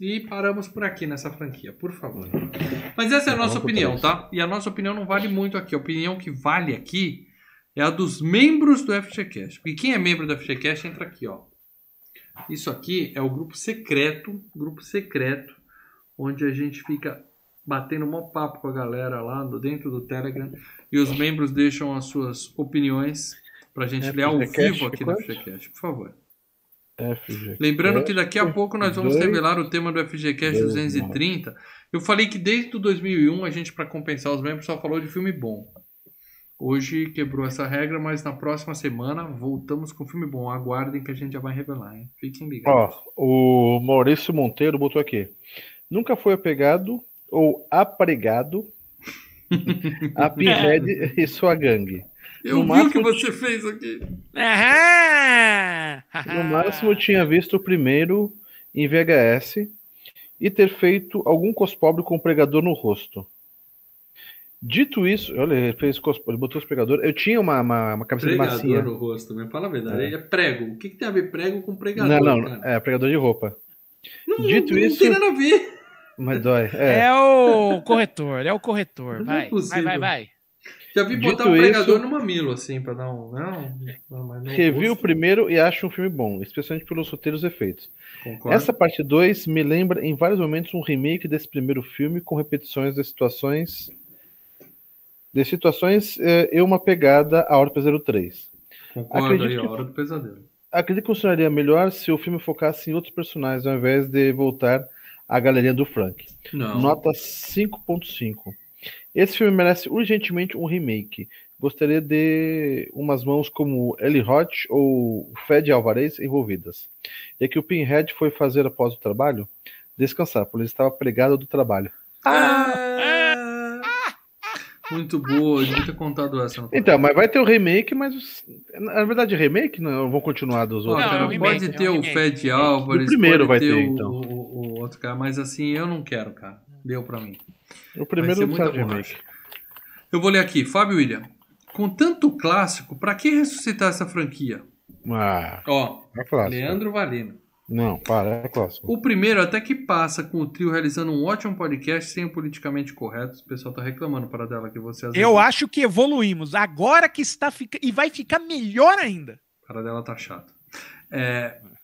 E paramos por aqui nessa franquia, por favor. Mas essa é a nossa opinião, tá? E a nossa opinião não vale muito aqui. A opinião que vale aqui é a dos membros do FGCast. Porque quem é membro do FGCast entra aqui, ó. Isso aqui é o grupo secreto, onde a gente fica batendo um maior papo com a galera lá dentro do Telegram. E os membros deixam as suas opiniões pra gente ler ao vivo aqui no FGCast, por favor. FGCast. Lembrando que daqui a pouco nós vamos revelar o tema do FGCast 230. Eu falei que desde 2001 a gente, para compensar os membros, só falou de filme bom. Hoje quebrou essa regra, mas na próxima semana voltamos com filme bom. Aguardem que a gente já vai revelar, hein? Fiquem ligados. Ó, o Maurício Monteiro botou aqui: nunca foi apegado ou apregado a Pinhead e sua gangue. Eu vi o que você fez aqui. No máximo eu tinha visto o primeiro em VHS e ter feito algum cospobre com um pregador no rosto. Dito isso, olha, ele fez cospobre, botou os pregadores. Eu tinha uma cabeça de macia. Pregador no rosto, mas fala a verdade. É prego. O que tem a ver prego com pregador? Não, não. Cara? É pregador de roupa. Dito isso, não tem nada a ver. Mas dói. É o corretor, é o corretor. Vai. Já vi botar um pregador no mamilo, assim, pra dar um... Não, revi o primeiro e acho um filme bom, especialmente pelos roteiros e efeitos. Concordo. Essa parte 2 me lembra, em vários momentos, um remake desse primeiro filme, com repetições de situações... e uma pegada à Hora do Pesadelo 3. Concordo, a Hora do Pesadelo. Acredito que funcionaria melhor se o filme focasse em outros personagens, ao invés de voltar à galeria do Frank. Não. Nota 5.5. Esse filme merece urgentemente um remake. Gostaria de umas mãos como Eli Roth ou Fred Alvarez envolvidas. E que o Pinhead foi fazer após o trabalho? Descansar, porque ele estava pregado do trabalho. Muito boa, eu devia ter contado essa. Então, mas vai ter o remake, mas... Na verdade, remake? Não, vão continuar dos outros. Não, remake, pode ter o Fed Álvares, primeiro vai ter então. O outro cara, mas assim, eu não quero, cara. Deu pra mim. O primeiro é muito remake. Eu vou ler aqui. Fábio William. Com tanto clássico, pra que ressuscitar essa franquia? Ó, é clássico. Leandro Valino. Não, para, é clássico. O primeiro até que passa, com o trio realizando um ótimo podcast sem o politicamente correto. O pessoal tá reclamando para dela que você... Eu acho que evoluímos. Agora que está ficando... E vai ficar melhor ainda. Para dela tá chato.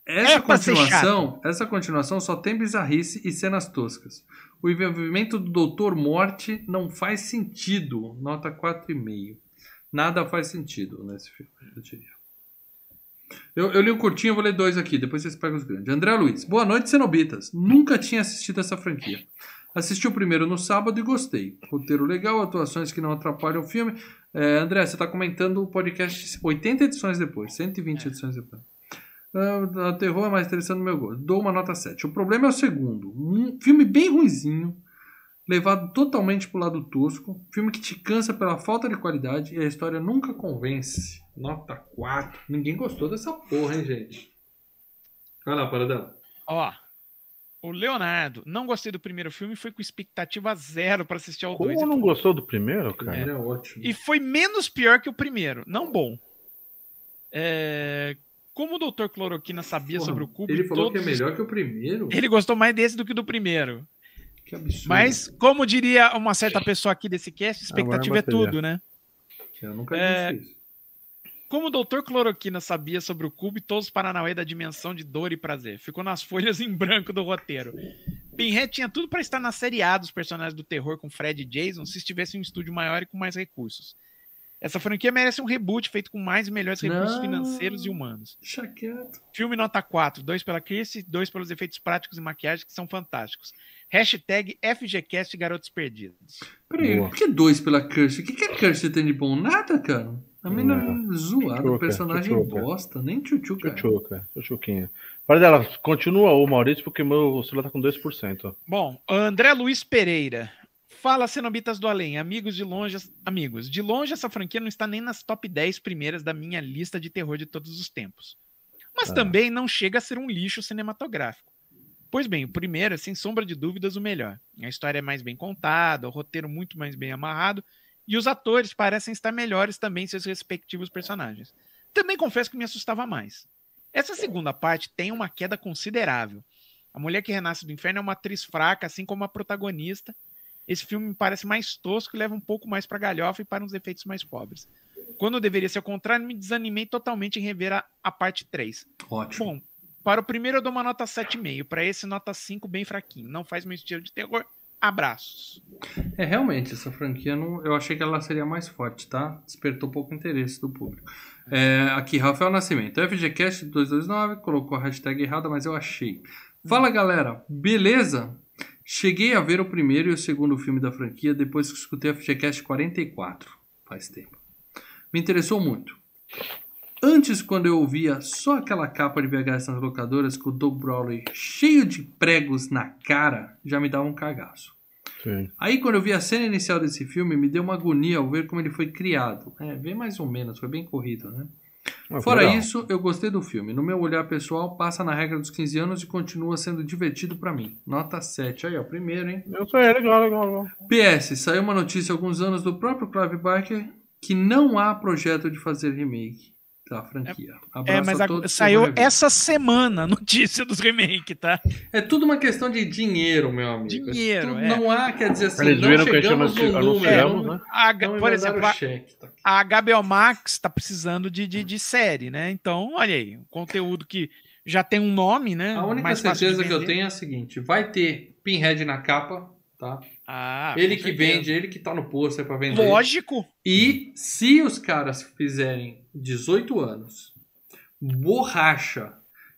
Essa continuação só tem bizarrice e cenas toscas. O envolvimento do Doutor Morte não faz sentido. Nota 4,5. Nada faz sentido nesse filme, eu diria. Eu li um curtinho, vou ler 2 aqui, depois vocês pegam os grandes. André Luiz, boa noite, Cenobitas. Nunca tinha assistido essa franquia. Assisti o primeiro no sábado e gostei. Roteiro legal, atuações que não atrapalham o filme. André, você está comentando o podcast 80 edições depois, 120 edições depois. O terror é mais interessante no meu gosto. Dou uma nota 7. O problema é o segundo. Um filme bem ruinzinho, levado totalmente pro lado tosco, filme que te cansa pela falta de qualidade e a história nunca convence. Nota 4. Ninguém gostou dessa porra, hein, gente? Vai lá, Paradão. Ó, o Leonardo, não gostei do primeiro filme, foi com expectativa zero pra assistir ao 2. Como não gostou do primeiro, cara? O primeiro é ótimo. E foi menos pior que o primeiro. Não bom. Como o Dr. Cloroquina sabia sobre o cubo... Ele falou que é melhor que o primeiro? Ele gostou mais desse do que do primeiro. Que absurdo. Mas, como diria uma certa pessoa aqui desse cast, expectativa é tudo, né? Eu nunca disse isso. Como o Doutor Cloroquina sabia sobre o cubo e todos os paranauê da dimensão de dor e prazer. Ficou nas folhas em branco do roteiro. Pinhead tinha tudo para estar na série A dos personagens do terror com Fred e Jason, se estivesse em um estúdio maior e com mais recursos. Essa franquia merece um reboot feito com mais e melhores recursos financeiros e humanos. Chaqueado. Filme nota 4, 2 pela Christie, 2 pelos efeitos práticos e maquiagem que são fantásticos. Hashtag FGCast Garotos Perdidos. Peraí, por que 2 pela Kirsty? O que a Kirsty tem de bom? Nada, cara. A menina é zoada, o personagem bosta, nem tchutchuca. Tchutchuquinha. Para dela, continua o Maurício, porque meu celular tá com 2%. Bom, André Luiz Pereira. Fala, Cenobitas do Além. Amigos, de longe essa franquia não está nem nas top 10 primeiras da minha lista de terror de todos os tempos. Mas também não chega a ser um lixo cinematográfico. Pois bem, o primeiro é, sem sombra de dúvidas, o melhor. A história é mais bem contada, o roteiro muito mais bem amarrado, e os atores parecem estar melhores também em seus respectivos personagens. Também confesso que me assustava mais. Essa segunda parte tem uma queda considerável. A Mulher que Renasce do Inferno é uma atriz fraca, assim como a protagonista. Esse filme me parece mais tosco e leva um pouco mais para galhofa e para uns efeitos mais pobres. Quando deveria ser o contrário, me desanimei totalmente em rever a parte 3. Ótimo. Bom, para o primeiro eu dou uma nota 7,5. Para esse, nota 5, bem fraquinho. Não faz meu estilo de terror. Abraços. É, realmente, essa franquia, não, eu achei que ela seria mais forte, tá? Despertou pouco interesse do público. É, aqui, Rafael Nascimento. FGCast 229 colocou a hashtag errada, mas eu achei. Fala, galera. Beleza? Cheguei a ver o primeiro e o segundo filme da franquia depois que escutei a FGCast 44. Faz tempo. Me interessou muito. Antes, quando eu ouvia só aquela capa de VHS nas locadoras com o Doug Brawley cheio de pregos na cara, já me dava um cagaço. Sim. Aí quando eu vi a cena inicial desse filme, me deu uma agonia ao ver como ele foi criado. É, bem mais ou menos, foi bem corrido, né? Mas fora legal. Isso, eu gostei do filme. No meu olhar pessoal, passa na regra dos 15 anos e continua sendo divertido pra mim. Nota 7. Aí, ó, primeiro, hein? Eu sei, legal. PS, saiu uma notícia há alguns anos do próprio Clive Barker que não há projeto de fazer remake da franquia. Abraço mas a todos. Saiu essa semana a notícia dos remakes, tá? É tudo uma questão de dinheiro, meu amigo. Dinheiro, não há, quer dizer assim, eles não chegamos no número. Né? Por exemplo, a HBO Max tá precisando de série, né? Então, olha aí, um conteúdo que já tem um nome, né? A única certeza que eu tenho é a seguinte, vai ter Pinhead na capa, tá? Ele que vende, ele que tá no pôster pra vender. Lógico. E se os caras fizerem 18 anos, borracha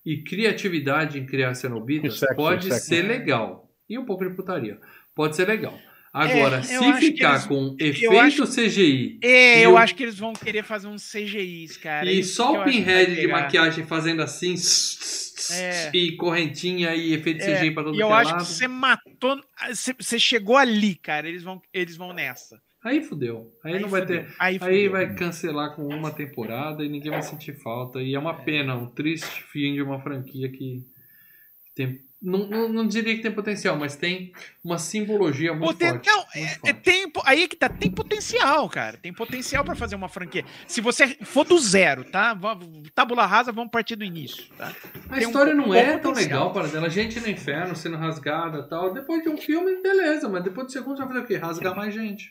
e criatividade em criar cenobitas, pode ser legal. E um pouco de putaria. Pode ser legal. Agora, se ficar com efeito CGI... eu acho que eles vão querer fazer uns CGIs, cara. E só o Pinhead de maquiagem fazendo assim... E correntinha e efeito CGI pra todo mundo. E eu acho que você matou... Você chegou ali, cara. Eles vão nessa. Aí fudeu. Aí não vai ter... Aí vai cancelar com uma temporada e ninguém vai sentir falta. E é uma pena, um triste fim de uma franquia que tem... Não diria que tem potencial, mas tem uma simbologia muito forte. Aí que tá, tem potencial, cara. Tem potencial pra fazer uma franquia. Se você for do zero, tá? Tabula rasa, vamos partir do início, tá? A história não é tão legal, para dela. Gente no inferno sendo rasgada e tal. Depois de um filme, beleza, mas depois do segundo já vai fazer o quê? Rasgar mais gente.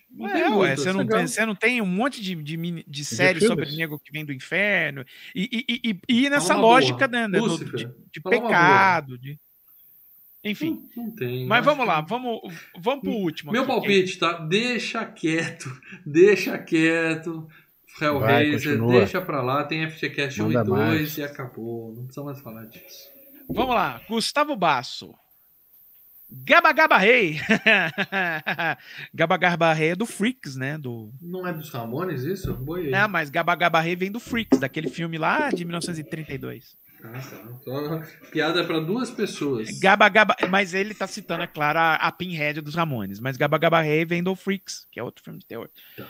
Você não tem um monte de séries sobre o nego que vem do inferno. E nessa lógica, né? De pecado, de... Enfim, não tem, mas vamos lá, vamos pro último. Meu palpite, tá? Deixa quieto, Hellraiser, deixa pra lá, tem FGCast 1 e 2 e acabou, não precisa mais falar disso. Vamos lá, Gustavo Basso. Gabagaba Rei. Gabagaba Rei é do Freaks, né? Não é dos Ramones isso? Boiei. É, mas Gabagaba Rei vem do Freaks, daquele filme lá de 1932. Ah, tá. Então, piada pra duas pessoas. Gaba, mas ele tá citando, é claro, a Pinhead dos Ramones. Mas Gaba Rei vem do Freaks, que é outro filme de terror. Tá.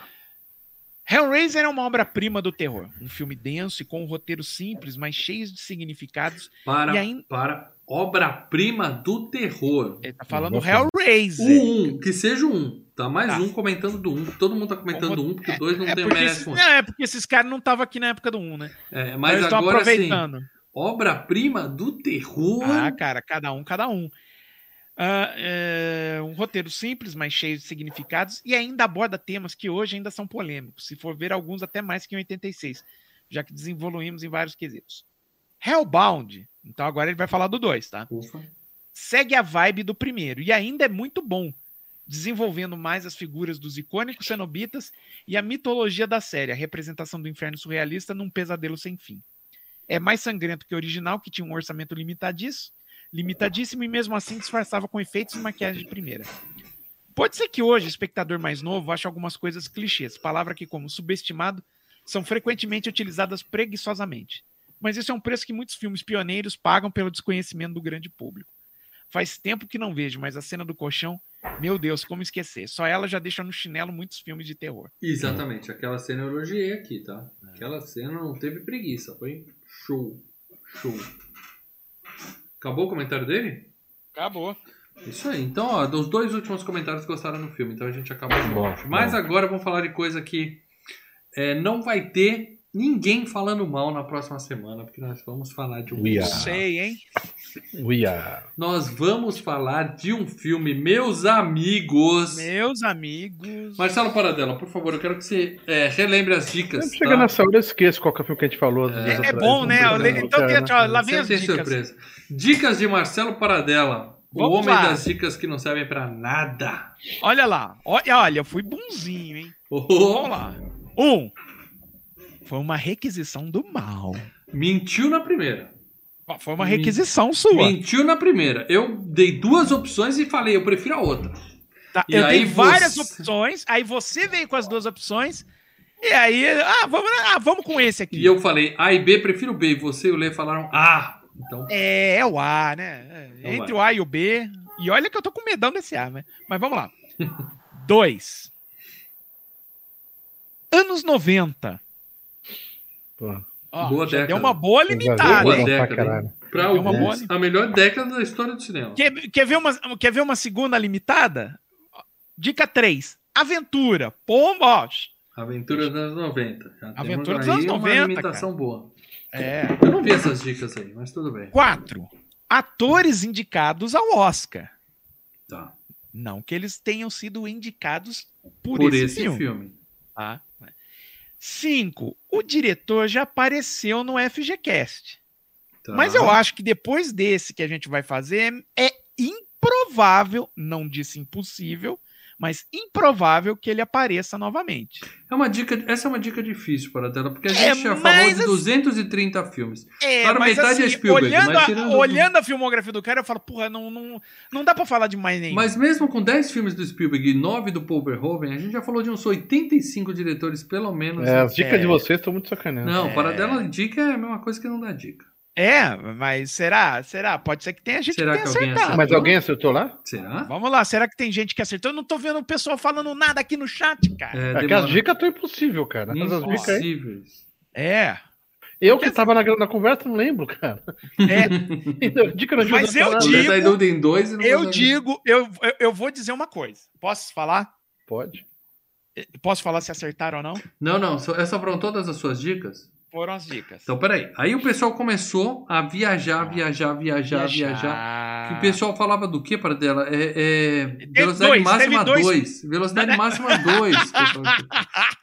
Hellraiser é uma obra-prima do terror. Um filme denso e com um roteiro simples, mas cheio de significados. Obra-prima do terror. Ele tá falando do Hellraiser. Que seja o 1. Tá mais um comentando do 1. Todo mundo tá comentando do 1, porque o 2 não merece 1. É, porque esses caras não estavam aqui na época do 1, né? É, mas eles agora aproveitando. Sim. Obra-prima do terror. Ah, cara, cada um. Um roteiro simples, mas cheio de significados e ainda aborda temas que hoje ainda são polêmicos, se for ver alguns até mais que em 86, já que desenvolvemos em vários quesitos. Hellbound, então agora ele vai falar do 2, tá? Ufa. Segue a vibe do primeiro e ainda é muito bom, desenvolvendo mais as figuras dos icônicos cenobitas e a mitologia da série, a representação do inferno surrealista num pesadelo sem fim. É mais sangrento que o original, que tinha um orçamento limitadíssimo e mesmo assim disfarçava com efeitos e maquiagem de primeira. Pode ser que hoje o espectador mais novo ache algumas coisas clichês, palavra que, como subestimado, são frequentemente utilizadas preguiçosamente. Mas isso é um preço que muitos filmes pioneiros pagam pelo desconhecimento do grande público. Faz tempo que não vejo, mas a cena do colchão, meu Deus, como esquecer? Só ela já deixa no chinelo muitos filmes de terror. Exatamente, aquela cena eu elogiei aqui, tá? Aquela cena não teve preguiça, foi... Show. Acabou o comentário dele? Acabou. Isso aí. Então, ó, os dois últimos comentários gostaram no filme, então a gente acabou. Mas agora vamos falar de coisa que não vai ter ninguém falando mal na próxima semana, porque nós vamos falar de um filme. Não sei, hein? Nós vamos falar de um filme, meus amigos. Marcelo Paradela, por favor, eu quero que você relembre as dicas. Tá? Chega nessa hora, eu esqueço qual que é o filme que a gente falou. É bom, né? Então, lá vem as dicas. Surpresa. Dicas de Marcelo Paradela. Vamos o homem lá. Das dicas que não servem pra nada. Olha lá. Olha, eu fui bonzinho, hein? Oh. Vamos lá. Foi uma requisição do mal. Mentiu na primeira. Foi uma requisição sua. Mentiu na primeira. Eu dei duas opções e falei, eu prefiro a outra. Tá, eu dei várias opções, aí você veio com as duas opções, e aí, vamos com esse aqui. E eu falei, A e B, prefiro B. E você e o Lê falaram A. Então... É o A, né? Então entre vai. O A e o B. E olha que eu tô com medão desse A, né? Mas vamos lá. 2. Anos 90. Pô. Ó, boa década. Deu uma boa limitada. Boa década. Pra alguns, a melhor década da história do cinema. Quer ver uma segunda limitada? Dica 3. Aventura. Pomba. Aventura dos anos 90. Já Aventura dos anos 90. Uma limitação boa. É. Eu não vi essas dicas aí, mas tudo bem. 4. Atores indicados ao Oscar. Tá. Não que eles tenham sido indicados por esse filme. Tá? 5. O diretor já apareceu no FGCast. Tá. Mas eu acho que depois desse que a gente vai fazer, é improvável, não disse impossível, mas improvável que ele apareça novamente. Essa é uma dica difícil para a tela, porque a gente já falou de 230 filmes. Para metade é Spielberg. Olhando a filmografia do cara, eu falo, porra, não dá para falar de mais nenhum. Mas mesmo com 10 filmes do Spielberg e 9 do Paul Verhoeven, a gente já falou de uns 85 diretores, pelo menos. As dicas de vocês estão muito sacaneando. Não, para a tela, dica é a mesma coisa que não dá dica. Mas será? Pode ser que tenha gente que tenha acertado. Mas alguém acertou lá? Será? Vamos lá, será que tem gente que acertou? Eu não tô vendo o pessoal falando nada aqui no chat, cara. Aquelas dicas estão impossíveis, cara. Impossíveis. Eu que tava na conversa, não lembro, cara. Dica não ajuda. Mas eu digo... Eu vou dizer uma coisa. Posso falar? Pode. Posso falar se acertaram ou não? Não. Essas foram todas as suas dicas? Foram as dicas. Então, peraí. Aí o pessoal começou a viajar. Que o pessoal falava do quê, Paradela? Velocidade máxima 2. Velocidade máxima 2.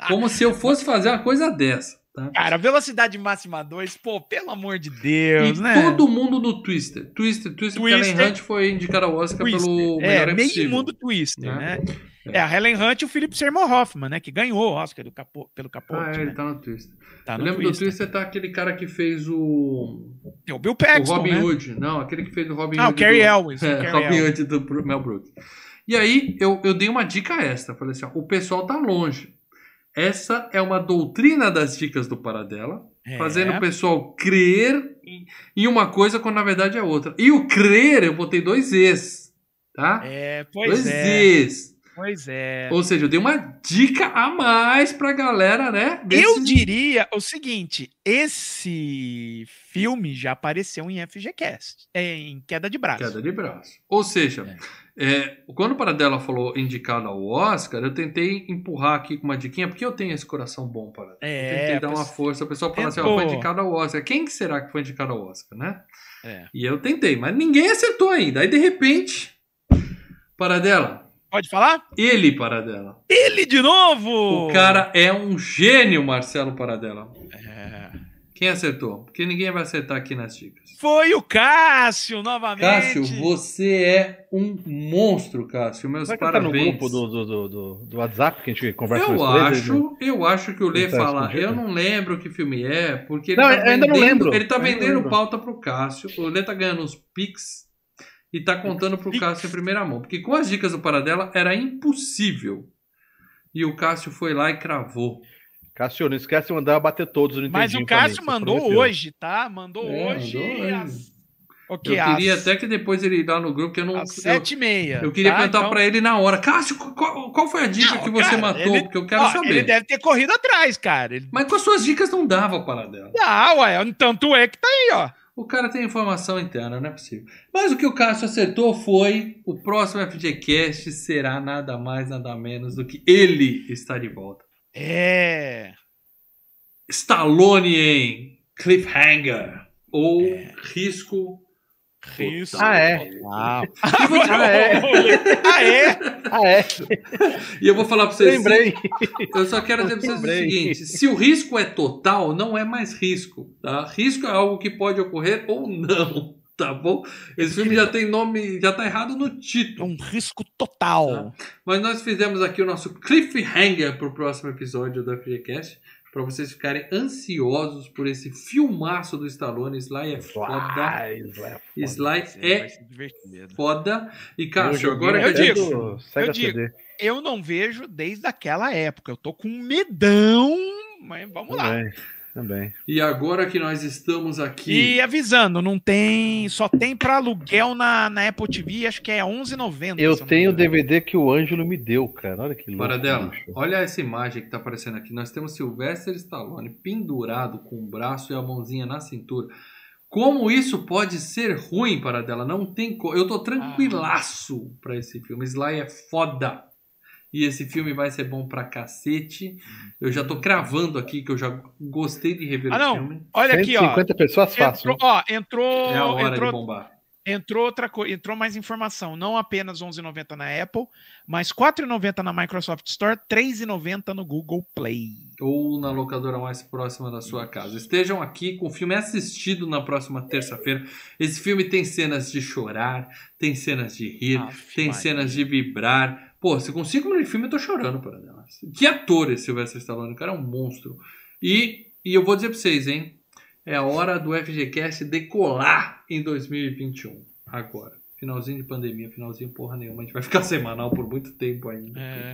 Como se eu fosse fazer uma coisa dessa. Tá? Cara, velocidade máxima 2, pô, pelo amor de Deus, e né? Todo mundo no Twister. Porque a Helen Hunt foi indicada ao Oscar pelo melhor possível. Meio mundo Twister, né? A Helen Hunt e o Philip Seymour Hoffman, né? Que ganhou o Oscar pelo Capote. Ele tá no Twister. Eu lembro do Twister, tá aquele cara que fez o... Tem o Bill Paxton, o Robin Hood. Não, aquele que fez o Robin Hood. O Cary Elwes. Robin Hood do Mel Brooks. E aí, eu dei uma dica extra. Falei assim, ó, o pessoal tá longe. Essa é uma doutrina das dicas do Paradela, fazendo o pessoal crer em uma coisa quando na verdade é outra. E o crer, eu botei 2 Es, tá? Dois Es. Pois é. Ou seja, eu dei uma dica a mais pra galera, né? Eu diria o seguinte, esse filme já apareceu em FGCast, em Queda de Braço. Ou seja, quando o Paradela falou indicado ao Oscar, eu tentei empurrar aqui com uma diquinha, porque eu tenho esse coração bom, Paradela. Tentei dar uma força, o pessoal fala assim, foi indicado ao Oscar. Quem que será que foi indicado ao Oscar, né? E eu tentei, mas ninguém acertou ainda. Aí, de repente, Paradela... Pode falar? Ele, Paradela. Ele de novo! O cara é um gênio, Marcelo Paradela. Quem acertou? Porque ninguém vai acertar aqui nas dicas. Foi o Cássio, novamente. Cássio, você é um monstro, Cássio. Meus parabéns. Tá no grupo do WhatsApp que a gente conversa com Eu acho que o Lê fala, eu não lembro que filme é, porque ele tá vendendo pauta pro Cássio. O Lê tá ganhando uns pics. E tá contando pro Cássio em primeira mão. Porque com as dicas do Paradela era impossível. E o Cássio foi lá e cravou. Cássio, não esquece de mandar bater todos no Nintendinho. Mas o Cássio mandou hoje, tá? Mandou hoje. Okay, eu queria até que depois ele ir lá no grupo, que eu não... 7:30. Eu queria perguntar pra ele na hora. Cássio, qual foi a dica que você matou? Porque eu quero saber. Ele deve ter corrido atrás, cara. Mas com as suas dicas não dava, Paradela. Tanto é que tá aí, ó. O cara tem informação interna, não é possível. Mas o que o Cássio acertou foi... O próximo FGCast será nada mais, nada menos do que ele está de volta. É... Stallone em Cliffhanger. Ou Risco... Risco. Ah, é. Ah, é. Ah, é. Ah, é. E eu vou falar pra vocês... Lembrei. Eu só quero dizer pra vocês o seguinte. Se o risco é total, não é mais risco. Tá? Risco é algo que pode ocorrer ou não. Tá bom? Esse filme já tem nome... Já tá errado no título. É um risco total. Tá? Mas nós fizemos aqui o nosso cliffhanger pro próximo episódio da FGCast. Pra vocês ficarem ansiosos por esse filmaço do Stallone. Sly é foda. Sly é foda. E, Cássio, agora eu digo, eu não vejo desde aquela época. Eu tô com medão, mas vamos lá. Também. E agora que nós estamos aqui... E avisando, não tem... Só tem pra aluguel na Apple TV, acho que é R$11,90. Eu tenho o DVD que o Ângelo me deu, cara. Olha que louco. Para dela, olha essa imagem que tá aparecendo aqui. Nós temos Sylvester Stallone pendurado com o braço e a mãozinha na cintura. Como isso pode ser ruim, para dela? Não tem... Eu tô tranquilaço pra esse filme. Sly é foda. E esse filme vai ser bom pra cacete. Eu já tô cravando aqui que eu já gostei de rever o filme. Olha aqui, ó. 150 pessoas fácil. Entrou. É a hora de bombar. Entrou outra coisa, entrou mais informação. Não apenas R$11,90 na Apple, mas R$4,90 na Microsoft Store, R$3,90 no Google Play. Ou na locadora mais próxima da sua casa. Estejam aqui com o filme assistido na próxima terça-feira. Esse filme tem cenas de chorar, tem cenas de rir, tem cenas de vibrar. Pô, se com 5 minutos de filme eu tô chorando, para dela. Que ator esse Sylvester Stallone, o cara é um monstro. E eu vou dizer pra vocês, hein? É a hora do FGCast decolar em 2021. Agora. Finalzinho de pandemia, finalzinho porra nenhuma. A gente vai ficar semanal por muito tempo ainda. É.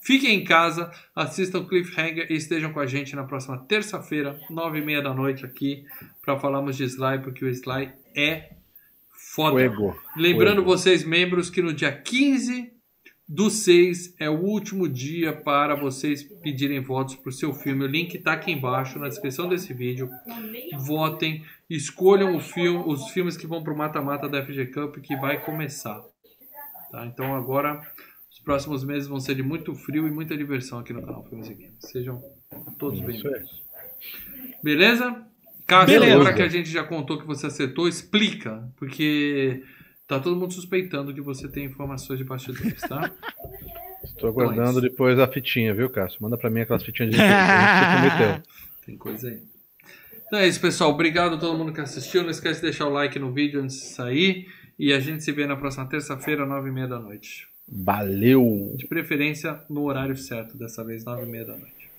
Fiquem em casa, assistam Cliffhanger e estejam com a gente na próxima terça-feira, 9:30 da noite aqui, pra falarmos de Sly, porque o Sly é foda. Fuego. Lembrando vocês, membros, que no dia 15/6 é o último dia para vocês pedirem votos para o seu filme. O link está aqui embaixo, na descrição desse vídeo. Votem, escolham o filme, os filmes que vão para o mata-mata da FG Cup, que vai começar. Tá? Então agora, os próximos meses vão ser de muito frio e muita diversão aqui no canal Filmes e Games. Sejam todos bem-vindos. Beleza? Cássio, agora que a gente já contou que você acertou, explica, porque tá todo mundo suspeitando que você tem informações de bastidores, tá? Estou aguardando depois a fitinha, viu, Cássio? Manda pra mim aquelas fitinhas de prometeu. Tem coisa aí. Então é isso, pessoal. Obrigado a todo mundo que assistiu. Não esquece de deixar o like no vídeo antes de sair. E a gente se vê na próxima terça-feira, 9:30 da noite. Valeu! De preferência, no horário certo, dessa vez, 9:30 da noite.